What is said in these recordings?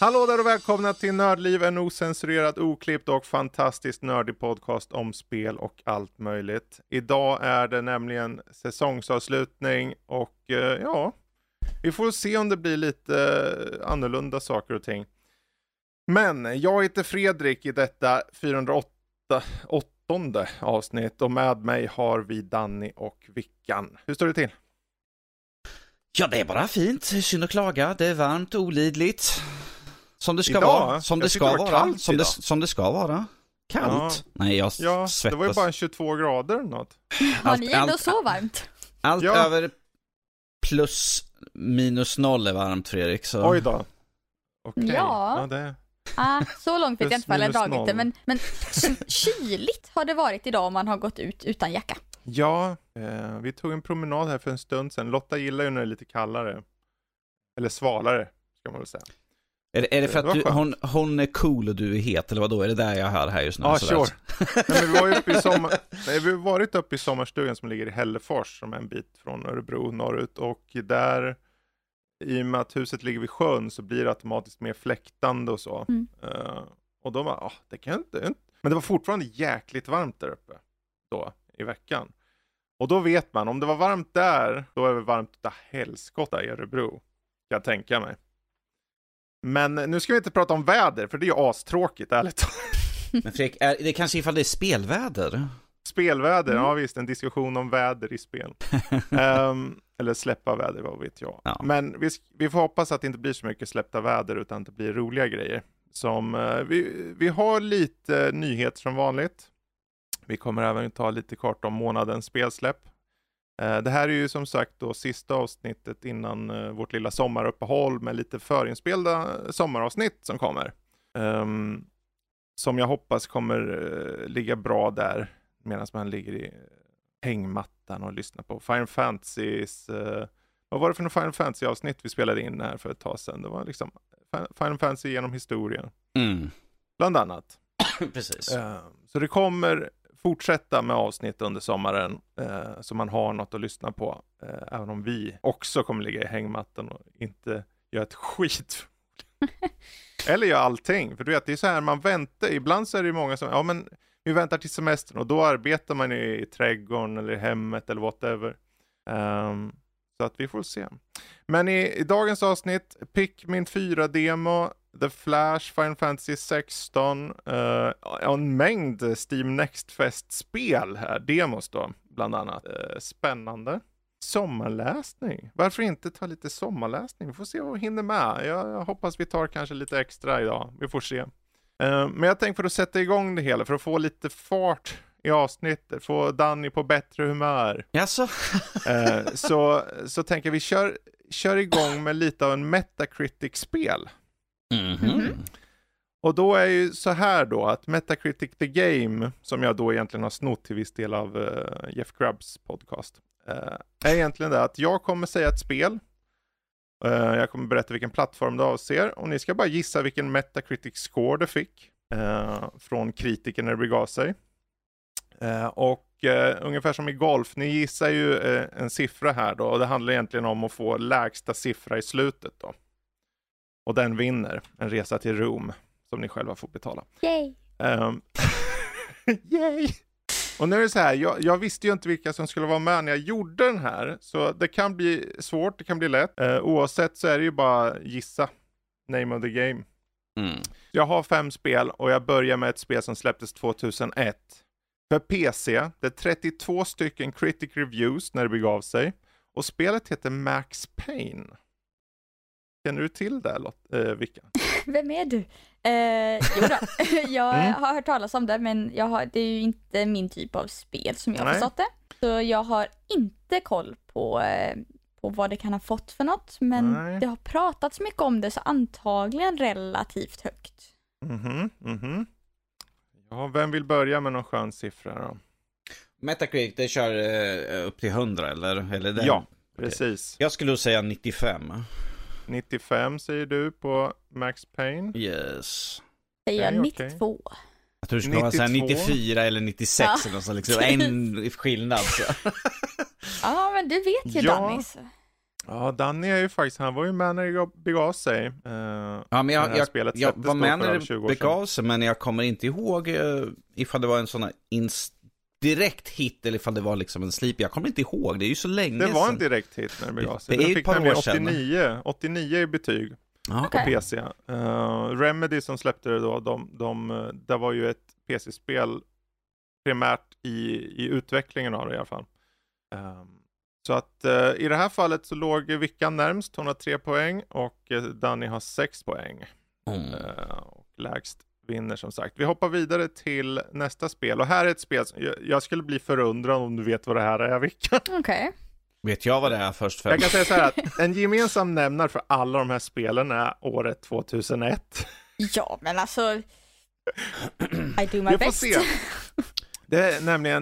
Hallå där och välkomna till Nördliv, en ocensurerad, oklippt och fantastiskt nördig podcast om spel och allt möjligt. Idag är det nämligen säsongsavslutning och vi får se om det blir lite annorlunda saker och ting. Men jag heter Fredrik i detta 408:e avsnitt och med mig har vi Danny och Vickan. Hur står det till? Ja, det är bara fint. Synd att klaga. Det är varmt och olidligt. Som det ska vara. Som det ska vara. Kallt? Ja. Nej, jag svettas. Det var ju bara 22 grader eller något. Var ni ändå så varmt? Allt över plus minus noll är varmt, Fredrik. Så. Oj då. Okay. Ja. Det... så långt fick jag inte falla dragit. Men kyligt har det varit idag om man har gått ut utan jacka. Ja, vi tog en promenad här för en stund sedan. Lotta gillar ju när det är lite kallare. Eller svalare, ska man väl säga. Är det för att hon är cool och du är het, eller vad då? Är det där jag hör här just nu? Ja, sure. Men vi var varit uppe i sommarstugan som ligger i Hällefors, som är en bit från Örebro norrut. Och där, i och med att huset ligger vid sjön, så blir det automatiskt mer fläktande och så. Mm. Och då var det kan jag inte. Men det var fortfarande jäkligt varmt där uppe då i veckan. Och då vet man, om det var varmt där, då är det varmt där helskotta i Örebro, kan jag tänka mig. Men nu ska vi inte prata om väder, för det är ju astråkigt, ärligt. Men Fredrik, det kanske ifall det är spelväder? Spelväder, ja visst, en diskussion om väder i spel. Eller släppa väder, vad vet jag. Ja. Men vi får hoppas att det inte blir så mycket släppta väder, utan att det blir roliga grejer. Som, vi har lite nyheter som vanligt. Vi kommer även ta lite kort om månadens spelsläpp. Det här är ju som sagt då sista avsnittet innan vårt lilla sommaruppehåll med lite förinspelda sommaravsnitt som kommer. Som jag hoppas kommer ligga bra där medan man ligger i hängmattan och lyssnar på Final Fantasys. Vad var det för något Final Fantasy-avsnitt vi spelade in här för ett tag sedan? Det var liksom Final Fantasy genom historien. Mm. Bland annat. Precis. Så det kommer... fortsätta med avsnitt under sommaren så man har något att lyssna på. Även om vi också kommer ligga i hängmattan och inte göra ett skit. Eller göra allting. För du vet, det är så här man väntar. Ibland så är det många som, men vi väntar till semestern. Och då arbetar man i trädgården eller i hemmet eller whatever. Så att vi får se. Men i dagens avsnitt, Pikmin 4-demo. The Flash, Final Fantasy 16, en mängd Steam Next Fest-spel här, demos då, bland annat. Spännande. Sommarläsning. Varför inte ta lite sommarläsning? Vi får se vad vi hinner med. Jag hoppas vi tar kanske lite extra idag. Vi får se. Men jag tänkte för att sätta igång det hela, för att få lite fart i avsnittet, få Danny på bättre humör. Jaså? Så tänker vi kör igång med lite av en Metacritic-spel. Mm-hmm. Och då är ju så här då att Metacritic The Game, som jag då egentligen har snott till viss del av Jeff Grubbs podcast, är egentligen det att jag kommer säga ett spel, jag kommer berätta vilken plattform det avser och ni ska bara gissa vilken Metacritic score det fick från kritikerna det begav sig. Ungefär som i golf, ni gissar ju en siffra här då, och det handlar egentligen om att få lägsta siffra i slutet då. Och den vinner en resa till Rom som ni själva får betala. Yay! Yay! Och nu är det så här, jag visste ju inte vilka som skulle vara med när jag gjorde den här. Så det kan bli svårt, det kan bli lätt. Oavsett så är det ju bara gissa. Name of the game. Mm. Jag har 5 spel och jag börjar med ett spel som släpptes 2001. För PC, det är 32 stycken critic reviews när det begav sig. Och spelet heter Max Payne. Känner du till det, Vicka? Vem är du? Jodå, jag har hört talas om det, men det är ju inte min typ av spel som jag har förstått det. Så jag har inte koll på vad det kan ha fått för något, men det har pratats mycket om det, så antagligen relativt högt. Vem vill börja med någon skön siffra då? Metacritic, det kör upp till 100 eller den? Ja, precis. Jag skulle säga 95. 95 säger du på Max Payne? Yes. Säger jag 92. Okay. Jag tror du skulle säga 94 eller 96 ja. Eller något, liksom en skillnad. Så. Ja, men du vet ju ja. Danny. Ja, Danny är ju faktiskt, han var ju med när det begav sig. Ja, men jag var med när det begav sig, men jag kommer inte ihåg ifall det var en sån här direkt hit eller ifall det var liksom en slip. Jag kommer inte ihåg, det är ju så länge sedan. Det var en direkt hit när det begav sig. Det är ett par år sedan. 89 i betyg. Aha, på okay. PC. Remedy som släppte det då, det var ju ett PC-spel primärt i utvecklingen av det i alla fall. Så att i det här fallet så låg Vickan närmst, hon har 3 poäng och Danny har 6 poäng. Och lägst vinner som sagt. Vi hoppar vidare till nästa spel och här är ett spel som jag skulle bli förundrad om du vet vad det här är, Vickan. Okej. Okay. Vet jag vad det är först för? Jag kan säga så här att en gemensam nämnare för alla de här spelen är året 2001. Ja, men alltså I do my best.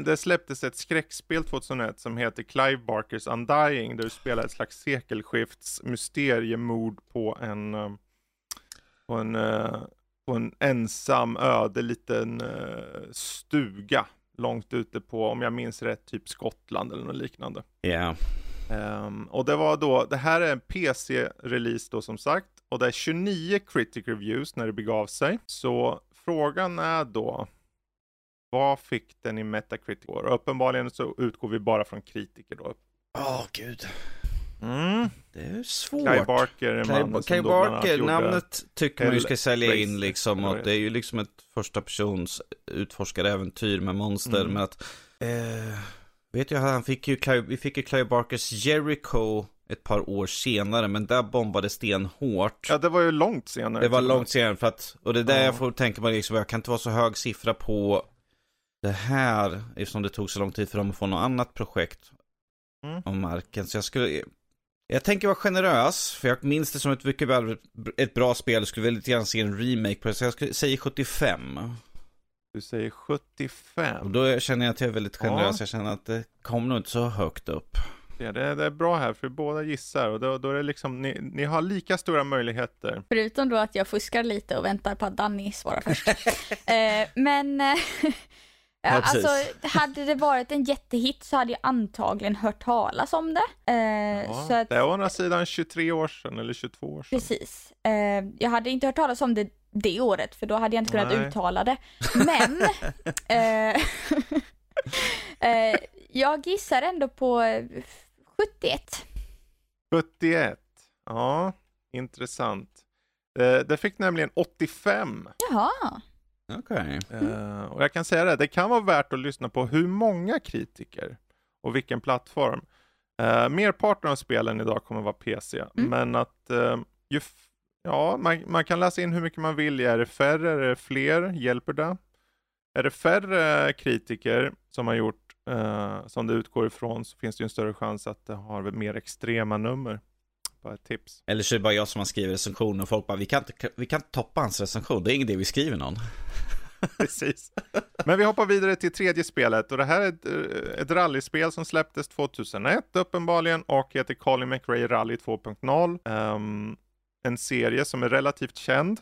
Det släpptes ett skräckspel 2001 som heter Clive Barker's Undying där du spelar ett slags sekelskiftsmysteriemord på en ensam öde liten stuga. Långt ute på, om jag minns rätt, typ Skottland eller något liknande. Ja. Yeah. Och det var då, det här är en PC-release då som sagt. Och det är 29 critic reviews när det begav sig. Så frågan är då, vad fick den i Metacritic? Och uppenbarligen så utgår vi bara från kritiker då. Åh, gud. Mm. Det är svårt. Clive Barker är mannen som Barker, namnet tycker man ju ska sälja in liksom, och det är ju liksom ett första persons utforskaräventyr med monster men att vet jag, vi fick ju Clive Barkers Jericho ett par år senare, men där bombade stenhårt. Ja, det var ju långt senare. Det var långt senare för att, och det där jag får tänka mig liksom, jag kan inte vara så hög siffra på det här eftersom det tog så lång tid för dem att få något annat projekt. Om marken, så jag tänker vara generös, för jag minns det som ett bra spel. Jag skulle väl lite grann se en remake på det, så jag skulle säga 75. Du säger 75. Och då känner jag att jag är väldigt generös. Jag känner att det kom nog inte så högt upp. Det är bra här, för båda gissar. Och då är det liksom, ni har lika stora möjligheter. Förutom då att jag fuskar lite och väntar på att Danny svarar först. Men... Ja, alltså, hade det varit en jättehit så hade jag antagligen hört talas om det. Så att, det är å andra sidan 23 år sedan eller 22 år sedan. Precis. Jag hade inte hört talas om det året, för då hade jag inte kunnat uttala det. Men jag gissar ändå på 71. 71, ja, intressant. Det fick nämligen 85. Jaha. Okay. Och jag kan säga det kan vara värt att lyssna på hur många kritiker och vilken plattform. Merparten av spelen idag kommer att vara PC, men att man kan läsa in hur mycket man vill. Är det färre, är det fler, hjälper det? Är det färre kritiker som har gjort som det utgår ifrån, så finns det ju en större chans att det har mer extrema nummer. Tips. Eller så är det bara jag som har skrivit recensioner och folk bara, vi kan inte toppa hans recension, det är ingen det vi skriver någon. Precis. Men vi hoppar vidare till tredje spelet, och det här är ett rallyspel som släpptes 2001 uppenbarligen och heter Colin McRae Rally 2.0. En serie som är relativt känd.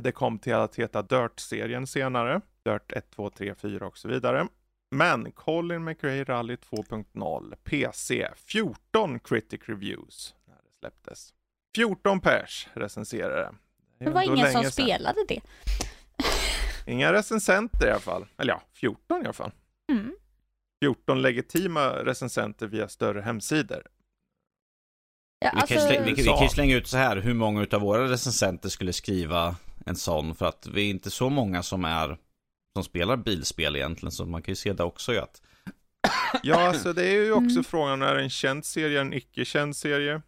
Det kom till att heta Dirt-serien senare. Dirt 1, 2, 3, 4 och så vidare. Men Colin McRae Rally 2.0 PC, 14 critic reviews. 14 pers recenserade. Det var ingen som spelade det. Inga recensenter i alla fall. Eller ja, 14 i alla fall. 14 legitima recensenter via större hemsidor. Ja, alltså... vi kan slänga ut så här hur många av våra recensenter skulle skriva en sån, för att vi är inte så många som spelar bilspel egentligen, så man kan ju se det också ju att ja, så det är ju också frågan, är det en känd serie, en icke-känd serie?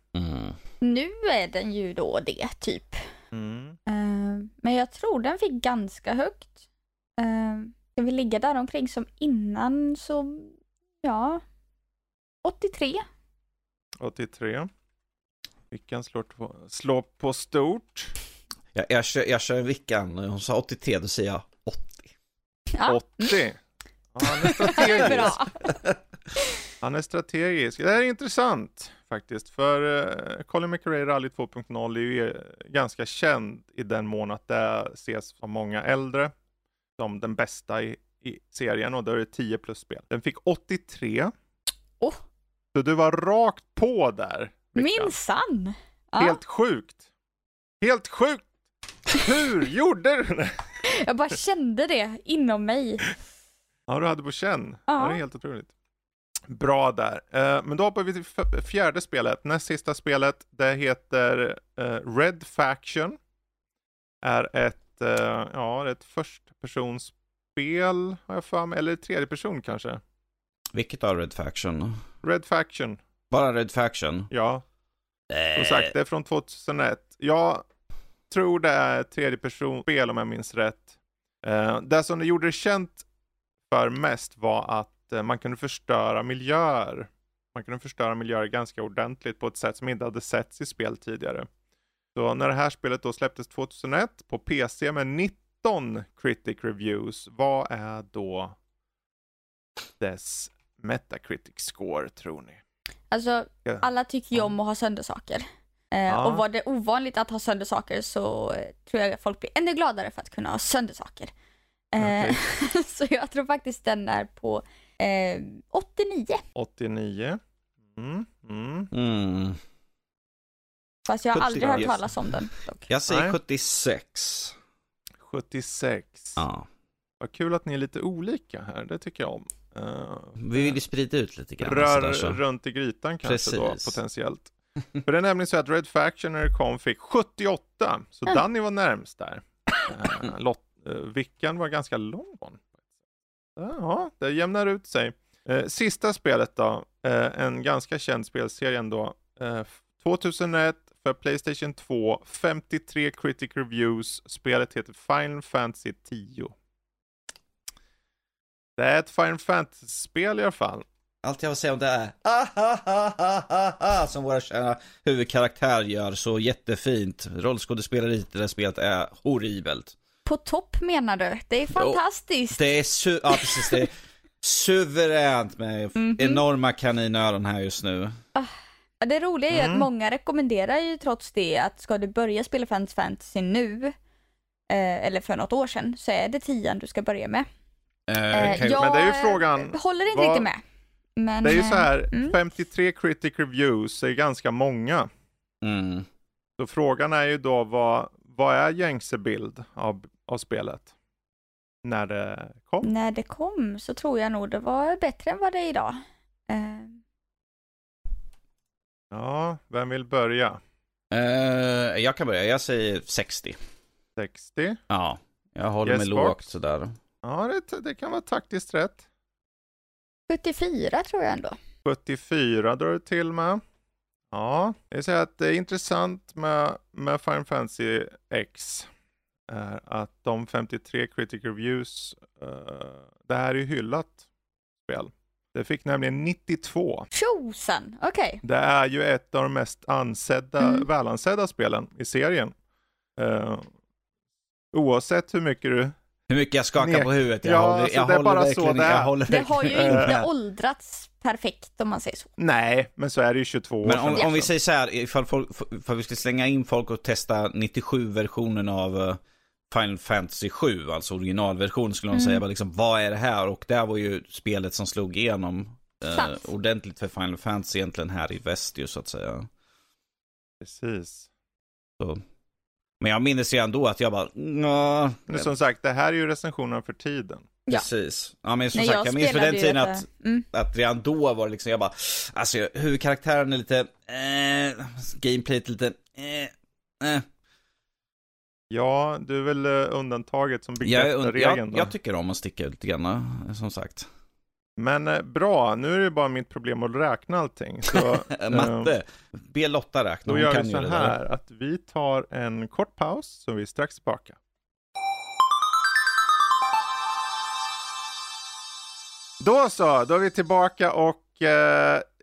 Nu är den ju då det, typ. Men jag tror den fick ganska högt. Ska vi ligga där omkring som innan, så ja, 83. 83. Vickan slår på stort. Jag kör Vickan, hon sa 83, då säger jag 80. Ja. 80? Han är strategisk. Det här är intressant faktiskt. För Colin McRae Rally 2.0 är ju ganska känd i den mån att det ses av många äldre som den bästa i serien. Och då är det 10 plus spel. Den fick 83. Oh. Så du var rakt på där. Minsann. Helt sjukt. Helt sjukt. Hur gjorde du det? Jag bara kände det inom mig. Ja, du hade på känn. Ja. Det är helt otroligt. Bra där. Men då hoppar vi till fjärde spelet. Näst sista spelet. Det heter Red Faction. Är ett förstpersonsspel, har jag för mig. Eller tredje person kanske. Vilket av Red Faction? Red Faction. Bara Red Faction? Ja. Som sagt, det är från 2001. Jag tror det är tredje personspel om jag minns rätt. Det som det gjorde det känt för mest var att man kunde förstöra miljöer. Man kunde förstöra miljöer ganska ordentligt på ett sätt som inte hade setts i spel tidigare. Så när det här spelet då släpptes 2001 på PC med 19 critic reviews. Vad är då dess Metacritic score, tror ni? Alltså, alla tycker ju om att ha sönder saker. Och var det ovanligt att ha sönder saker så tror jag att folk blir ännu gladare för att kunna ha sönder saker. Okay. Så jag tror faktiskt den är på 89. 89. Mm. Fast jag har aldrig hört talas om den. Dock. Jag säger 76. 76. Ja. Vad kul att ni är lite olika här. Det tycker jag om. Vi vill ju sprida ut lite grann. Rör runt i grytan kanske. Precis. Då, potentiellt. För det är nämligen så att Red Faction när det kom fick 78. Så Danny var närmst där. Vickan var ganska lång. Ja, det jämnar ut sig. Sista spelet då. En ganska känd spelserie ändå. 2001 för Playstation 4. 53 critic reviews. Spelet heter Final Fantasy 10. Det är ett Final Fantasy-spel i alla fall. Allt jag vill säga om det är som våra huvudkaraktär gör så jättefint. Rollskådespeleriet i det här spelet är horribelt. På topp menar du? Det är fantastiskt. Det är precis, det är suveränt med enorma kaninöron här just nu. Det roliga är att många rekommenderar ju trots det att ska du börja spela Final Fantasy nu eller för något år sedan så är det 10 du ska börja med. Men det är ju frågan. Håller inte riktigt med. Men, det är ju så här, 53 critic reviews är ganska många. Mm. Så frågan är ju då vad är gängse bild av spelet? När det kom? När det kom så tror jag nog det var bättre än vad det är idag. Ja, vem vill börja? Jag kan börja, jag säger 60. 60? Ja, jag håller mig lågt sådär. Ja, det kan vara taktiskt rätt. 74 tror jag ändå. 74 drar du till med. Ja, jag säger att det är intressant med Final Fantasy X är att de 53 critic reviews, det här är ju hyllat spel. Det fick nämligen 92. Tjosan, okej. Det är ju ett av de mest välansedda spelen i serien. Oavsett hur mycket jag skakar på huvudet. Det har ju inte åldrats perfekt om man säger så. Nej, men så är det ju 22 år. Men om vi säger så här, ifall vi ska slänga in folk och testa 97-versionen av Final Fantasy 7, alltså originalversionen skulle de säga, liksom, vad är det här? Och där var ju spelet som slog igenom ordentligt för Final Fantasy egentligen här i väst ju, så att säga. Precis. Så. Men jag minns ju ändå att jag bara... Nå. Men som sagt, det här är ju recensionerna för tiden. Ja. Precis. Ja, men som jag minns för den tiden att redan då var det liksom... Jag bara, alltså huvudkaraktären är lite... gameplayt lite... Ja, du är väl undantaget som bekräftar regeln då. Jag tycker om att sticka ut lite grann, som sagt. Men bra, nu är det bara mitt problem att räkna allting. Så, Matte, be Lotta räkna. Då gör vi så här, att vi tar en kort paus så vi är strax tillbaka. Då är vi tillbaka och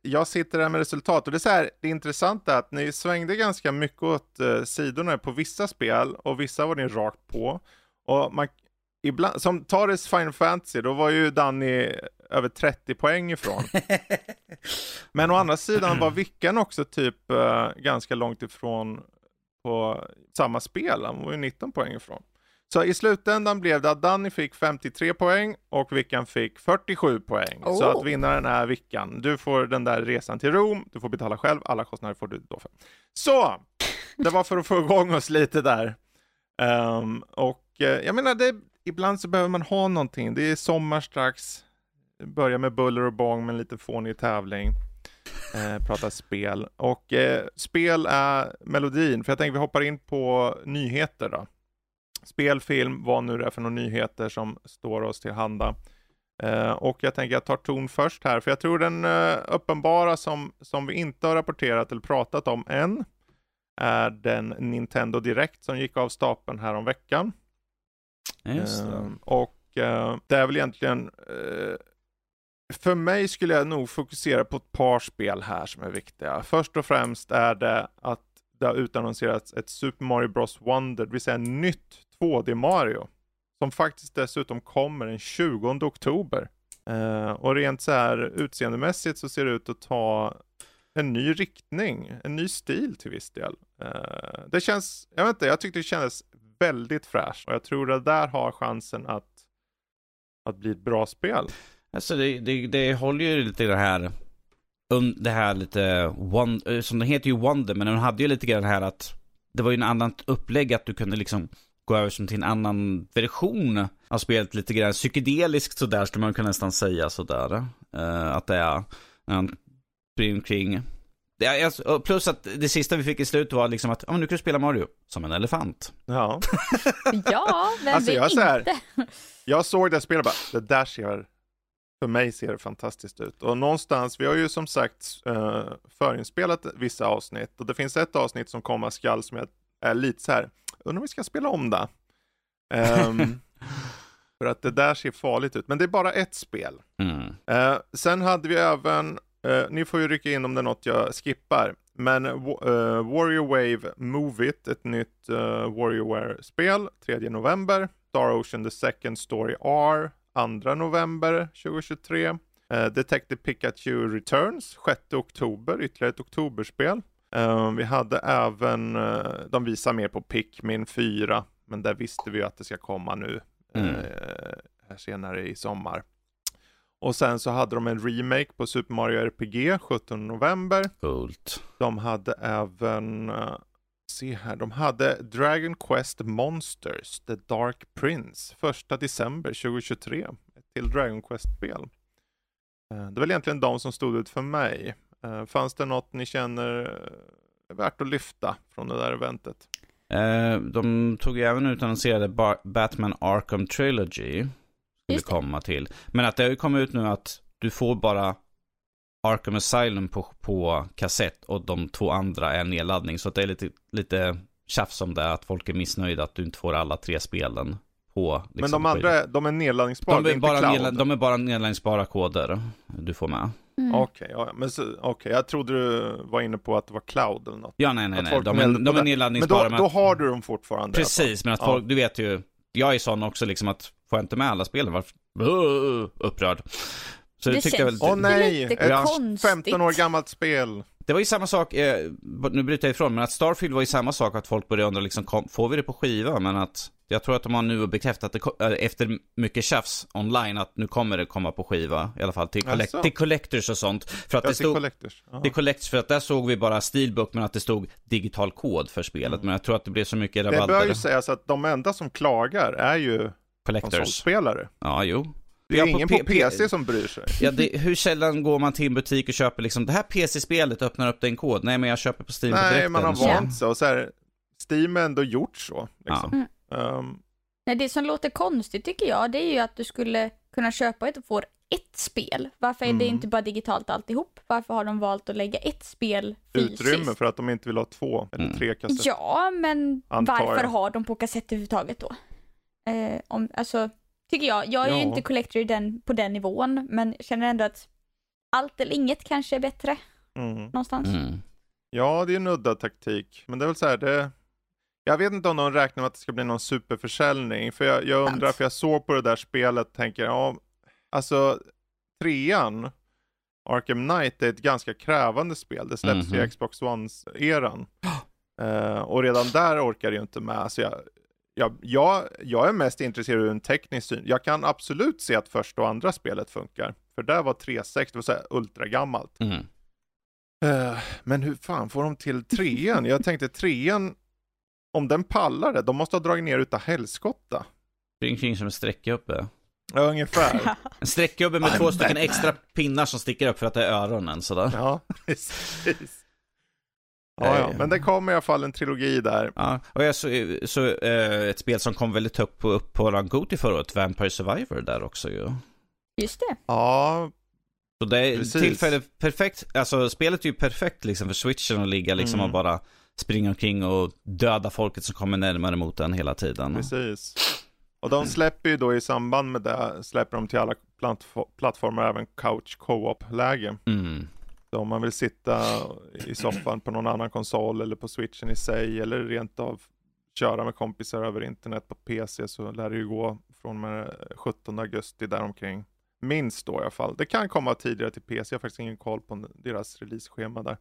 jag sitter där med resultat. Och det är så här, det intressanta är att ni svängde ganska mycket åt sidorna på vissa spel och vissa var ni rakt på. Och man ibland, som Taris Final Fantasy, då var ju Danny över 30 poäng ifrån. Men å andra sidan var Vickan också typ ganska långt ifrån på samma spel. Han var ju 19 poäng ifrån. Så i slutändan blev det att Danny fick 53 poäng och Vickan fick 47 poäng. Oh. Så att vinnaren är Vickan. Du får den där resan till Rom. Du får betala själv. Alla kostnader får du då för. Så! Det var för att få igång oss lite där. Jag menar, det, ibland så behöver man ha någonting. Det är sommar strax. Börja med buller och bång med en lite fånig tävling. Prata spel. Och spel är melodin. För jag tänker vi hoppar in på nyheter då. Spelfilm, vad nu det är för några nyheter som står oss till handa. Och jag tänker jag tar ton först här. För jag tror den uppenbara som vi inte har rapporterat eller pratat om än. Är den Nintendo Direct som gick av stapeln här om veckan. Just det. Det är väl egentligen... för mig skulle jag nog fokusera på ett par spel här som är viktiga. Först och främst är det att det har utannonserats ett Super Mario Bros. Wonder, det vill säga nytt 2D Mario. Som faktiskt dessutom kommer den 20 oktober. Och rent så här utseendemässigt så ser det ut att ta en ny riktning. En ny stil till viss del. Det känns, jag vet inte, jag tyckte det kändes väldigt fräscht. Och jag tror det där har chansen att bli ett bra spel. Alltså det håller ju lite det här lite Wonder, som den heter ju Wonder, men den hade ju lite grann det här att det var ju en annan upplägg att du kunde liksom gå över som till en annan version av spelet, lite grann psykedeliskt så där skulle man kunna nästan säga så där att det är omkring. Plus att det sista vi fick i slut var liksom att nu kan du spela Mario som en elefant. Ja. Ja, men alltså, jag inte. Jag såg det spelet bara, det där ser för mig ser det fantastiskt ut. Och någonstans, vi har ju som sagt förinspelat vissa avsnitt. Och det finns ett avsnitt som kommer skall som jag är lite så här. Undrar om vi ska spela om det. För att det där ser farligt ut. Men det är bara ett spel. Mm. Sen hade vi även... ni får ju rycka in om det är något jag skippar. Men Warrior Wave Move It. Ett nytt WarioWare-spel. 3 november. Star Ocean The Second Story R. 2 november 2023. Detective Pikachu Returns 6 oktober, ytterligare ett oktoberspel. Vi hade även de visar mer på Pikmin 4, men där visste vi ju att det ska komma nu här senare i sommar. Och sen så hade de en remake på Super Mario RPG 17 november. Coolt. De hade även se här, de hade Dragon Quest Monsters, The Dark Prince, 1 december 2023 till Dragon Quest-spel. Det var egentligen de som stod ut för mig. Fanns det något ni känner värt att lyfta från det där eventet? De tog även ut och annonserade Batman Arkham Trilogy skulle komma till. Men att det har ju kommit ut nu att du får bara Arkham Asylum på kassett och de 2 andra är nedladdning, så att det är lite tjafs om det att folk är missnöjda att du inte får alla 3 spelen på liksom. Men de andra, de är nedladdningsbara, de är inte cloud. De är bara nedladdningsbara koder du får med. Mm. Okej, jag trodde du var inne på att det var cloud eller något. Ja, nej, de är nedladdningsbara. Men då har du dem fortfarande. Precis, alltså. Men att folk, du vet ju, jag är sån också liksom att får jag inte med alla spelen, varför upprörd. Så det känns väl, lite konstigt. 15 år gammalt spel. Det var ju samma sak, nu bryter jag ifrån, men att Starfield var ju samma sak att folk började undra liksom, får vi det på skiva? Men att jag tror att de har nu bekräftat det, efter mycket tjafs online, att nu kommer det komma på skiva, i alla fall till, till collectors och sånt. För att det stod collectors, för att där såg vi bara steelbook, men att det stod digital kod för spelet. Men jag tror att det blev så mycket rabalder. Det bör ju sägas att de enda som klagar är ju konsolspelare. Ja, jo. Det är ingen på PC som bryr sig. Ja, hur sällan går man till en butik och köper liksom, det här PC-spelet öppnar upp en kod. Nej, men jag köper på Steam på direkten. Nej, man har vant sig. Och så här, Steam har ändå gjort så. Liksom. Ja. Nej, det som låter konstigt tycker jag, det är ju att du skulle kunna köpa ett och få ett spel. Varför är det inte bara digitalt alltihop? Varför har de valt att lägga ett spel fysiskt? Utrymme för att de inte vill ha 2 eller 3 kassetter. Ja, men varför har de på kassett överhuvudtaget då? Tycker jag är ju inte collector på den nivån, men känner ändå att allt eller inget kanske är bättre någonstans. Ja, det är en udda taktik, men det är väl så här, det Jag vet inte om de räknar med att det ska bli någon superförsäljning. För jag undrar, för jag såg på det där spelet och tänker, ja, alltså trean, Arkham Knight, är ett ganska krävande spel. Det släpps i Xbox One-eran. Och redan där orkar jag inte med. Så jag är mest intresserad ur en teknisk syn. Jag kan absolut se att första och andra spelet funkar. För där var 360, det var ultragammalt. Men hur fan får de till trean? Jag tänkte trean, om den pallar det, de måste ha dragit ner utav helskotta. Kring som en sträckgubbe. Ja, ungefär. En sträckgubbe med två stycken extra pinnar som sticker upp för att det är öronen. Sådär. Ja, precis. Ja, men det kom i alla fall en trilogi där. Ja, och jag så ett spel som kom väldigt högt upp på Rangoti förut, Vampire Survivor där också ju. Just det. Ja. Så det är tillfälligt perfekt. Alltså spelet är ju perfekt liksom för Switchen att ligga liksom och bara springa omkring och döda folket som kommer närmare mot den hela tiden. Precis. Och de släpper ju då i samband med det, släpper de till alla plattformar, även couch co-op-läge. Om man vill sitta i soffan på någon annan konsol eller på Switchen i sig, eller rent av köra med kompisar över internet på PC, så lär det ju gå från med 17 augusti däromkring. Minst då i alla fall. Det kan komma tidigare till PC. Jag har faktiskt ingen koll på deras releaseschema där.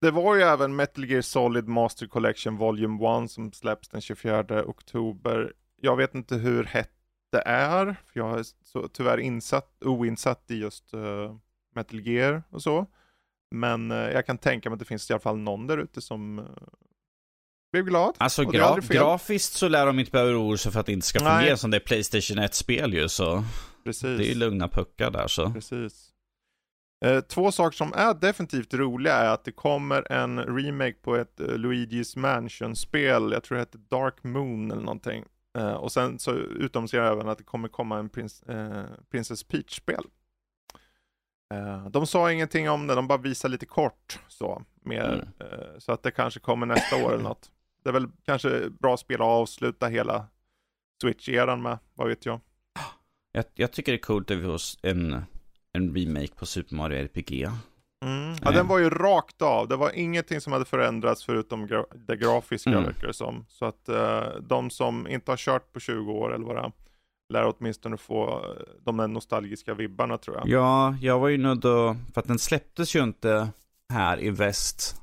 Det var ju även Metal Gear Solid Master Collection Volume 1 som släpps den 24 oktober. Jag vet inte hur hett det är, för jag är så tyvärr oinsatt i just Metal Gear och så. Men jag kan tänka mig att det finns i alla fall någon där ute som blir glad. Alltså grafiskt så lär de inte behöva oroa sig för att det inte ska fungera som det är Playstation 1-spel ju. Så precis. Det är ju lugna puckar där så. Precis. Två saker som är definitivt roliga är att det kommer en remake på ett Luigi's Mansion-spel. Jag tror det heter Dark Moon eller någonting. Och sen så utom ser jag även att det kommer komma en Princess Peach-spel. De sa ingenting om det, de bara visade lite kort så, mer, så att det kanske kommer nästa år eller något. Det är väl kanske bra spel att avsluta hela Switch-eran med, vad vet jag. Jag tycker det är coolt att vi har en remake på Super Mario RPG. Ja, den var ju rakt av. Det var ingenting som hade förändrats förutom det grafiska, verkar det som. Så att de som inte har kört på 20 år eller vad det är, lär åtminstone få de nostalgiska vibbarna, tror jag. Ja, jag var ju nöjd då, för att den släpptes ju inte här i väst.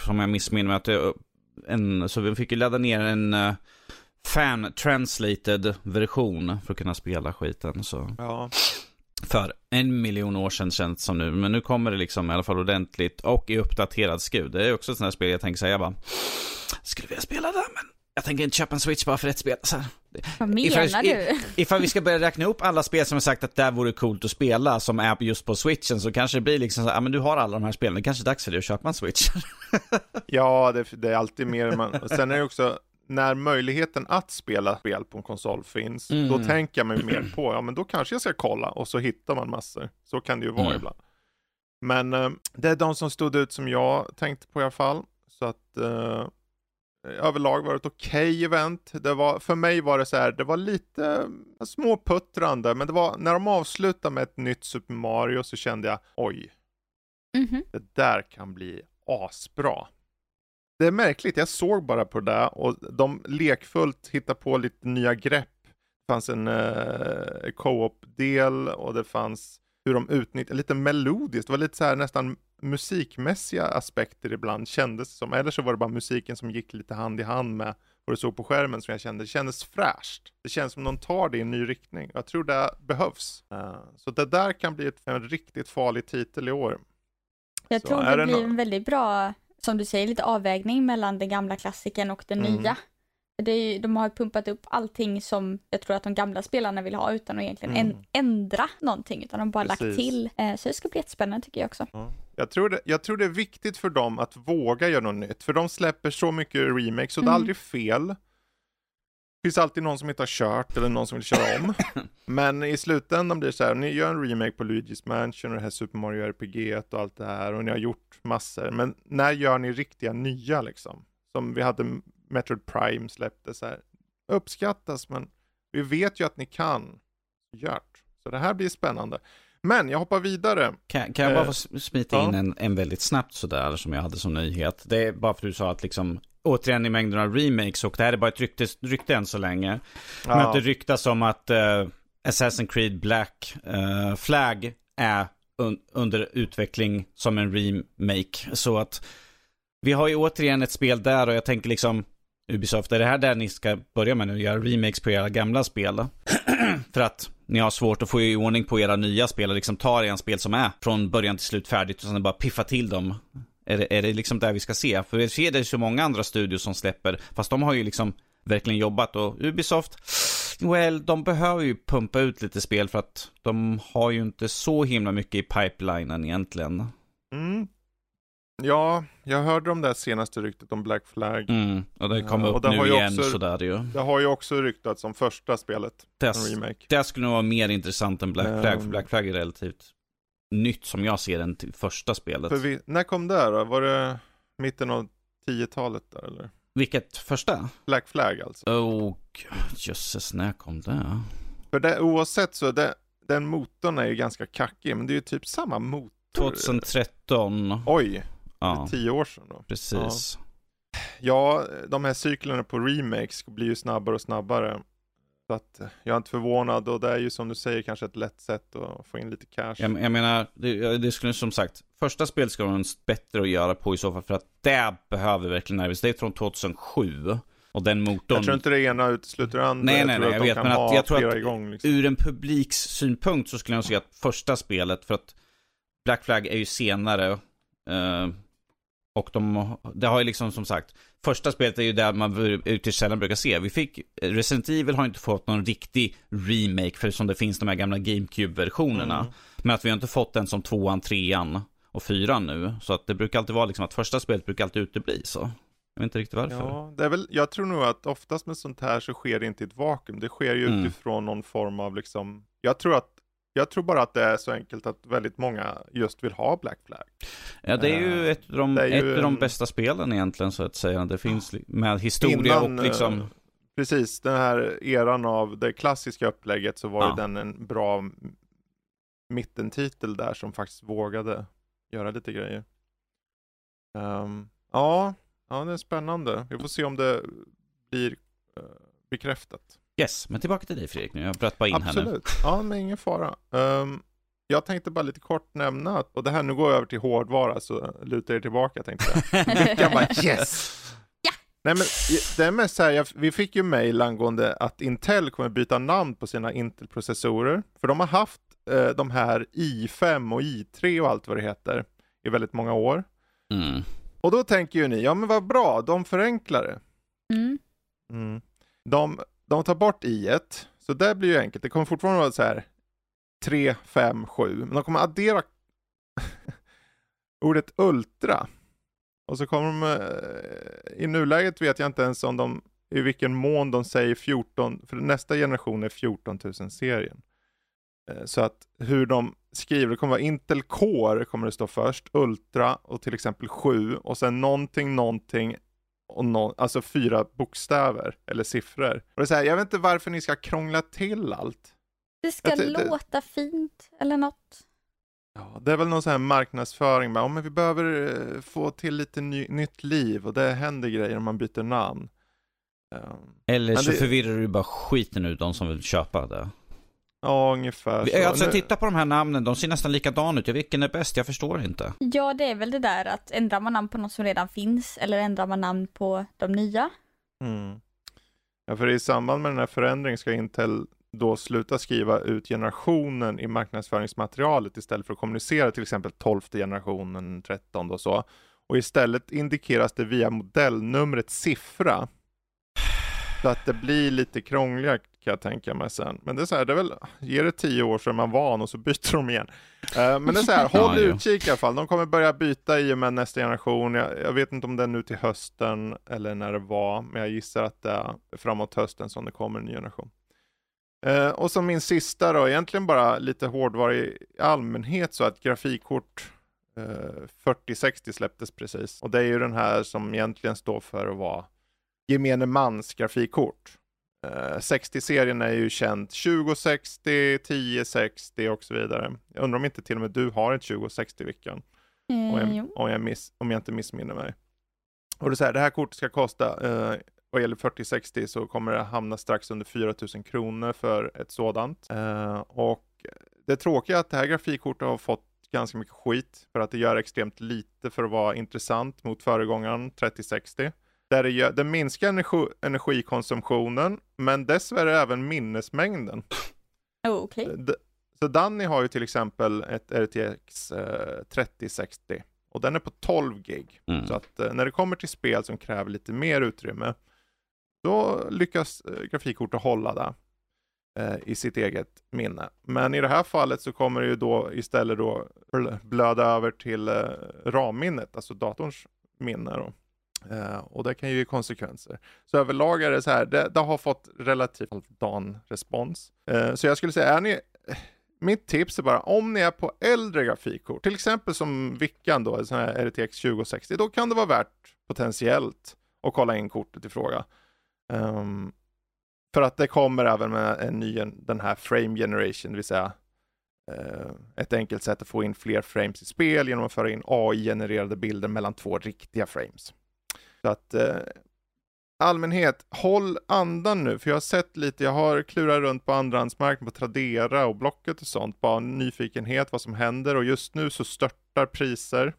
Som jag missminner mig att så vi fick ju ladda ner en fan-translated version för att kunna spela skiten. Så. Ja. För 1 miljon år sedan känns som nu. Men nu kommer det liksom i alla fall ordentligt och i uppdaterad skud. Det är också ett sånt här spel jag tänker säga bara, skulle vilja spela det, men jag tänker inte köpa en Switch bara för ett spel. Så här. Vad menar du? Ifall vi ska börja räkna upp alla spel som har sagt att det vore coolt att spela som är just på Switchen, så kanske det blir liksom så här, men du har alla de här spelen, det kanske är dags för dig att köpa en Switch. Ja, det är alltid mer. Sen är det också, när möjligheten att spela spel på en konsol finns, då tänker jag mig mer på, ja men då kanske jag ska kolla, och så hittar man massor. Så kan det ju vara ibland. Men det är de som stod ut som jag tänkte på i alla fall. Så att överlag var det ett okej event. Det var, för mig var det så här, det var lite småputtrande, men det var, när de avslutade med ett nytt Super Mario så kände jag, oj, det där kan bli asbra. Det är märkligt, jag såg bara på det och de lekfullt hittade på lite nya grepp. Det fanns en co-op-del och det fanns hur de utnyttjade, lite melodiskt, det var lite så här nästan musikmässiga aspekter ibland kändes som, eller så var det bara musiken som gick lite hand i hand med vad du såg på skärmen som jag kände, det kändes fräscht. Det känns som någon tar det i en ny riktning. Jag tror det behövs. Så det där kan bli en riktigt farlig titel i år. Jag tror det blir en väldigt bra, som du säger, lite avvägning mellan den gamla klassiken och den nya. Det är ju, de har pumpat upp allting som jag tror att de gamla spelarna vill ha utan att egentligen ändra någonting, utan de bara lagt till. Så det ska bli jättespännande tycker jag också. Jag tror det är viktigt för dem att våga göra något nytt, för de släpper så mycket remakes så det är aldrig fel. Det finns alltid någon som inte har kört eller någon som vill köra om. Men i slutändan blir det så här, ni gör en remake på Luigi's Mansion och det här Super Mario RPG och allt det här, och ni har gjort massor, men när gör ni riktiga nya liksom? Som vi hade Metroid Prime släppte så här. Uppskattas, men vi vet ju att ni kan. Så det här blir spännande. Men jag hoppar vidare. Kan jag bara få smita in en väldigt snabbt sådär som jag hade som nyhet? Det är bara för att du sa att liksom återigen i mängden av remakes, och det här är bara ett rykte än så länge. Men att det ryktas om att Assassin's Creed Black Flag är under utveckling som en remake. Så att vi har ju återigen ett spel där, och jag tänker liksom Ubisoft, är det här där ni ska börja med nu, göra remakes på era gamla spel? För att ni har svårt att få i ordning på era nya spel och liksom ta en spel som är från början till slut färdigt och sen bara piffa till dem. Är det liksom där vi ska se? För vi ser det så många andra studios som släpper, fast de har ju liksom verkligen jobbat, och Ubisoft, well, de behöver ju pumpa ut lite spel för att de har ju inte så himla mycket i pipelinen egentligen. Mm. Ja, jag hörde om det senaste ryktet om Black Flag. Mm, och det kommer upp nu igen också, sådär ju. Det har ju också ryktats som första spelet. Det skulle nog vara mer intressant än Black Flag, för Black Flag är relativt nytt som jag ser den till första spelet. När kom det då? Var det mitten av 10-talet där eller? Vilket första? Black Flag alltså. Oh, jösses, när kom det? För det, oavsett så den motorn är ju ganska kackig, men det är ju typ samma motor. 2013. Oj, ja. 10 år sedan då. Precis. Ja, de här cyklerna på remakes blir ju snabbare och snabbare. Så att jag är inte förvånad, och det är ju som du säger kanske ett lätt sätt att få in lite cash. Jag menar, det skulle som sagt, första spel ska vara bättre att göra på i så fall, för att det behöver verkligen nervis. Det är från 2007. Och den motorn... Jag tror inte det ena utesluter det andra. Nej, jag vet. Men att jag tror att igång, liksom, ur en publiks synpunkt så skulle jag säga att första spelet, för att Black Flag är ju senare, och det har ju liksom som sagt, första spelet är ju där man ute sällan brukar se. Vi fick Resident Evil har inte fått någon riktig remake, för som det finns de här gamla GameCube-versionerna, men att vi har inte fått den som 2, 3 och 4 nu, så att det brukar alltid vara liksom att första spelet brukar alltid utebli, så jag vet inte riktigt varför. Ja, det är väl, jag tror nog att oftast med sånt här så sker det inte i ett vakuum, det sker ju utifrån någon form av liksom, jag tror bara att det är så enkelt att väldigt många just vill ha Black Flag. Ja, det är ju ett av de bästa spelen egentligen, så att säga. Det finns med historia innan, och liksom... Precis, den här eran av det klassiska upplägget, så var ju den en bra mittentitel där som faktiskt vågade göra lite grejer. Ja, det är spännande. Vi får se om det blir bekräftat. Yes, men tillbaka till dig Fredrik nu, jag bröt bara in. Absolut. Här nu. Ja, men ingen fara. Jag tänkte bara lite kort nämna att, och det här, nu går jag över till hårdvara, så lutar er tillbaka tänkte jag. Jag bara, yes! Ja! Nej, men det är mest så här, vi fick ju mejl angående att Intel kommer byta namn på sina Intel-processorer, för de har haft de här i5 och i3 och allt vad det heter i väldigt många år. Mm. Och då tänker ju ni, ja men vad bra, de förenklar det. De tar bort i1, så där blir ju enkelt. Det kommer fortfarande vara så här 3, 5, 7. Men de kommer addera ordet ultra. Och så kommer de, i nuläget vet jag inte ens om de, i vilken mån de säger 14. För nästa generation är 14000-serien. Så att hur de skriver, det kommer vara Intel Core kommer det stå först. Ultra och till exempel 7. Och sen någonting. Och alltså 4 bokstäver eller siffror. Och det är så här, jag vet inte varför ni ska krångla till allt. Det ska låta fint eller något. Ja, det är väl någon sån här marknadsföring med, men vi behöver få till lite nytt liv, och det händer grejer om man byter namn. Eller men så förvirrar du bara skiten ut de som vill köpa det. Ja, ungefär så. Alltså, jag tittar på de här namnen, de ser nästan likadana ut. Vilken är bäst? Jag förstår inte. Ja, det är väl det där att ändrar man namn på något som redan finns, eller ändrar man namn på de nya? Mm. Ja, för i samband med den här förändringen ska Intel då sluta skriva ut generationen i marknadsföringsmaterialet istället för att kommunicera till exempel 12:e generationen, 13:e och så. Och istället indikeras det via modellnumret siffra. Så att det blir lite krångligare kan jag tänka mig sen. Men det är så här, det är väl, ger det 10 år så är man van och så byter de igen. Men det är så här, håll utkik i alla fall. De kommer börja byta i och med nästa generation. Jag vet inte om det är nu till hösten eller när det var. Men jag gissar att det är framåt hösten som det kommer en ny generation. Och som min sista då, egentligen bara lite hårdvara i allmänhet, så att grafikkort 4060 släpptes precis. Och det är ju den här som egentligen står för att vara gemene mans grafikkort. 60-serien är ju känd 2060, 1060 och så vidare. Jag undrar om inte till och med du har ett 2060 Vickan. Om jag inte missminner mig. Och det är så här, det här kortet ska kosta, vad gäller 4060 så kommer det hamna strax under 4000 kronor för ett sådant. Och det tråkiga är att det här grafikkortet har fått ganska mycket skit för att det gör extremt lite för att vara intressant mot föregångaren 3060. Där det minskar energikonsumtionen, men dessvärre även minnesmängden. Oh, okay. Så Danny har ju till exempel ett RTX 3060 och den är på 12 gig. Mm. Så att när det kommer till spel som kräver lite mer utrymme, då lyckas grafikkortet hålla det i sitt eget minne. Men i det här fallet så kommer det ju då istället då blöda över till RAM-minnet, alltså datorns minne då. Och det kan ju ge konsekvenser. Så överlag är det så här, det har fått relativt halvdan respons. Så jag skulle säga, mitt tips är bara, om ni är på äldre grafikkort, till exempel som Vickan då, en sån här RTX 2060, då kan det vara värt potentiellt att kolla in kortet i fråga. För att det kommer även med en ny, den här frame generation, det vill säga ett enkelt sätt att få in fler frames i spel genom att föra in AI-genererade bilder mellan två riktiga frames. Så att allmänhet, håll andan nu. För jag har sett lite, jag har klurat runt på andrahandsmarknaden på Tradera och Blocket och sånt. Bara nyfikenhet, vad som händer. Och just nu så störtar priser.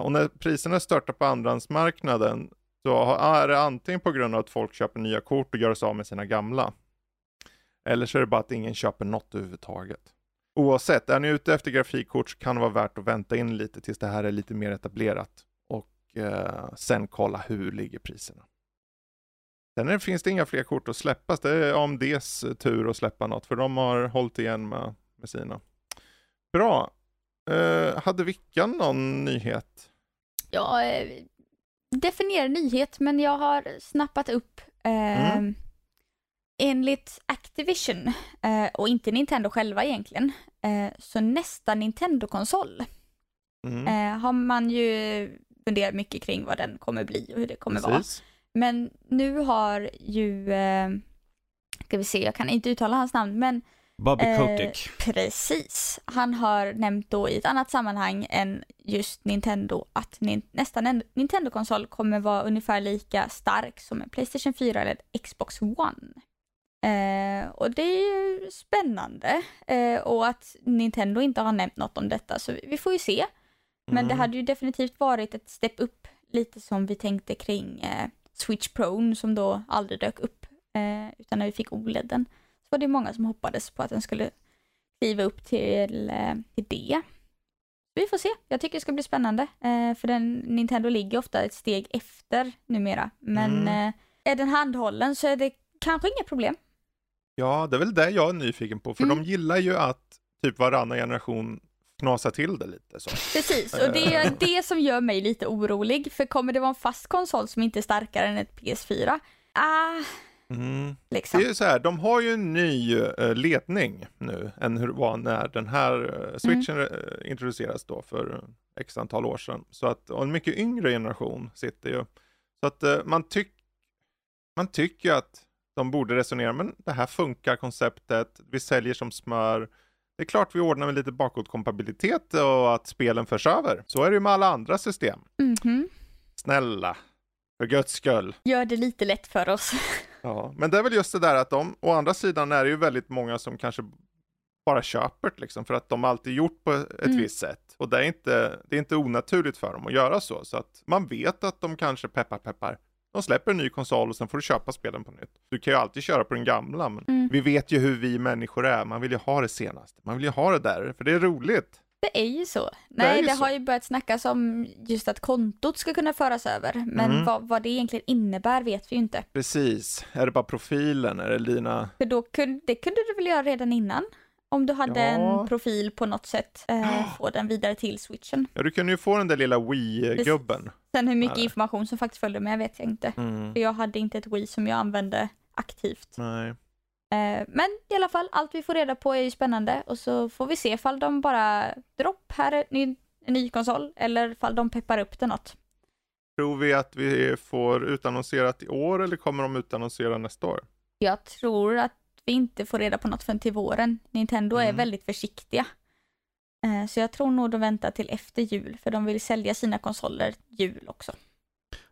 Och när priserna störtar på andrahandsmarknaden så är det antingen på grund av att folk köper nya kort och gör sig av med sina gamla. Eller så är det bara att ingen köper något överhuvudtaget. Oavsett, är ni ute efter grafikkort så kan det vara värt att vänta in lite tills det här är lite mer etablerat. Sen kolla hur ligger priserna. Sen finns det inga fler kort att släppas. Det är AMDs tur att släppa något. För de har hållit igen med sina. Bra. Hade Vickan någon nyhet? Ja, definierar nyhet. Men jag har snappat upp. Enligt Activision. Och inte Nintendo själva egentligen. Så nästa Nintendo-konsol. Har man ju funderar mycket kring vad den kommer bli och hur det kommer vara. Men nu har ju ska vi se, jag kan inte uttala hans namn, men Bobby Kotick. Precis. Han har nämnt då i ett annat sammanhang än just Nintendo att nästan en Nintendo-konsol kommer vara ungefär lika stark som en Playstation 4 eller Xbox One. Och det är ju spännande. Och att Nintendo inte har nämnt något om detta, så vi får ju se. Men det hade ju definitivt varit ett step upp, lite som vi tänkte kring Switch Pro som då aldrig dök upp utan när vi fick OLEDen. Så var det många som hoppades på att den skulle kliva upp till det. Vi får se, jag tycker det ska bli spännande. För Nintendo ligger ofta ett steg efter numera. Men är den handhållen så är det kanske inga problem. Ja, det är väl det jag är nyfiken på. För de gillar ju att typ varannan generation knasa till det lite så. Precis, och det är det som gör mig lite orolig, för kommer det vara en fast konsol som inte är starkare än ett PS4? Liksom. Det är ju så här, de har ju en ny ledning nu än hur det var när den här Switchen introduceras då för x antal år sedan. Så att, och en mycket yngre generation sitter ju. Så att man tycker att de borde resonera, men det här funkar konceptet, vi säljer som smör. Det är klart vi ordnar med lite bakåtkompatibilitet och att spelen förs över. Så är det ju med alla andra system. Snälla, för guds skull. Gör det lite lätt för oss. Ja, men det är väl just det där att å andra sidan är det ju väldigt många som kanske bara köper liksom, för att de alltid gjort på ett visst sätt. Och det är inte onaturligt för dem att göra så. Så att man vet att de kanske peppar. De släpper en ny konsol och sen får du köpa spelen på nytt. Du kan ju alltid köra på den gamla. Men vi vet ju hur vi människor är. Man vill ju ha det senaste. Man vill ju ha det där. För det är roligt. Det är ju så. Har ju börjat snackas om just att kontot ska kunna föras över. Men vad det egentligen innebär vet vi ju inte. Precis. Är det bara profilen? Är det Lina? För det kunde du väl göra redan innan? Om du hade en profil på något sätt. Få den vidare till Switchen. Ja, du kunde ju få den där lilla Wii-gubben. Sen hur mycket information som faktiskt följde med vet jag inte. För jag hade inte ett Wii som jag använde aktivt. Nej. Men i alla fall, allt vi får reda på är ju spännande. Och så får vi se ifall de bara dropp här en ny konsol. Eller ifall de peppar upp det något. Tror vi att vi får utannonserat i år eller kommer de utannonsera nästa år? Jag tror att vi inte får reda på något förrän till våren. Nintendo är väldigt försiktiga. Så jag tror nog de väntar till efter jul. För de vill sälja sina konsoler jul också.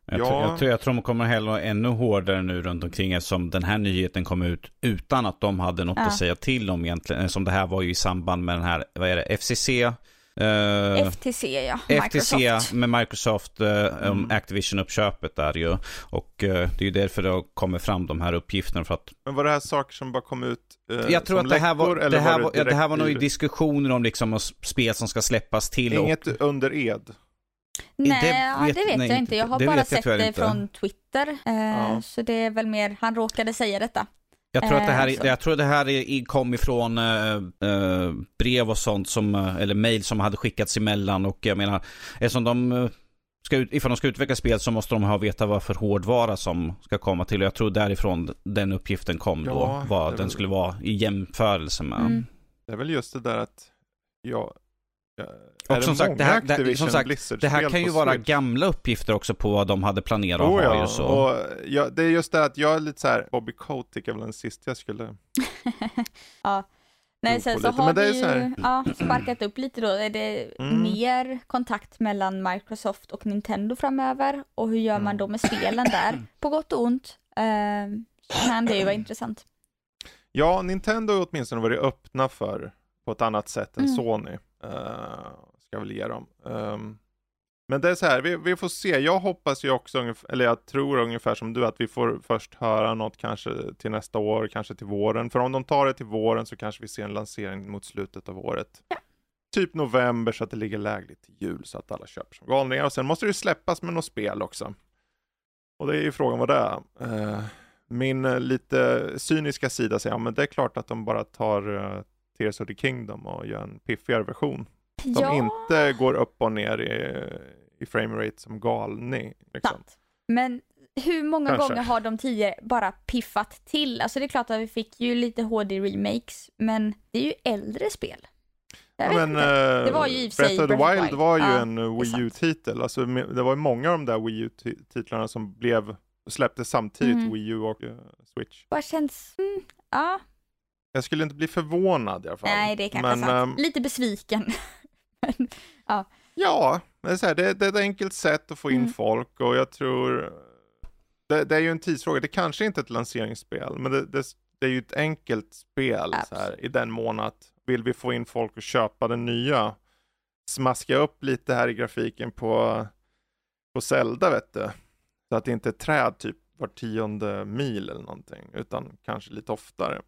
Jag tror de kommer hälla ännu hårdare nu runt omkring. Eftersom den här nyheten kom ut utan att de hade något att säga till om egentligen. Som det här var ju i samband med den här, vad är det, FTC med Microsoft Activision-uppköpet där ju. Och det är ju därför det kommer fram de här uppgifterna för att... Men var det här saker som bara kom ut jag tror att läckor, det här var nog i diskussioner om liksom spel som ska släppas till. Inget och... under ed? Nej, det vet jag inte. Jag har bara sett det från Twitter. Så det är väl mer, han råkade säga detta. Jag tror att det här kom ifrån brev och sånt som, eller mejl som hade skickats emellan, och jag menar eftersom ifall de ska utveckla spel så måste de veta vad för hårdvara som ska komma till, och jag tror därifrån den uppgiften kom då, vad den skulle vara i jämförelse med. Det är väl just det där att och som sagt, det här kan ju vara gamla uppgifter också på vad de hade planerat att ha. Det är just det att jag är lite så här, Bobby Kotick är väl den sista jag skulle... ja, nej, sen så har vi ju sparkat upp lite då. Är det mer kontakt mellan Microsoft och Nintendo framöver? Och hur gör man då med spelen där? På gott och ont. Så kan det ju vara intressant. Ja, Nintendo har åtminstone varit öppna för på ett annat sätt än Sony. Ska väl ge dem. Men det är så här, vi får se. Jag hoppas ju också, eller jag tror ungefär som du, att vi får först höra något kanske till nästa år, kanske till våren. För om de tar det till våren så kanske vi ser en lansering mot slutet av året. Ja. Typ november, så att det ligger lägligt till jul, så att alla köper som galningar. Och sen måste det släppas med något spel också. Och det är ju frågan vad det är. Min lite cyniska sida säger, ja men det är klart att de bara tar... Tears of the Kingdom och gör en piffigare version som inte går upp och ner i framerate som galning. Liksom. Men hur många gånger har de tidigare bara piffat till? Alltså det är klart att vi fick ju lite HD-remakes, men det är ju äldre spel. Det var ju i och för sig Breath of the Wild var ju en Wii U-titel. Alltså, det var ju många av de där Wii U-titlarna som släpptes samtidigt, Wii U och Switch. Vad känns... Jag skulle inte bli förvånad i alla fall. Nej, det är kanske sant. Lite besviken. Men, men så här, det är ett enkelt sätt att få in folk, och jag tror det är ju en tidsfråga. Det kanske inte är ett lanseringsspel, men det är ju ett enkelt spel så här, i den mån att vill vi få in folk och köpa den nya, smaska upp lite här i grafiken på Zelda, vet du. Så att det inte är träd typ var 10:e mil eller någonting, utan kanske lite oftare.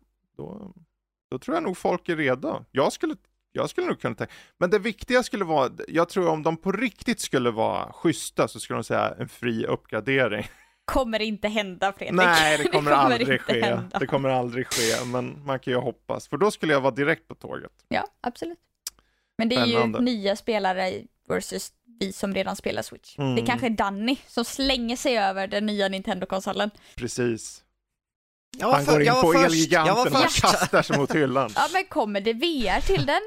Då tror jag nog folk är redo. Jag skulle nog kunna tänka. Men det viktiga skulle vara, jag tror om de på riktigt skulle vara schyssta, så skulle de säga en fri uppgradering. Kommer inte hända, Fredrik. Nej, det kommer aldrig ske. Men man kan ju hoppas. För då skulle jag vara direkt på tåget. Ja, absolut. Men det är ju nya spelare versus vi som redan spelar Switch. Det är kanske är Danny som slänger sig över den nya Nintendo-konsolen. Precis. Han går in på Elgiganten och kastar sig mot hyllan. Ja, men kommer det VR till den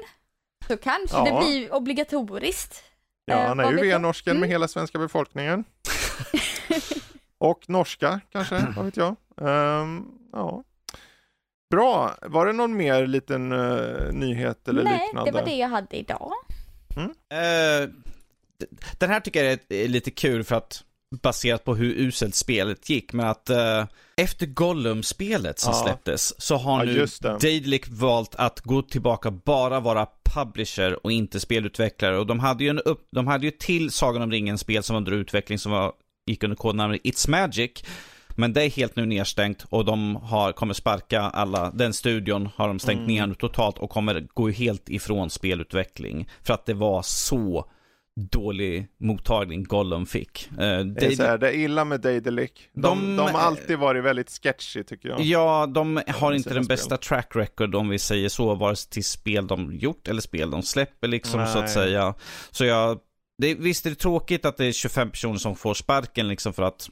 så kanske det blir obligatoriskt. Ja, han är ju VR-norsken med hela svenska befolkningen. Och norska kanske, vad vet jag. Bra, var det någon mer liten nyhet eller liknande? Nej, det var det jag hade idag. Den här tycker jag är lite kul för att baserat på hur uselt spelet gick, men att efter Gollum-spelet som släpptes så har nu Daedalic valt att gå tillbaka bara vara publisher och inte spelutvecklare, och de hade ju till Sagan om ringen-spel som var under utveckling som gick under kodnamnet It's Magic, men det är helt nu nedstängt, och de kommer sparka alla, den studion har de stängt ner totalt och kommer gå helt ifrån spelutveckling för att det var så dålig mottagning Gollum fick. Det är illa med Daedalic. De har alltid varit väldigt sketchy, tycker jag. Ja, de har inte den bästa track record, om vi säger så, vare sig till spel de gjort eller spel de släpper liksom. Nej. Så att säga. Så visst är det tråkigt att det är 25 personer som får sparken liksom, för att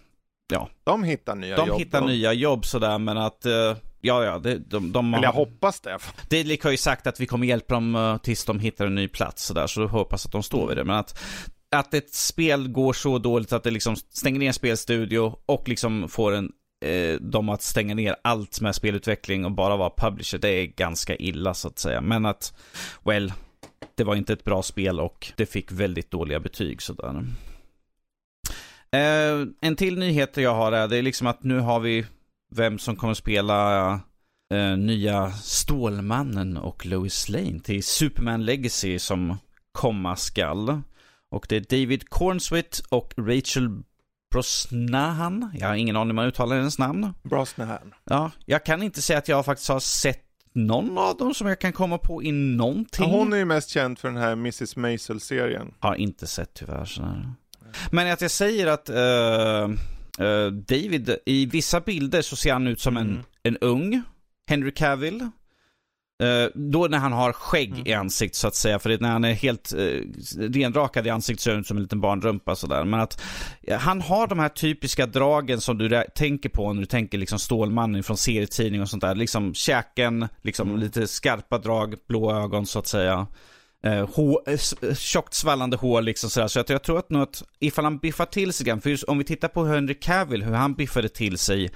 de hittar nya jobb sådär, men att jag hoppas det. Daedalic har ju sagt att vi kommer hjälpa dem tills de hittar en ny plats sådär, så då hoppas att de står vid det. Men att ett spel går så dåligt att det liksom stänger ner en spelstudio och liksom får en de att stänga ner allt med spelutveckling och bara vara publisher, det är ganska illa så att säga. Men att, well, det var inte ett bra spel och det fick väldigt dåliga betyg sådär. En till nyhet jag har är, det är liksom att nu har vi vem som kommer spela nya Stålmannen och Lois Lane till Superman Legacy som komma skall. Och det är David Corenswet och Rachel Brosnahan. Jag har ingen aning om man uttalar hennes namn. Brosnahan. Ja, jag kan inte säga att jag faktiskt har sett någon av dem som jag kan komma på i någonting. Ja, hon är ju mest känd för den här Mrs. Maisel-serien. Har inte sett tyvärr sådär. Men att jag säger att David, i vissa bilder så ser han ut som en ung Henry Cavill. Då när han har skägg i ansikt så att säga. För när han är helt renrakad i ansikt så är han som en liten barnrumpa sådär. Men att han har de här typiska dragen som du tänker på när du tänker liksom Stålmannen från serietidning och sånt där. Liksom käken, liksom lite skarpa drag, blå ögon så att säga. Tjockt svallande hår liksom sådär. Så jag tror att något, ifall han biffar till sig grann, för just om vi tittar på Henry Cavill, hur han biffade till sig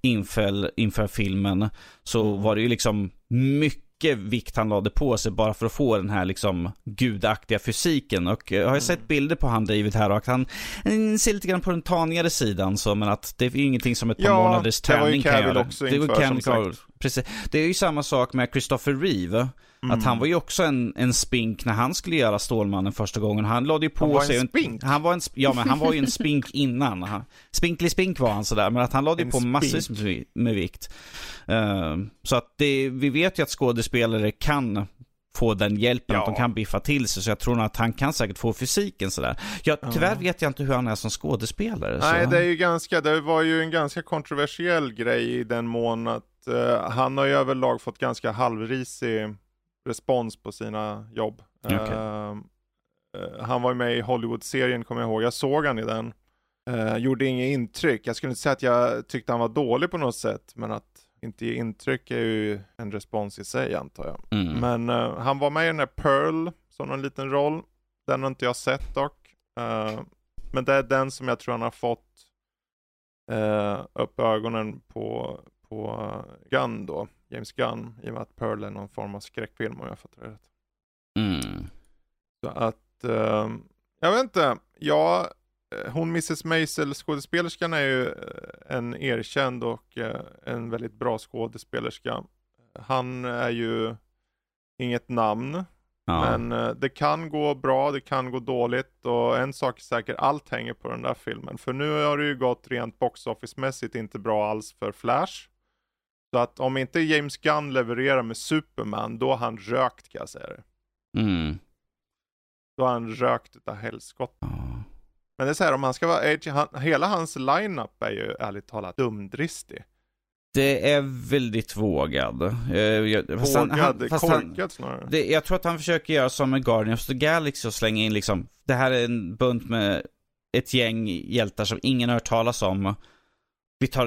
inför filmen, så var det ju liksom mycket vikt han lade på sig bara för att få den här liksom gudaktiga fysiken. Och jag har sett bilder på han David här och han ser lite grann på den tanigare sidan så, men att det är ingenting som ett par månaders träning kan göra. Också inför, det var ju Cavill. Precis. Det är ju samma sak med Christopher Reeve. Att han var ju också en spink när han skulle göra Stålmannen första gången. Han lade ju på sig en spink. Han var ju en spink innan. Spinklig spink var han sådär, men att han lade ju på massvis med vikt. Så att vi vet ju att skådespelare kan få den hjälpen, att de kan biffa till sig, så jag tror att han kan säkert få fysiken sådär. Tyvärr vet jag inte hur han är som skådespelare. Nej, så. Det var ju en ganska kontroversiell grej i den mån att han har ju överlag fått ganska halvrisig respons på sina jobb. Okay. Han var med i Hollywood-serien, kommer jag ihåg. Jag såg han i den. Gjorde inget intryck. Jag skulle inte säga att jag tyckte han var dålig på något sätt, men att inte ge intryck är ju en respons i sig, antar jag. Men han var med i den här Pearl som en liten roll. Den har inte jag sett dock. Men det är den som jag tror han har fått upp ögonen på Gunn då. James Gunn, i och med att Pearl är någon form av skräckfilm om jag fattar det rätt. Så att jag vet inte. Ja, hon Mrs. Maisel, skådespelerskan, är ju en erkänd och en väldigt bra skådespelerska. Han är ju inget namn, men det kan gå bra, det kan gå dåligt, och en sak är säker, allt hänger på den där filmen. För nu har det ju gått rent box office-mässigt inte bra alls för Flash. Så att om inte James Gunn levererar med Superman, då har han rökt, kan jag säga det. Då har han rökt utav helskott. Men det är så här, om han ska vara Edge, hela hans lineup är ju ärligt talat dumdristig. Det är väldigt vågad. Korkad snarare. Jag tror att han försöker göra som med Guardians of the Galaxy och slänga in liksom, det här är en bunt med ett gäng hjältar som ingen hört talas om.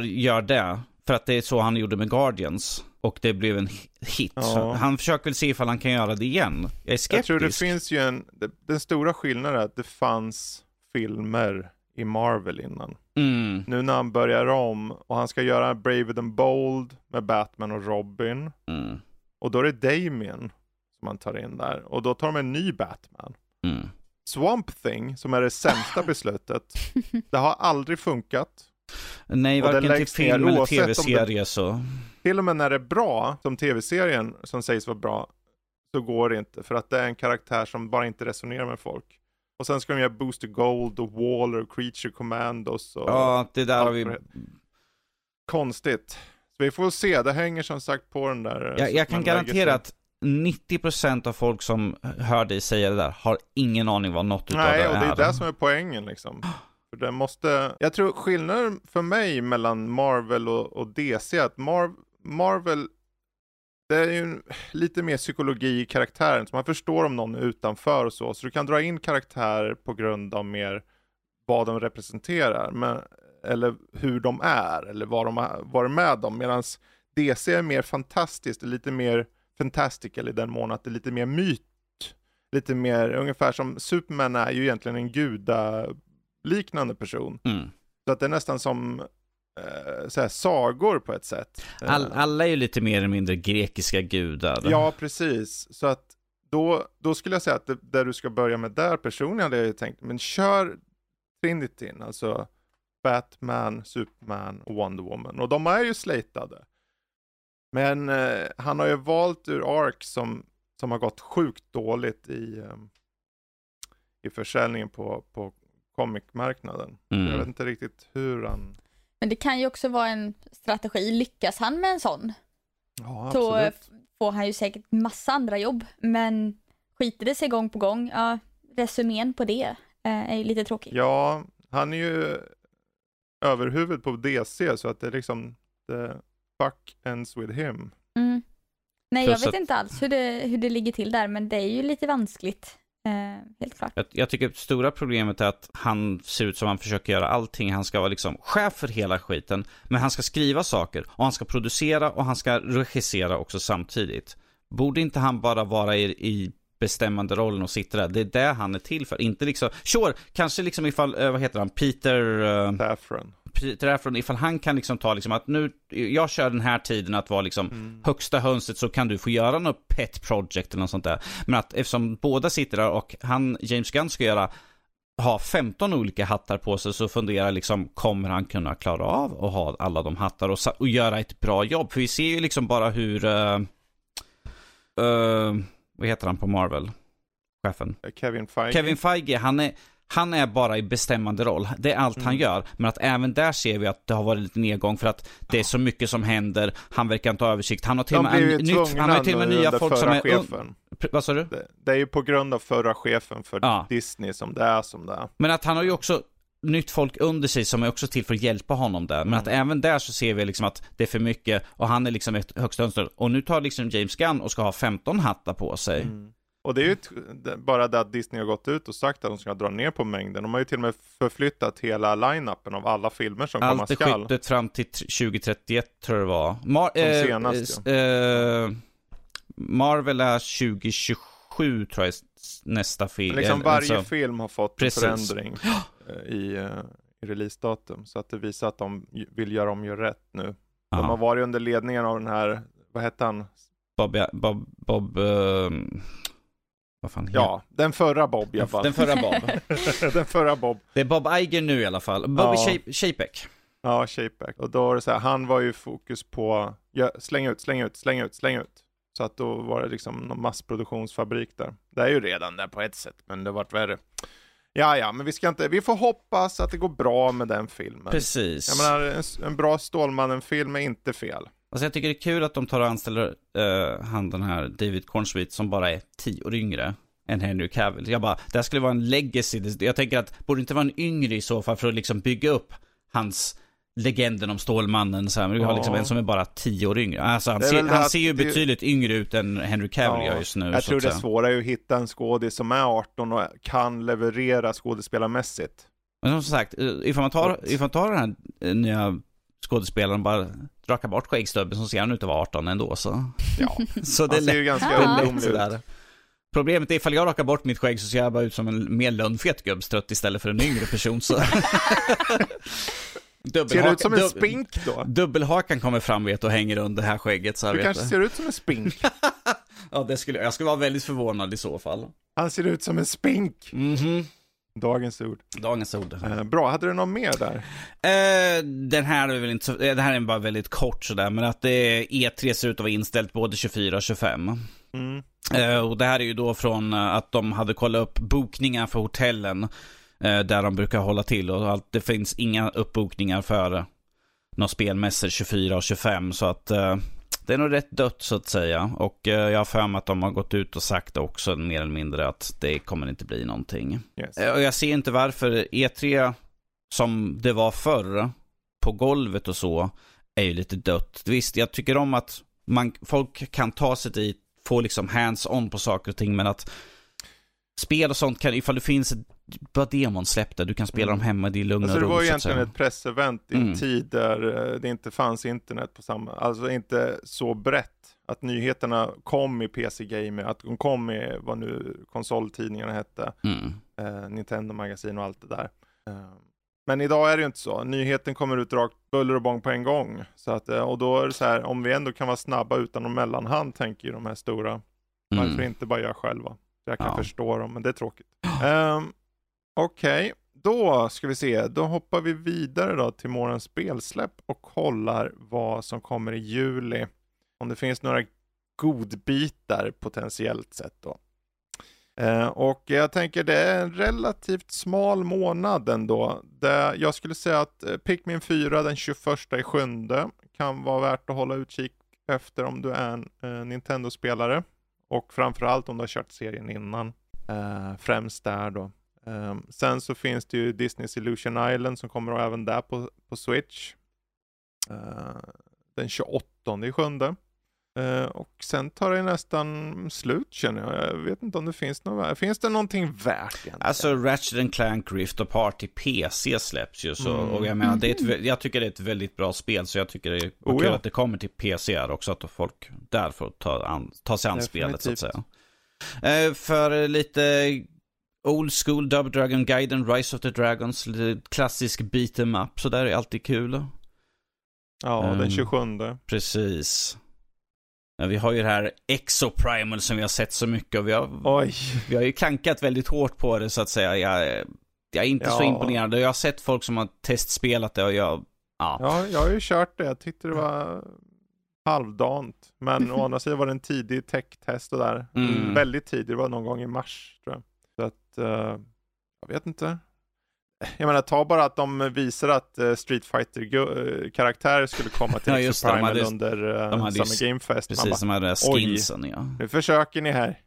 Gör det. För att det är så han gjorde med Guardians. Och det blev en hit. Så han försöker väl se ifall han kan göra det igen. Jag är skeptisk. Jag tror det finns ju den stora skillnaden är att det fanns filmer i Marvel innan. Nu när han börjar om och han ska göra Brave and Bold med Batman och Robin. Och då är det Damien som han tar in där. Och då tar de en ny Batman. Swamp Thing, som är det sämsta beslutet. Det har aldrig funkat. Nej, och varken till film eller tv-serie så. Till och med när det är bra, som tv-serien som sägs vara bra, så går det inte. För att det är en karaktär som bara inte resonerar med folk. Och sen ska de göra Booster Gold och Waller och Creature Commandos. Och ja, det där har vi... Konstigt. Så vi får se, det hänger som sagt på den där... Jag kan garantera att 90% av folk som hör dig säga det där har ingen aning vad något utav det är. Nej, och det är det som är poängen liksom. För det måste... Jag tror skillnaden för mig mellan Marvel och DC är att Marvel... Det är ju lite mer psykologi i karaktären. Så man förstår om någon är utanför och så. Så du kan dra in karaktärer på grund av mer vad de representerar. Eller hur de är. Eller vad de har varit med om. Medan DC är mer fantastiskt. Lite mer fantastical i den mån att det är lite mer myt. Lite mer ungefär som Superman är ju egentligen en guda liknande person. Så att det är nästan som så här, sagor på ett sätt. Alla är ju lite mer eller mindre grekiska gudar. Ja, precis. Så att då skulle jag säga att det, där du ska börja med där personligen hade jag ju tänkt, men kör Trinityn, alltså Batman, Superman och Wonder Woman. Och de är ju slatade. Men han har ju valt ur Ark som har gått sjukt dåligt i försäljningen på comic-marknaden. Mm. Jag vet inte riktigt hur han... Men det kan ju också vara en strategi. Lyckas han med en sån? Ja, absolut. Så får han ju säkert massa andra jobb. Men skiter det sig gång på gång. Ja, resumén på det är ju lite tråkigt. Ja, han är ju överhuvud på DC. Så att det är liksom... Fuck ends with him. Mm. Nej, plus jag vet inte alls hur det ligger till där. Men det är ju lite vanskligt. Helt klart. Jag tycker det stora problemet är att han ser ut som han försöker göra allting. Han ska vara liksom chef för hela skiten. Men han ska skriva saker. Och han ska producera. Och han ska regissera också samtidigt. Borde inte han bara vara i bestämmande rollen och sitta där? Det är det han är till för. Inte liksom... Sure, kanske liksom ifall... Vad heter han? Peter... Saffron. Därifrån, ifall han kan liksom ta liksom att nu, jag kör den här tiden att vara liksom högsta hönset, så kan du få göra något pet project eller något sånt där. Men att eftersom båda sitter där och han, James Gunn, ska ha 15 olika hattar på sig, så funderar liksom, kommer han kunna klara av och ha alla de hattar och göra ett bra jobb? För vi ser ju liksom bara hur vad heter han på Marvel? Chefen. Kevin Feige, han är bara i bestämmande roll. Det är allt han gör. Men att även där ser vi att det har varit lite nedgång för att det är så mycket som händer. Han verkar inte ha översikt. Han har till och med nya folk som är... Vad sa du? Det är ju på grund av förra chefen för Disney som det är som det är. Men att han har ju också nytt folk under sig som är också till för att hjälpa honom där. Men att även där så ser vi liksom att det är för mycket och han är liksom ett högsta önster. Och nu tar liksom James Gunn och ska ha 15 hattar på sig. Mm. Och det är ju bara det att Disney har gått ut och sagt att de ska dra ner på mängden. De har ju till och med förflyttat hela line-upen av alla filmer som kommer skall. Allt är skjutet fram till 2031 tror jag det var. Marvel är 2027 tror jag nästa film. Men liksom varje film har fått förändring i releasedatum. Så att det visar att de vill göra om ju rätt nu. De har varit under ledningen av den här, vad heter han? Den förra Bob. Det är Bob Iger nu i alla fall. Bobby Chapek. Ja, Chapek. Och då var det så här, han var ju fokus på släng ut. Så att då var det liksom någon massproduktionsfabrik där. Det är ju redan där på ett sätt, men det har varit värre. Ja, men vi får hoppas att det går bra med den filmen. Precis. Jag menar, en bra Stålmannen-film är inte fel. Alltså jag tycker det är kul att de tar och anställer han den här David Corenswet som bara är 10 år yngre än Henry Cavill. Jag bara, det här skulle vara en legacy. Jag tänker att borde inte vara en yngre i så fall för att liksom bygga upp hans legenden om Stålmannen. Så här. Men vi har liksom en som är bara 10 år yngre. Alltså han ser ju betydligt yngre ut än Henry Cavill gör just nu. Jag tror det är svårare att hitta en skådis som är 18 och kan leverera skådespelarmässigt. Men som sagt, ifall man tar den här nya skådespelaren bara drakar bort skäggstubben som ser han ut att vara 18 ändå så. Ja, så det är ju ganska ungdomligt där. Problemet är ifall jag rakar bort mitt skägg så ser jag bara ut som en mer lönnfet gubbstrött istället för en yngre person så. Ser ut som en spink då? Dubbelhakan kommer fram vet och hänger under det här skägget så här, du kanske ser ut som en spink. Ja, jag skulle vara väldigt förvånad i så fall. Han ser ut som en spink. Mhm. Dagens ord. Bra, hade du något mer där? Den här är bara väldigt kort sådär, men att E3 ser ut att vara inställt både 24 och 25. Mm. Och det här är ju då från att de hade kollat upp bokningar för hotellen där de brukar hålla till och allt, det finns inga uppbokningar för några spelmässor 24 och 25 så att det är nog rätt dött så att säga och jag har för mig att de har gått ut och sagt också mer eller mindre att det kommer inte bli någonting. Yes. Och jag ser inte varför E3 som det var förr på golvet och så är ju lite dött. Visst, jag tycker om att folk kan ta sig dit, få liksom hands-on på saker och ting, men att spel och sånt kan, ifall det finns bara demon släppta, du kan spela dem hemma, det är lugna alltså, rum. Det var ju egentligen ett pressevent i en tid där det inte fanns internet på samma, alltså inte så brett att nyheterna kom i PC-gamer, att de kom i vad nu konsoltidningarna hette, Nintendo-magasin och allt det där. Men idag är det ju inte så. Nyheten kommer ut rakt buller och bång på en gång. Så att, och då är det så här, om vi ändå kan vara snabba utan någon mellanhand, tänker ju de här stora. Varför inte bara göra själva? Jag kan förstå dem, men det är tråkigt. Okej. Då ska vi se. Då hoppar vi vidare då till morgons spelsläpp och kollar vad som kommer i juli. Om det finns några godbitar potentiellt sett då. Och jag tänker det är en relativt smal månad ändå. Jag skulle säga att Pikmin 4 den 21/7 kan vara värt att hålla utkik efter om du är en Nintendo-spelare. Och framförallt om du har kört serien innan. Främst där då. Sen så finns det ju Disney's Illusion Island som kommer även där på Switch. Den 28/7. Och sen tar det nästan slut, känner jag. Jag vet inte om det finns något värt. Finns det någonting värt egentligen? Alltså Ratchet & Clank Rift Apart till PC släpps ju så. Och jag menar, jag tycker det är ett väldigt bra spel. Så jag tycker det är kul att det kommer till PC här också. Att folk där får ta sig an spelet så att säga. För lite old school Double Dragon Gaiden, Rise of the Dragons. Klassisk beat 'em up. Så där är alltid kul. Ja, den 27. Precis. Vi har ju det här Exoprimal som vi har sett så mycket och vi har ju klankat väldigt hårt på det så att säga. Jag är inte så imponerad. Jag har sett folk som har testspelat det och jag har ju kört det. Jag tyckte det var halvdant. Men å andra sidan var det en tidig tech-test och där. Väldigt tidig. Det var någon gång i mars tror jag. Så att, jag vet inte. Jag menar, ta bara att de visar att Street Fighter-karaktärer skulle komma till Exoprimal under Summer Game Fest. Precis, som hade skinsen, nu försöker ni här.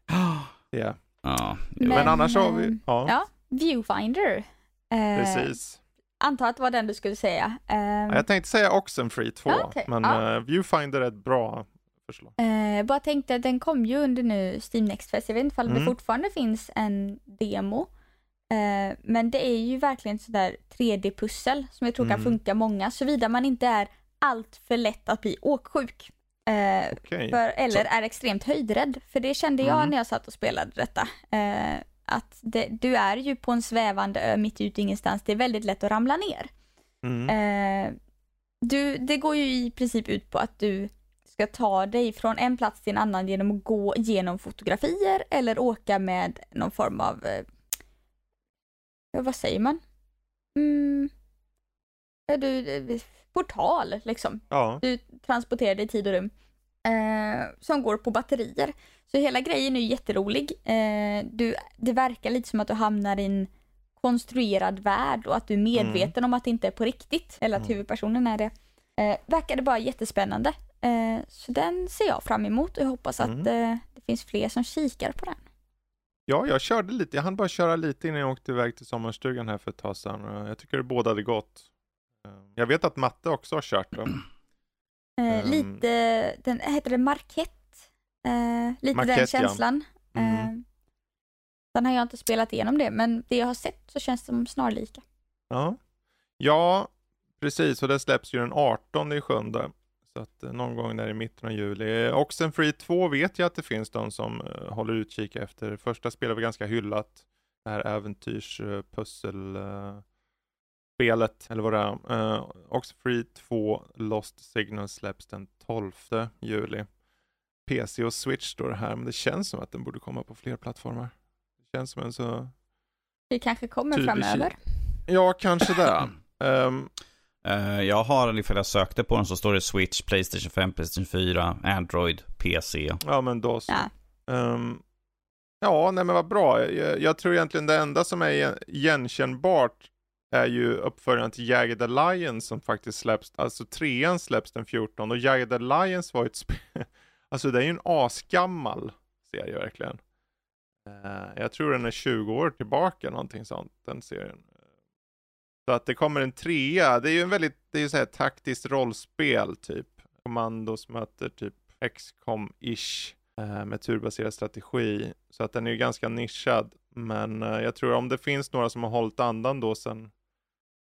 Men annars har vi... Ja, Viewfinder. Precis. Antar att det var den du skulle säga. Jag tänkte säga Oxenfree 2, men Viewfinder är ett bra förslag. Bara tänkte att den kom ju under nu Steam Next Fest. Jag vet inte om det fortfarande finns en demo. Men det är ju verkligen ett sådär 3D-pussel som jag tror kan funka många, såvida man inte är allt för lätt att bli åksjuk eller är extremt höjdrädd, för det kände jag när jag satt och spelade detta, att du är ju på en svävande ö mitt ute ingenstans, det är väldigt lätt att ramla ner. Det går ju i princip ut på att du ska ta dig från en plats till en annan genom att gå genom fotografier eller åka med någon form av vad säger man? Portal liksom. Ja. Du transporterar dig i tid och rum. Som går på batterier. Så hela grejen är ju jätterolig. Det verkar lite som att du hamnar i en konstruerad värld och att du är medveten om att det inte är på riktigt. Eller att huvudpersonen är det. Verkar det bara jättespännande. Så den ser jag fram emot och jag hoppas att det finns fler som kikar på den. Ja, jag körde lite. Jag hann bara köra lite innan jag åkte iväg till sommarstugan här för ett tag sedan. Jag tycker det båda hade gått. Jag vet att Matte också har kört den. Lite, den heter det Markett. Lite Markett, den känslan. Ja. Sen har jag inte spelat igenom det, men det jag har sett så känns det som snarlika. Ja, precis. Och det släpps ju den 18/7. Så att någon gång där i mitten av juli. Oxenfree 2 vet jag att det finns de som håller utkik efter. Första spelet var ganska hyllat. Det här äventyrspusselspelet. Eller vad det är. Oxenfree 2 Lost Signal släpps den 12 juli. PC och Switch står det här. Men det känns som att den borde komma på fler plattformar. Det känns som en så... Det kanske kommer framöver. Ja, kanske det. Jag har, ifall jag sökte på den så står det Switch, Playstation 5, Playstation 4, Android, PC. Ja, men då så. Ja, nej men vad bra. Jag tror egentligen det enda som är igenkännbart är ju uppföljaren till Jagged Alliance som faktiskt släpps. Alltså 3:an släpps den 14 och Jagged Alliance var ju ett alltså det är ju en asgammal serie verkligen. Jag tror den är 20 år tillbaka någonting sånt, den serien. Så att det kommer en 3:a. Det är ju en väldigt, det är ju så här taktiskt rollspel typ. Kommandos möter typ XCOM-ish med turbaserad strategi. Så att den är ju ganska nischad. Men jag tror om det finns några som har hållit andan då sen.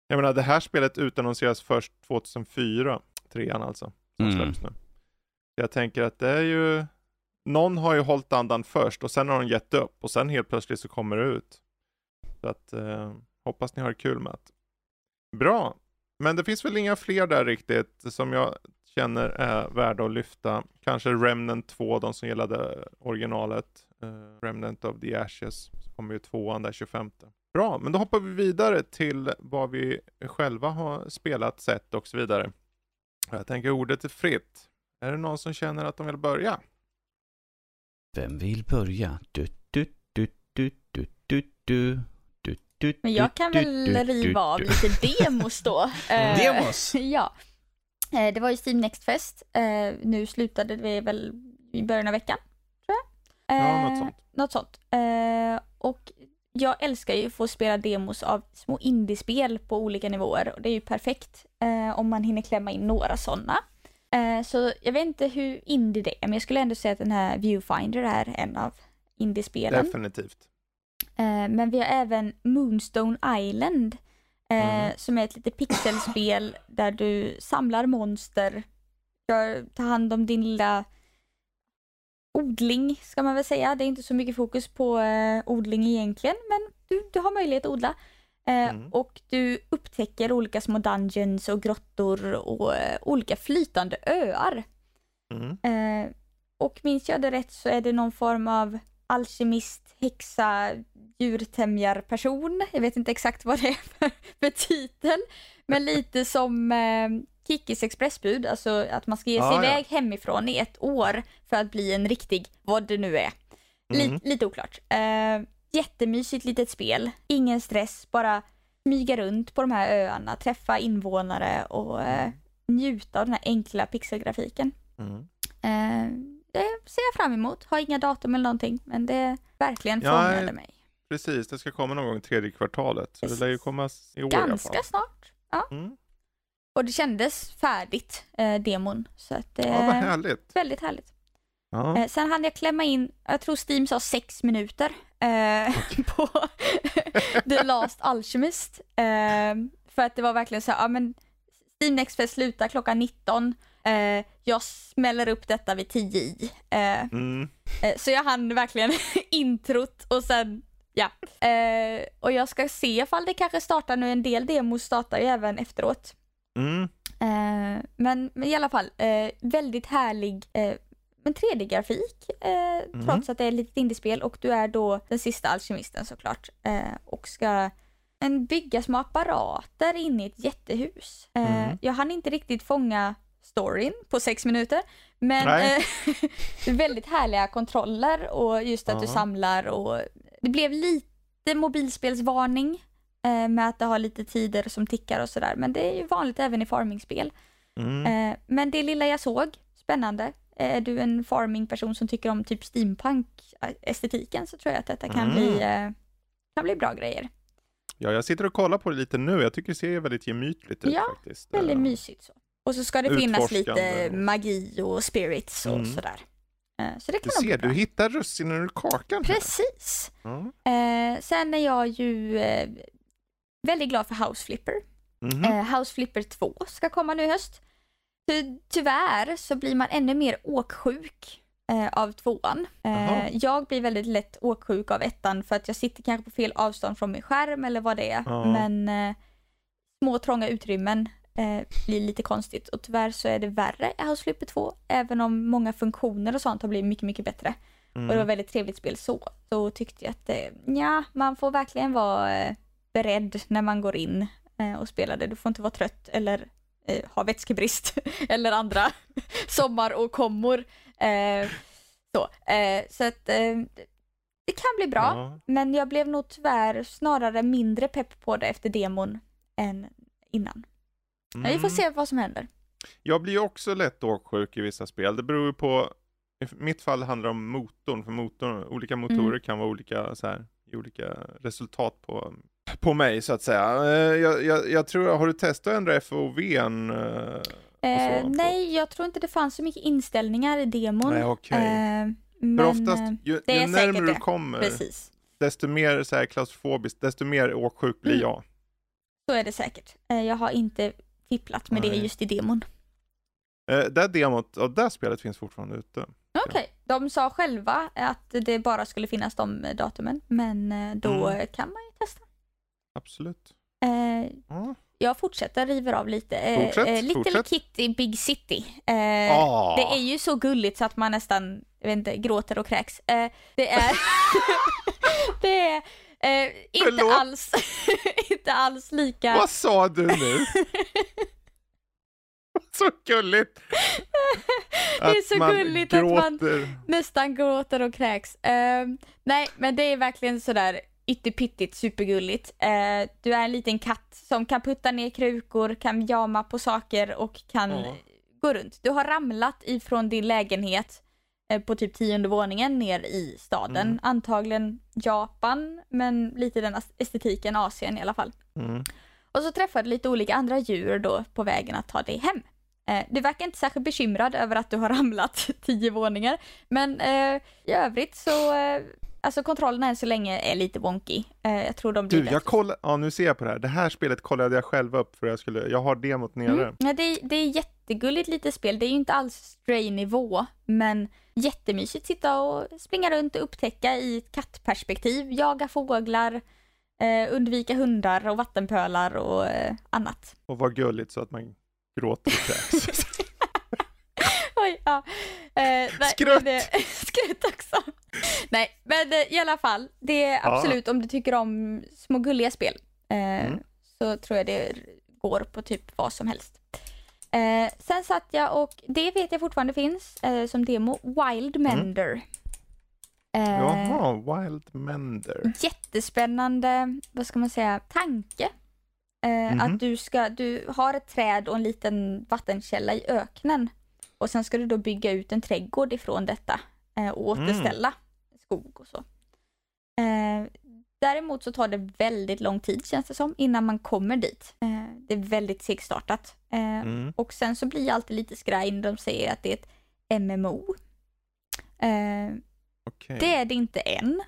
Jag menar det här spelet utannonseras först 2004. 3:an alltså. Som släpps nu. Så jag tänker att det är ju. Någon har ju hållit andan först. Och sen har de gett upp. Och sen helt plötsligt så kommer det ut. Så att hoppas ni har kul med att. Bra. Men det finns väl inga fler där riktigt som jag känner är värda att lyfta. Kanske Remnant 2, de som gillade originalet. Remnant of the Ashes, så kommer ju tvåan där 25. Bra, men då hoppar vi vidare till vad vi själva har spelat, sett och så vidare. Jag tänker ordet är fritt. Är det någon som känner att de vill börja? Vem vill börja? Men jag kan väl riva av lite demos då. Demos? Ja. Det var ju Steam Next Fest. Nu slutade vi väl i början av veckan, tror jag. Ja, något sånt. Och jag älskar ju att få spela demos av små indiespel på olika nivåer. Och det är ju perfekt om man hinner klämma in några sådana. Så jag vet inte hur indie det är, men jag skulle ändå säga att den här Viewfinder är en av indiespelen. Definitivt. Men vi har även Moonstone Island som är ett lite pixelspel där du samlar monster, tar hand om din lilla odling, ska man väl säga. Det är inte så mycket fokus på odling egentligen, men du har möjlighet att odla. Och du upptäcker olika små dungeons och grottor och olika flytande öar. Och minns jag det rätt så är det någon form av alkemist, häxa, djurtämjarperson. Jag vet inte exakt vad det är för titel. Men lite som Kikis expressbud. Alltså att man ska ge sig iväg hemifrån i ett år för att bli en riktig, vad det nu är. Lite oklart. Jättemysigt litet spel. Ingen stress, bara smyga runt på de här öarna, träffa invånare och njuta av den här enkla pixelgrafiken. Det ser jag fram emot. Har inga datum eller någonting, men det verkligen fångade mig. Precis, det ska komma någon gång tredje kvartalet. Så det lär ju komma i år. Ganska snart, ja. Och det kändes färdigt, demon. Så att, vad härligt. Väldigt härligt. Ja. Sen hann jag klämma in, jag tror Steam sa 6 minuter på The Last Alchemist. För att det var verkligen så här, ja, men Steam Next Fest slutar klockan 19. Jag smäller upp detta vid 10 i. Så jag hann verkligen introt och sen, ja. Och jag ska se ifall det kanske startar nu. En del demos startar ju även efteråt. Men i alla fall, väldigt härlig men 3D-grafik. Trots att det är lite indiespel. Och du är då den sista alkemisten såklart. Och ska bygga små apparater inne i ett jättehus. Jag hann inte riktigt fånga storyn på 6 minuter. Men väldigt härliga kontroller och just att du samlar. Och det blev lite mobilspelsvarning med att det har lite tider som tickar och sådär. Men det är ju vanligt även i farmingspel. Men det lilla jag såg, spännande. Är du en farming-person som tycker om typ steampunk-estetiken så tror jag att detta kan bli bra grejer. Ja, jag sitter och kollar på det lite nu. Jag tycker det ser väldigt gemytligt ut faktiskt. Ja, väldigt mysigt så. Och så ska det finnas lite magi och spirits och sådär. Så det kan du ser, bra. Du hittar russinen ur kakan. Precis. Sen är jag ju väldigt glad för House Flipper. House Flipper 2 ska komma nu i höst. Tyvärr så blir man ännu mer åksjuk av tvåan. Jag blir väldigt lätt åksjuk av ettan för att jag sitter kanske på fel avstånd från min skärm eller vad det är. Men små trånga utrymmen blir lite konstigt. Och tyvärr så är det värre i House Flipper 2, även om många funktioner och sånt har blivit mycket, mycket bättre. Och det var väldigt trevligt spel så tyckte jag att man får verkligen vara beredd när man går in och spelar det. Du får inte vara trött eller ha vätskebrist eller andra sommar och kommor. Så att det kan bli bra, men jag blev nog tyvärr snarare mindre pepp på det efter demon än innan. Men vi får se vad som händer. Jag blir också lätt åksjuk i vissa spel. Det beror på, i mitt fall handlar det om motorn, för olika motorer kan vara olika, så här, olika resultat på mig så att säga. Jag tror, har du testat att ändra FOV:n? Nej, jag tror inte det fanns så mycket inställningar i demon. Nej, okej. Men oftast, ju närmare du kommer, desto mer så här klaustrofobiskt, desto mer åksjuk blir jag. Så är det säkert. Jag har inte fipplat med det just i demon. Där demot och där spelet finns fortfarande ute. Okej. De sa själva att det bara skulle finnas de datumen, men då kan man ju testa. Absolut. Jag fortsätter riva av lite. Little Kitty Big City. Det är ju så gulligt så att man nästan, jag vet inte, gråter och kräks. Det är det är inte alls inte alls lika. Vad sa du nu? Så gulligt. Det är så gulligt gråter. Att man nästan gråter och kräks. Nej, men det är verkligen så där ytterpittigt supergulligt. Du är en liten katt som kan putta ner krukor, kan jama på saker och kan gå runt. Du har ramlat ifrån din lägenhet på typ 10:e våningen ner i staden. Antagligen Japan, men lite den estetiken Asien i alla fall. Och så träffar du lite olika andra djur då på vägen att ta dig hem. Du verkar inte särskilt bekymrad över att du har ramlat 10 våningar. Men i övrigt så... alltså kontrollen än så länge är lite wonky. Jag tror de blir bättre. Ja, nu ser jag på det här. Det här spelet kollade jag själv upp för jag har demot nere. Mm. Det är jättegulligt lite spel. Det är ju inte alls stray-nivå, men jättemysigt sitta och springa runt och upptäcka i ett kattperspektiv. Jaga fåglar, undvika hundar och vattenpölar och annat. Och vad gulligt så att man gråter och kräks. Oj, ja. Skrutt också. Nej, men i alla fall, det är absolut, om du tycker om små gulliga spel så tror jag det går på typ vad som helst. Sen satt jag och, det vet jag fortfarande finns som demo, Wildmender. Jaha, Wildmender. Jättespännande, vad ska man säga, tanke. Att du har ett träd och en liten vattenkälla i öknen. Och sen ska du då bygga ut en trädgård ifrån detta och återställa skog och så. Däremot så tar det väldigt lång tid, känns det som, innan man kommer dit. Det är väldigt segstartat. Och sen så blir alltid lite skraj när de säger att det är ett MMO. Okay. Det är det inte än.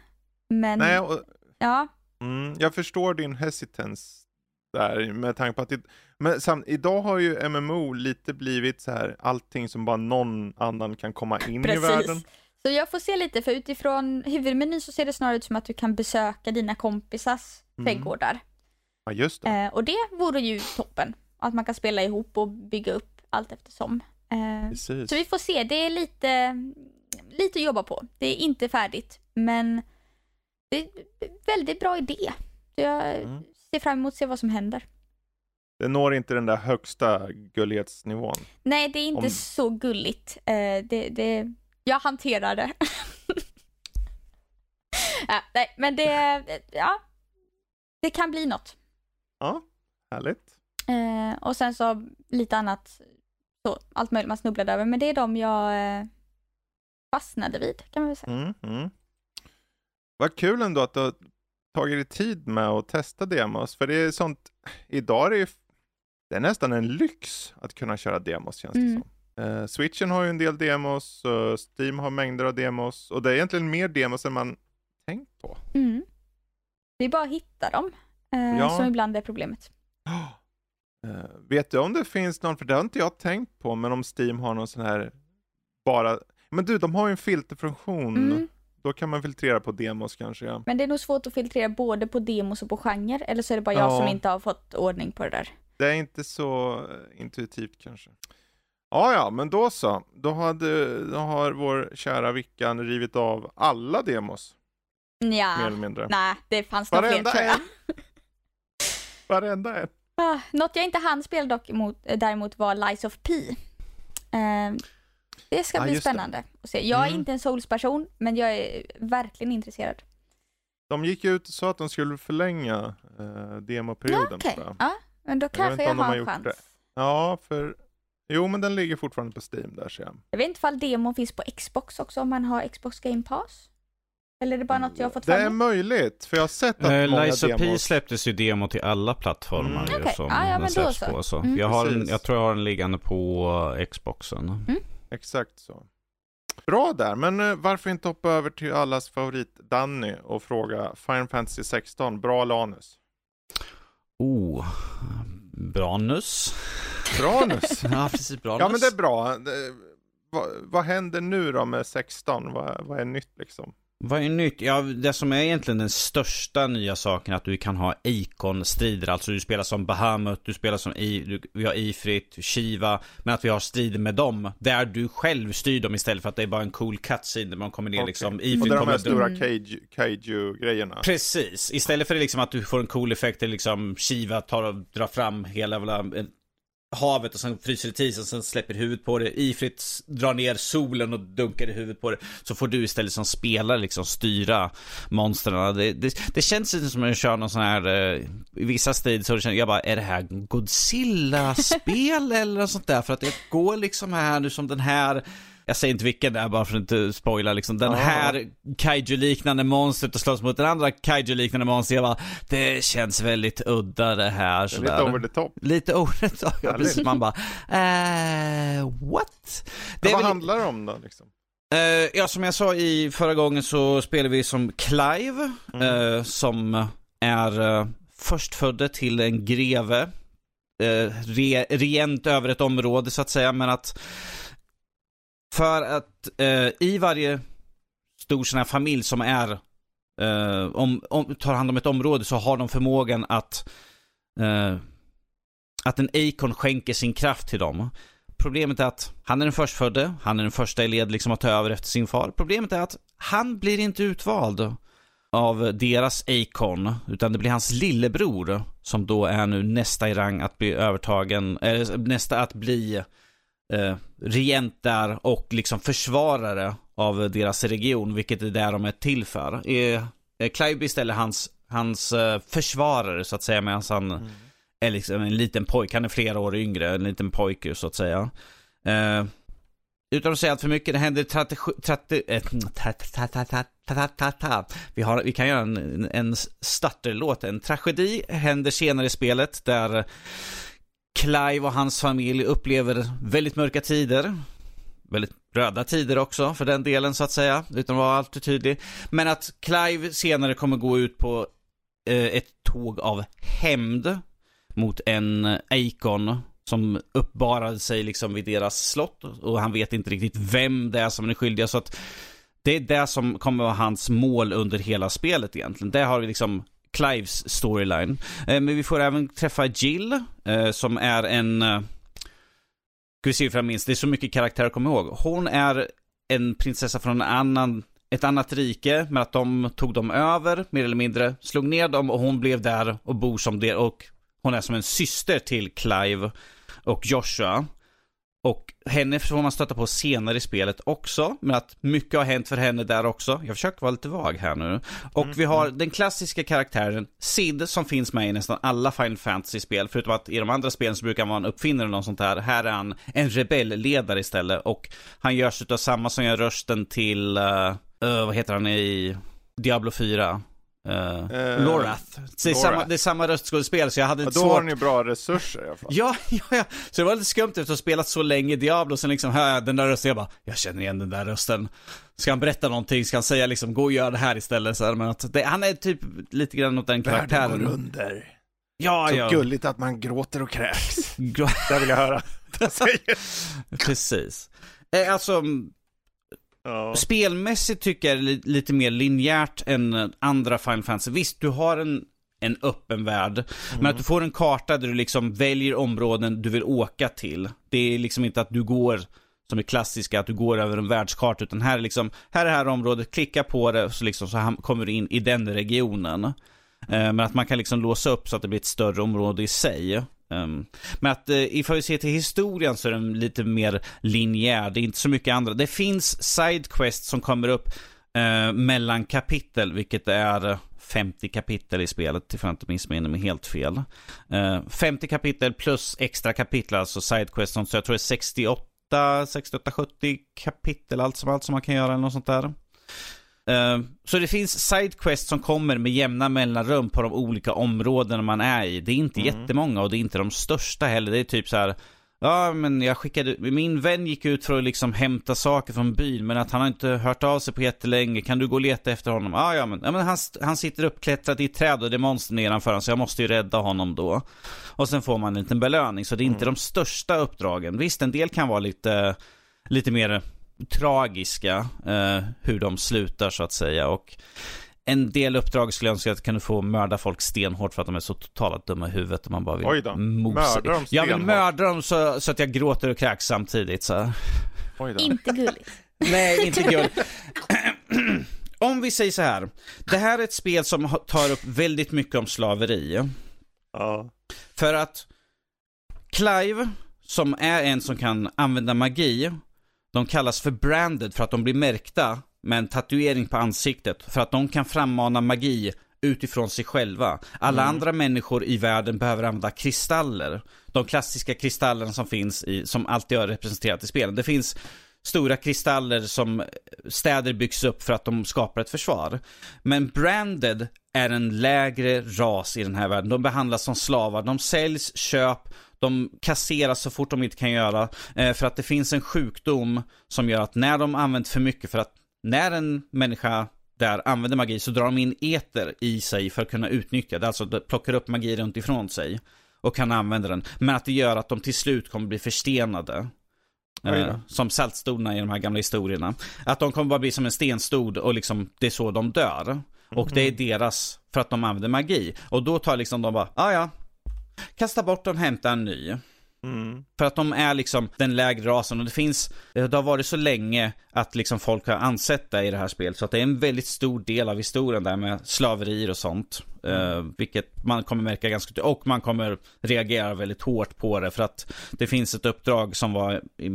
Men, nej, och, ja. Jag förstår din hesitans där med tanke på att det... Men idag har ju MMO lite blivit så här allting som bara någon annan kan komma in i världen. Så jag får se lite, för utifrån huvudmenyn så ser det snarare ut som att du kan besöka dina kompisars trädgårdar. Ja, just det. Och det vore ju toppen. Att man kan spela ihop och bygga upp allt eftersom. Så vi får se. Det är lite att jobba på. Det är inte färdigt, men det är en väldigt bra idé. Så jag ser fram emot att se vad som händer. Det når inte den där högsta gullighetsnivån. Nej, det är inte så gulligt. Jag hanterar det. Ja, nej, men det kan bli något. Ja, härligt. Och sen så lite annat, så allt möjligt man snubblade över. Men det är de jag fastnade vid, kan man väl säga. Vad kul ändå att du tagit dig tid med att testa demos. För det är sånt, idag är det ju... Det är nästan en lyx att kunna köra demos, känns det som. Switchen har ju en del demos. Steam har mängder av demos. Och det är egentligen mer demos än man tänkt på. Det är bara att hitta dem. Som ibland är problemet. Vet du om det finns någon? För det har inte jag tänkt på. Men om Steam har någon sån här... bara... Men du, de har ju en filterfunktion. Då kan man filtrera på demos kanske. Ja. Men det är nog svårt att filtrera både på demos och på genre. Eller så är det bara jag som inte har fått ordning på det där. Det är inte så intuitivt kanske. Ja, men då så. Då har vår kära Vickan rivit av alla demos. Ja, mer eller mindre. Nej, det fanns nog fler tror jag. Varenda en. Något jag inte hann spela däremot var Lies of P. Det ska bli spännande att se. Jag är inte en Souls-person, men jag är verkligen intresserad. De gick ut och sa att de skulle förlänga demoperioden. Okej, men då kanske jag har en chans. Ja, för... Jo, men den ligger fortfarande på Steam där, ser jag. Jag vet inte ifall demon finns på Xbox också, om man har Xbox Game Pass. Eller är det bara något jag har fått fram? Det är möjligt, för jag har sett att många Lies of P släpptes ju demo till alla plattformar som den släpps på. Så. Jag tror jag har den liggande på Xboxen. Exakt så. Bra där, men varför inte hoppa över till allas favorit Danny och fråga Final Fantasy 16, bra lanus? Branus. Branus? Ja, precis, Branus. Ja, men det är bra. Vad händer nu då med 16? Vad är nytt liksom? Vad är nytt? Ja, det som är egentligen den största nya saken är att du kan ha icon-strider. Alltså du spelar som Bahamut, du spelar som vi har Ifrit, Shiva, men att vi har strider med dem där du själv styr dem istället för att det är bara en cool cutscene där man kommer ner, okay, liksom. Ifrit, och det är de här stora kaiju-grejerna. Precis, istället för det, liksom, att du får en cool effekt där liksom Shiva tar och drar fram hela havet och sen fryser det isen och sen släpper huvudet på det. Ifrit drar ner solen och dunkar i huvudet på det. Så får du istället som spelare liksom styra monstren. Det känns inte som att jag kör någon sån här i vissa strider så känner jag bara, är det här Godzilla-spel eller något sånt där? För att det går liksom här nu som den här, jag säger inte vilken det är bara för att inte spoila liksom, den här kaiju-liknande monstret och slåss mot den andra kaiju-liknande monster. Jag bara, det känns väldigt udda det här. Det är lite over the top. Lite over the top, ja, precis. Man bara, what? Det vad handlar det om då liksom? Ja, som jag sa i förra gången så spelar vi som Clive, som är förstfödde till en greve, regent över ett område så att säga, men att för att i varje stor sån här familj som är tar hand om ett område så har de förmågan att en ikon skänker sin kraft till dem. Problemet är att han är den förstfödde, han är den första i led liksom att ta över efter sin far. Problemet är att han blir inte utvald av deras ikon, utan det blir hans lillebror som då är nu nästa i rang att bli övertagen, nästa att bli regent där och liksom försvarare av deras region, vilket är där de är till för. Clive istället hans försvarare så att säga, medan han är liksom en liten pojk, han är flera år yngre, en liten pojk så att säga. Utan att säga allt för mycket, det händer vi kan göra en starterlåt, en tragedi händer senare i spelet där Clive och hans familj upplever väldigt mörka tider. Väldigt röda tider också för den delen så att säga, utan att vara alltid tydlig. Men att Clive senare kommer gå ut på ett tåg av hämnd mot en ikon som uppbarade sig liksom vid deras slott, och han vet inte riktigt vem det är som är skyldig. Så att det är det som kommer vara hans mål under hela spelet egentligen. Det har vi liksom Clives storyline. Men vi får även träffa Jill som är en, ska vi se ifall jag minns, det är så mycket karaktärer att komma ihåg. Hon är en prinsessa från ett annat rike, men att de tog dem över, mer eller mindre slog ner dem, och hon blev där och bor som det, och hon är som en syster till Clive och Joshua. Och henne får man stöta på senare i spelet också, men att mycket har hänt för henne där också. Jag försöker vara lite vag här nu. Och vi har den klassiska karaktären Sid som finns med i nästan alla Final Fantasy-spel, förutom att i de andra spelen så brukar han vara en uppfinnare eller något sånt här. Här är han en rebellledare istället, och han görs utav samma som gör rösten till vad heter han i Diablo 4? Lorath. Det är samma röstskådespel, så jag hade då svårt. Har ni bra resurser i alla fall. Ja. Så det var lite skumt efter att ha spelat så länge Diablo, och sen liksom hör den där rösten, jag bara, jag känner igen den där rösten. Ska han berätta någonting, ska han säga liksom, gå och gör det här istället så här, men att han är typ lite grann åt den karaktären. Världen går under. Ja, så ja. Gulligt att man gråter och kräks. Det vill jag höra. Precis. Alltså spelmässigt tycker jag är lite mer linjärt än andra Final Fantasy. Visst, du har en öppen värld, men att du får en karta där du liksom väljer områden du vill åka till. Det är liksom inte att du går som är klassiska, att du går över en världskarta, utan här är liksom, här är det här området, klicka på det så liksom, så kommer du in i den regionen. Men att man kan liksom låsa upp så att det blir ett större område i sig. Men att ifall vi ser till historien så är den lite mer linjär. Det är inte så mycket andra. Det finns sidequests som kommer upp mellan kapitel, vilket är 50 kapitel i spelet, ifall jag inte missminner mig helt fel. 50 kapitel plus extra kapitel, alltså sidequests. Så jag tror det är 68-70 kapitel, allt som man kan göra eller något sånt där. Så det finns sidequests som kommer med jämna mellanrum på de olika områden man är i. Det är inte jättemånga, och det är inte de största heller. Det är typ så här, ja men jag skickade, min vän gick ut för att liksom hämta saker från byn, men att han har inte hört av sig på jättelänge. Kan du gå och leta efter honom? Ja men han sitter uppklättrad i ett träd och det är monster nedanför honom, så jag måste ju rädda honom då. Och sen får man en liten belöning, så det är inte de största uppdragen. Visst, en del kan vara lite mer tragiska hur de slutar så att säga, och en del uppdrag skulle jag önska att jag kunde få mörda folk stenhårt för att de är så totalt dumma i huvudet och man bara vill mörda dem. Jag vill mörda dem så att jag gråter och kräks samtidigt så. Inte gulligt. Nej, inte gulligt. Om vi säger så här, det här är ett spel som tar upp väldigt mycket om slaveri. Ja. För att Clive, som är en som kan använda magi, de kallas för branded för att de blir märkta med en tatuering på ansiktet för att de kan frammana magi utifrån sig själva. Alla andra människor i världen behöver använda kristaller. De klassiska kristallerna som finns i, som alltid har representerat i spelen. Det finns stora kristaller som städer byggs upp för att de skapar ett försvar. Men branded är en lägre ras i den här världen. De behandlas som slavar. De säljs, köp, de kasseras så fort de inte kan göra. För att det finns en sjukdom som gör att när de använder för mycket, för att när en människa där använder magi så drar de in eter i sig för att kunna utnyttja det. Alltså de plockar upp magi runt ifrån sig och kan använda den. Men att det gör att de till slut kommer bli förstenade. Som saltstolarna i de här gamla historierna. Att de kommer bara bli som en stenstod och liksom, det är så de dör. Och det är deras, för att de använder magi. Och då tar liksom de bara, ja, kasta bort den, hämta en ny. För att de är liksom den lägre rasen. Och det finns, det har varit så länge att liksom folk har ansett det i det här spelet. Så att det är en väldigt stor del av historien där med slaverier och sånt. Vilket man kommer märka ganska tydligt. Och man kommer reagera väldigt hårt på det. För att det finns ett uppdrag som var i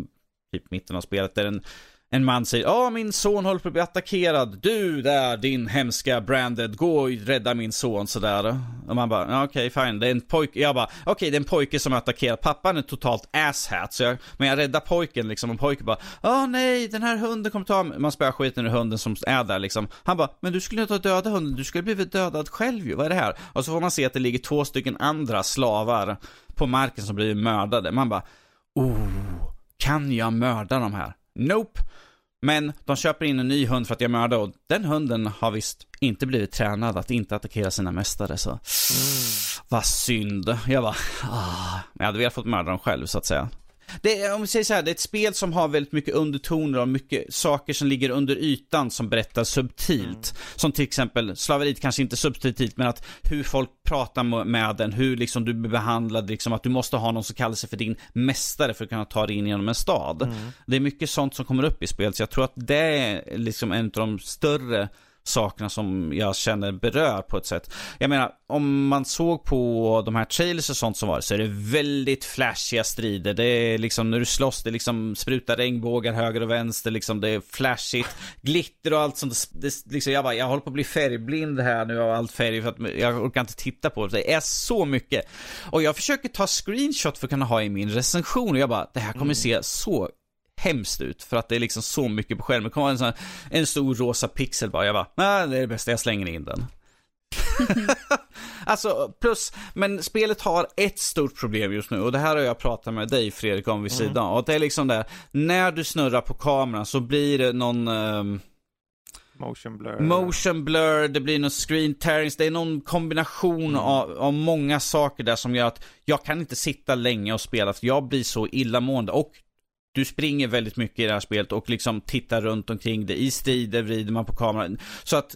typ mitten av spelet där en man säger, min son håller på att bli attackerad. Du där, din hemska branded, gå och rädda min son sådär. Och man bara, okej, fine. Det är en pojke. Jag bara, okej, det är en pojke som attackerar. Pappan är totalt asshat. Så jag räddar pojken liksom. Och pojken bara, nej, den här hunden kommer ta mig. Man spär skiten ur hunden som är där liksom. Han bara, men du skulle inte ha dödat hunden. Du skulle blivit dödad själv ju. Vad är det här? Och så får man se att det ligger 2 stycken andra slavar på marken som blir mördade. Man bara, kan jag mörda de här? Nope. Men de köper in en ny hund för att jag mördar, och den hunden har visst inte blivit tränad att inte attackera sina mästare så. Vad synd. Jag bara, jag hade väl fått mörda dem själv så att säga. Det är, om vi säger så här, det är ett spel som har väldigt mycket undertoner och mycket saker som ligger under ytan som berättar subtilt. Som till exempel slaveriet, kanske inte subtilt, men att hur folk pratar med den, hur liksom du blir behandlad, liksom att du måste ha någon som kallar sig för din mästare för att kunna ta dig in genom en stad. Det är mycket sånt som kommer upp i spelet, så jag tror att det är liksom en av de större sakerna som jag känner berör på ett sätt. Jag menar, om man såg på de här trailers och sånt som var, så är det väldigt flashiga strider. Det är liksom, när du slåss, det liksom sprutar regnbågar höger och vänster liksom, det är flashigt, glitter och allt sånt. Det, liksom, jag håller på att bli färgblind här nu av allt färg för att jag orkar inte titta på det. Det är så mycket. Och jag försöker ta screenshot för att kunna ha i min recension, och jag bara, det här kommer se så hemskt ut för att det är liksom så mycket på skärmen. Det kommer en stor rosa pixel bara. Jag bara, nej, det är det bästa, jag slänger in den. Alltså, plus, men spelet har ett stort problem just nu, och det här har jag pratat med dig, Fredrik, om vid sidan. Och det är liksom där, när du snurrar på kameran så blir det någon motion blur, det blir någon screen tearings, det är någon kombination av många saker där som gör att jag kan inte sitta länge och spela för jag blir så illamående. Och du springer väldigt mycket i det här spelet och liksom tittar runt omkring det. I strider vrider man på kameran. Så att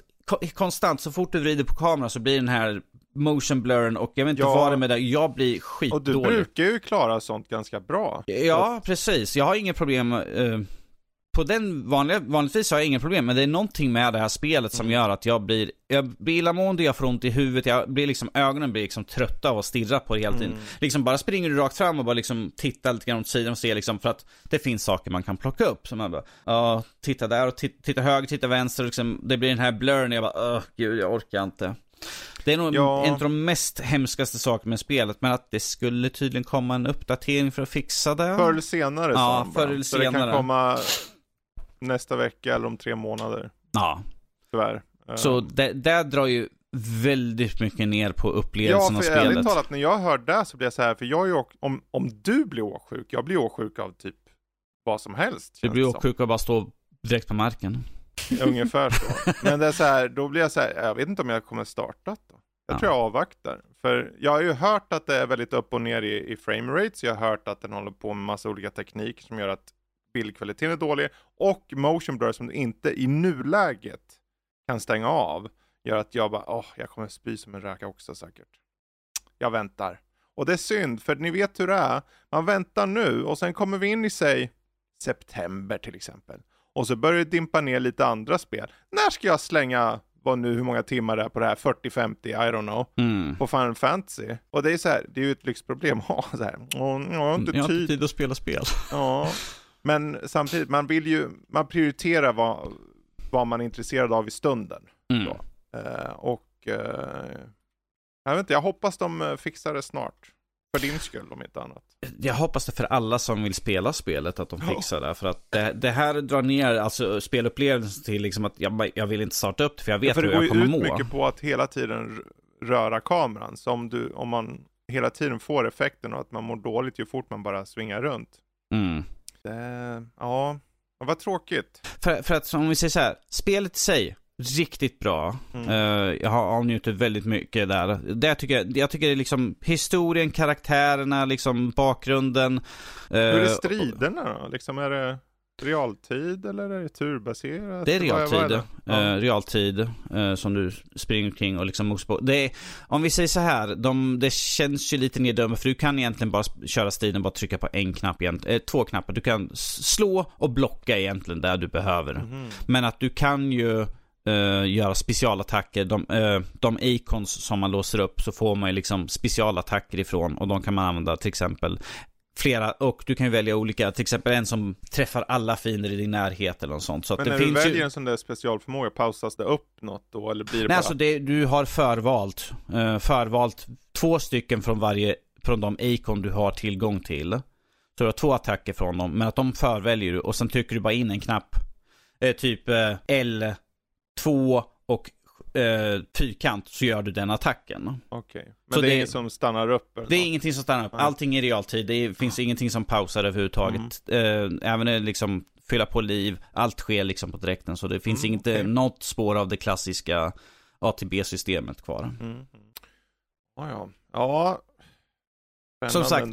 konstant, så fort du vrider på kameran så blir den här motion blurren, och jag vet inte vad det är med det. Jag blir skitdålig. Och du brukar ju klara sånt ganska bra. Ja, precis. Jag har inga problem. På den vanligtvis har jag inga problem, men det är någonting med det här spelet som gör att jag blir illamående, jag får ont i huvudet, jag blir liksom, ögonen blir liksom trötta av att stirra på det hela tiden. Liksom bara springer du rakt fram och bara liksom tittar lite grann åt sidan och ser liksom, för att det finns saker man kan plocka upp. Så man bara, titta där och titta höger, titta vänster, liksom, det blir den här blurren, jag bara, gud, jag orkar inte. Det är nog en av de mest hemskaste sakerna med spelet, men att det skulle tydligen komma en uppdatering för att fixa det. Förr eller senare. Ja, förr eller senare. Så det kan komma nästa vecka eller om 3 månader. Ja. Tyvärr. Så det drar ju väldigt mycket ner på upplevelsen av spelet. Ja, för ärligt talat, när jag hör det så blir jag så här, för jag är ju, om du blir åksjuk, jag blir åksjuk av typ vad som helst. Du blir åksjuk av bara stå direkt på marken. Ungefär så. Men det är så här, då blir jag så här, jag vet inte om jag kommer starta då. Jag tror jag avvaktar. För jag har ju hört att det är väldigt upp och ner i framerate, så jag har hört att den håller på med massa olika tekniker som gör att bildkvaliteten är dålig och motion blur som du inte i nuläget kan stänga av gör att jag bara, jag kommer spy som en räka också säkert. Jag väntar. Och det är synd, för ni vet hur det är. Man väntar nu och sen kommer vi in i september till exempel. Och så börjar det dimpa ner lite andra spel. När ska jag slänga, hur många timmar det är på det här, 40-50, I don't know, på Final Fantasy. Och det är så här, det är ju ett lyxproblem att ha så här. Jag har inte tid att spela spel. Ja, men samtidigt, man prioriterar vad man är intresserad av i stunden. Mm. Jag vet inte, jag hoppas de fixar det snart. För din skull om inte annat. Jag hoppas det för alla som vill spela spelet att de fixar det. För att det här drar ner alltså, spelupplevelsen till liksom att jag vill inte starta upp det för jag vet hur jag kommer må. Det går ut mycket på att hela tiden röra kameran. Så om man hela tiden får effekten och att man mår dåligt ju fort man bara svingar runt. Mm. Vad tråkigt. För att om vi säger så här, spelet i sig riktigt bra. Jag har avnjutit väldigt mycket där. Jag tycker det är liksom historien, karaktärerna, liksom bakgrunden. Hur är det striderna då? Liksom är det realtid eller är det turbaserat? Det är realtid. Som du springer kring och liksom mos på. Om vi säger så här, det känns ju lite nedömme för du kan egentligen bara köra striden, bara trycka på en knapp, två knappar. Du kan slå och blocka egentligen där du behöver. Men att du kan ju göra specialattacker. De icons som man låser upp så får man ju liksom specialattacker ifrån och de kan man använda till exempel flera, och du kan ju välja olika, till exempel en som träffar alla fiender i din närhet eller något sånt. Så men att det när finns du väljer en sån där specialförmåga, pausas det upp något då? Eller blir det alltså du har förvalt två stycken från de icon du har tillgång till. Så du har två attacker från dem, men att de förväljer du och sen trycker du bara in en knapp, typ L2 och fyrkant, så gör du den attacken. Okej. Men så det är inget som stannar upp? Eller det är ingenting som stannar upp. Allting är realtid. Det finns ingenting som pausar överhuvudtaget. Även liksom fylla på liv. Allt sker liksom på direkten. Så det finns inte något spår av det klassiska ATB-systemet kvar. Som sagt,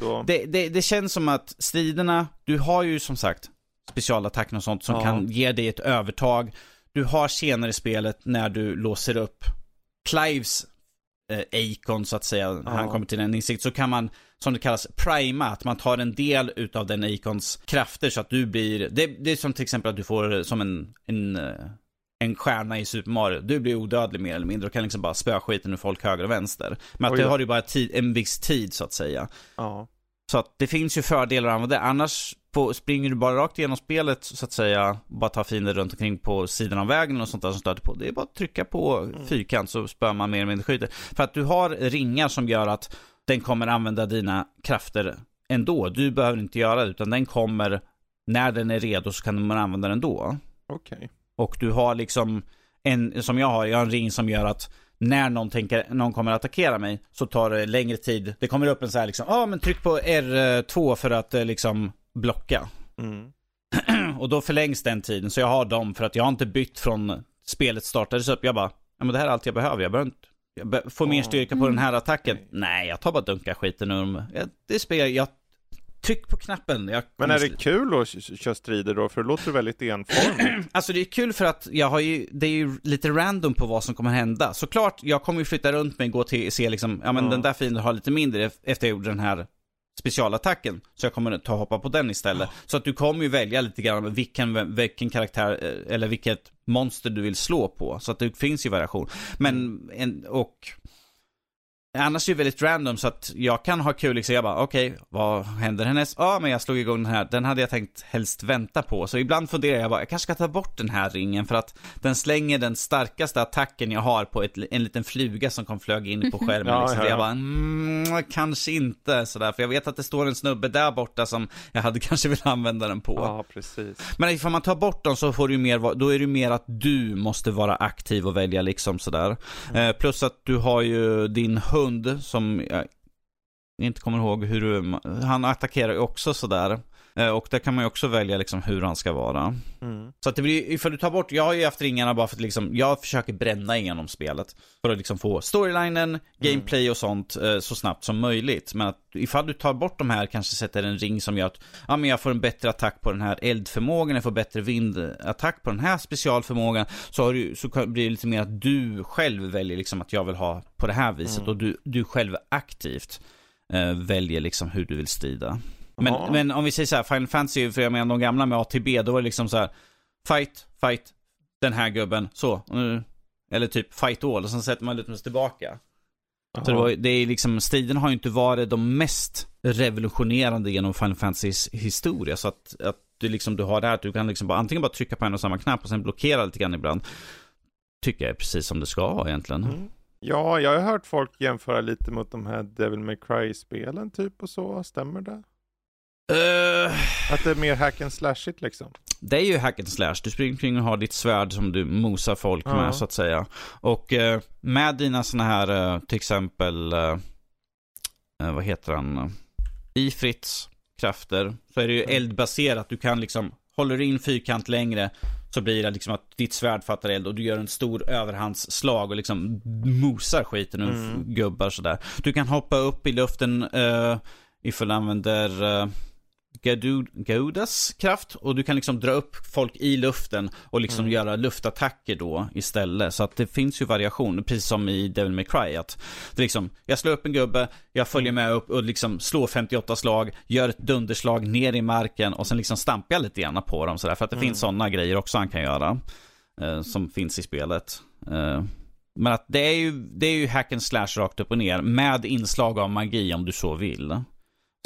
det känns som att striderna, du har ju som sagt specialattacker och sånt som kan ge dig ett övertag. Du har senare i spelet när du låser upp Clives icon så att säga, när han kommer till en insikt, så kan man, som det kallas, prima, att man tar en del utav den icons krafter så att du blir, det är som till exempel att du får som en stjärna i Super Mario, du blir odödlig mer eller mindre och kan liksom bara spöa skiten ur folk höger och vänster. Men att du har ju bara en viss tid så att säga. Så att det finns ju fördelar att använda. Annars springer du bara rakt igenom spelet så att säga, bara ta fiender runt omkring på sidan av vägen och sånt där som stöter på. Det är bara att trycka på fyrkant så spör man mer eller mindre skiter. För att du har ringar som gör att den kommer använda dina krafter ändå. Du behöver inte göra det, utan den kommer när den är redo så kan man använda den då. Okej. Och du har liksom jag har en ring som gör att när någon kommer att attackera mig så tar det längre tid. Det kommer upp en så här liksom, men tryck på R2 för att liksom blocka. Och då förlängs den tiden. Så jag har dem för att jag har inte bytt från spelet startades upp. Jag bara, men det här är allt jag behöver. Jag behöver inte få mer styrka på den här attacken. Nej, jag tar bara dunka skiten ur dem. Jag tryck på knappen. Men är det kul att köra strider då? För det låter väldigt enformigt. Alltså det är kul för att det är ju lite random på vad som kommer hända. Såklart, jag kommer ju flytta runt mig och gå till se liksom, den där fienden har lite mindre efter jag gjorde den här specialattacken. Så jag kommer hoppa på den istället. Så att du kommer ju välja lite grann vilken karaktär eller vilket monster du vill slå på. Så att det finns ju variation. Men annars är det väldigt random så att jag kan ha kul liksom, jag bara vad händer härnäst? Men jag slog igång den här. Den hade jag tänkt helst vänta på. Så ibland funderar jag jag kanske ska ta bort den här ringen för att den slänger den starkaste attacken jag har på en liten fluga som flög in på skärmen. Jag bara, kanske inte sådär, för jag vet att det står en snubbe där borta som jag hade kanske velat använda den på. Ja, precis. Men ifall man tar bort dem så får du mer, då är det mer att du måste vara aktiv och välja liksom sådär. Plus att du har ju din hund som jag inte kommer ihåg hur han attackerar också sådär. Och där kan man ju också välja liksom hur han ska vara. Mm. Så att det blir, ifall du tar bort, jag har ju haft ringarna bara för att liksom, jag försöker bränna igenom spelet för att liksom få storylinen, gameplay och sånt så snabbt som möjligt. Men att ifall du tar bort de här, kanske sätter en ring som gör att ja, men jag får en bättre attack på den här eldförmågan, jag får bättre vindattack på den här specialförmågan, så, så blir det lite mer att du själv väljer liksom att jag vill ha på det här viset och du själv aktivt väljer liksom hur du vill strida. Men om vi säger så här, Final Fantasy, för jag menar de gamla med ATB, då var det liksom så här fight den här gubben så, eller typ fight all, och sen sätter man lite tillbaka. Så det är liksom, striden har ju inte varit de mest revolutionerande genom Final Fantasys historia, så att du liksom, du har det här att du kan liksom bara, antingen bara trycka på en och samma knapp och sen blockera lite grann ibland, tycker jag är precis som det ska vara egentligen. Ja, jag har hört folk jämföra lite mot de här Devil May Cry-spelen typ och så, stämmer det? Att det är mer hack and slashigt liksom. Det är ju hack and slash. Du springer kring och har ditt svärd som du mosar folk med så att säga. Och med dina såna här till exempel vad heter han? Ifrits krafter, så är det ju eldbaserat. Du kan liksom, håller in fyrkant längre så blir det liksom att ditt svärd fattar eld och du gör en stor överhandsslag och liksom mosar skiten ur gubbar sådär. Du kan hoppa upp i luften ifall du använder Gaudas kraft, och du kan liksom dra upp folk i luften och liksom göra luftattacker då istället. Så att det finns ju variation, precis som i Devil May Cry, att det liksom, jag slår upp en gubbe, jag följer med upp och liksom slår 58 slag, gör ett dunderslag ner i marken och sen liksom stampar jag lite grann på dem sådär, för att det finns sådana grejer också han kan göra som finns i spelet. Men att det är ju hack and slash rakt upp och ner med inslag av magi om du så vill.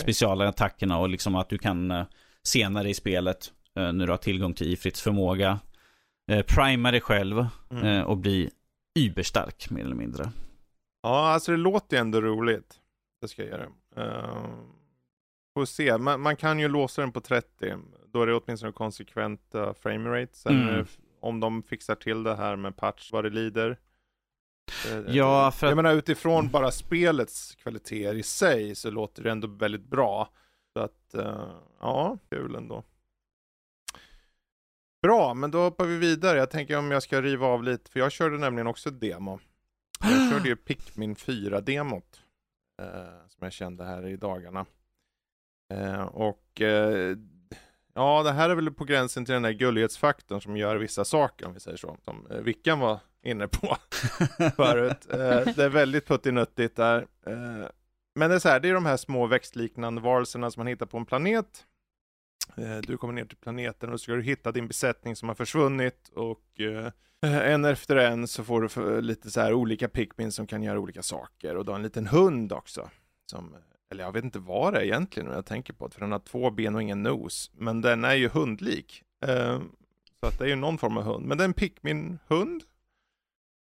Speciala attackerna och liksom att du kan senare i spelet, när du har tillgång till Ifrits förmåga, prima dig själv och bli yberstark mer eller mindre. Ja, alltså det låter ju ändå roligt. Det ska jag göra. Får se. Man kan ju låsa den på 30. Då är det åtminstone konsekvent framerate. Sen om de fixar till det här med patch vad det lider. Ja, för att... Jag menar utifrån bara spelets kvaliteter i sig så låter det ändå väldigt bra. Så att, ja, kul ändå. Bra, men då hoppar vi vidare. Jag tänker om jag ska riva av lite, för jag körde nämligen också demo. Jag körde ju Pikmin 4-demot som jag kände här i dagarna. Ja, det här är väl på gränsen till den där gullighetsfaktorn som gör vissa saker, om vi säger så. Som Vickan var inne på förut. Det är väldigt puttinuttigt där. Men det är så här, det är de här små växtliknande varelserna som man hittar på en planet. Du kommer ner till planeten och så ska du hitta din besättning som har försvunnit. Och en efter en så får du lite så här olika Pikmin som kan göra olika saker. Och då en liten hund också som... Eller jag vet inte vad det är egentligen när jag tänker på det. För den har 2 ben och ingen nos. Men den är ju hundlik. Så att det är ju någon form av hund. Men det är en Pikmin-hund.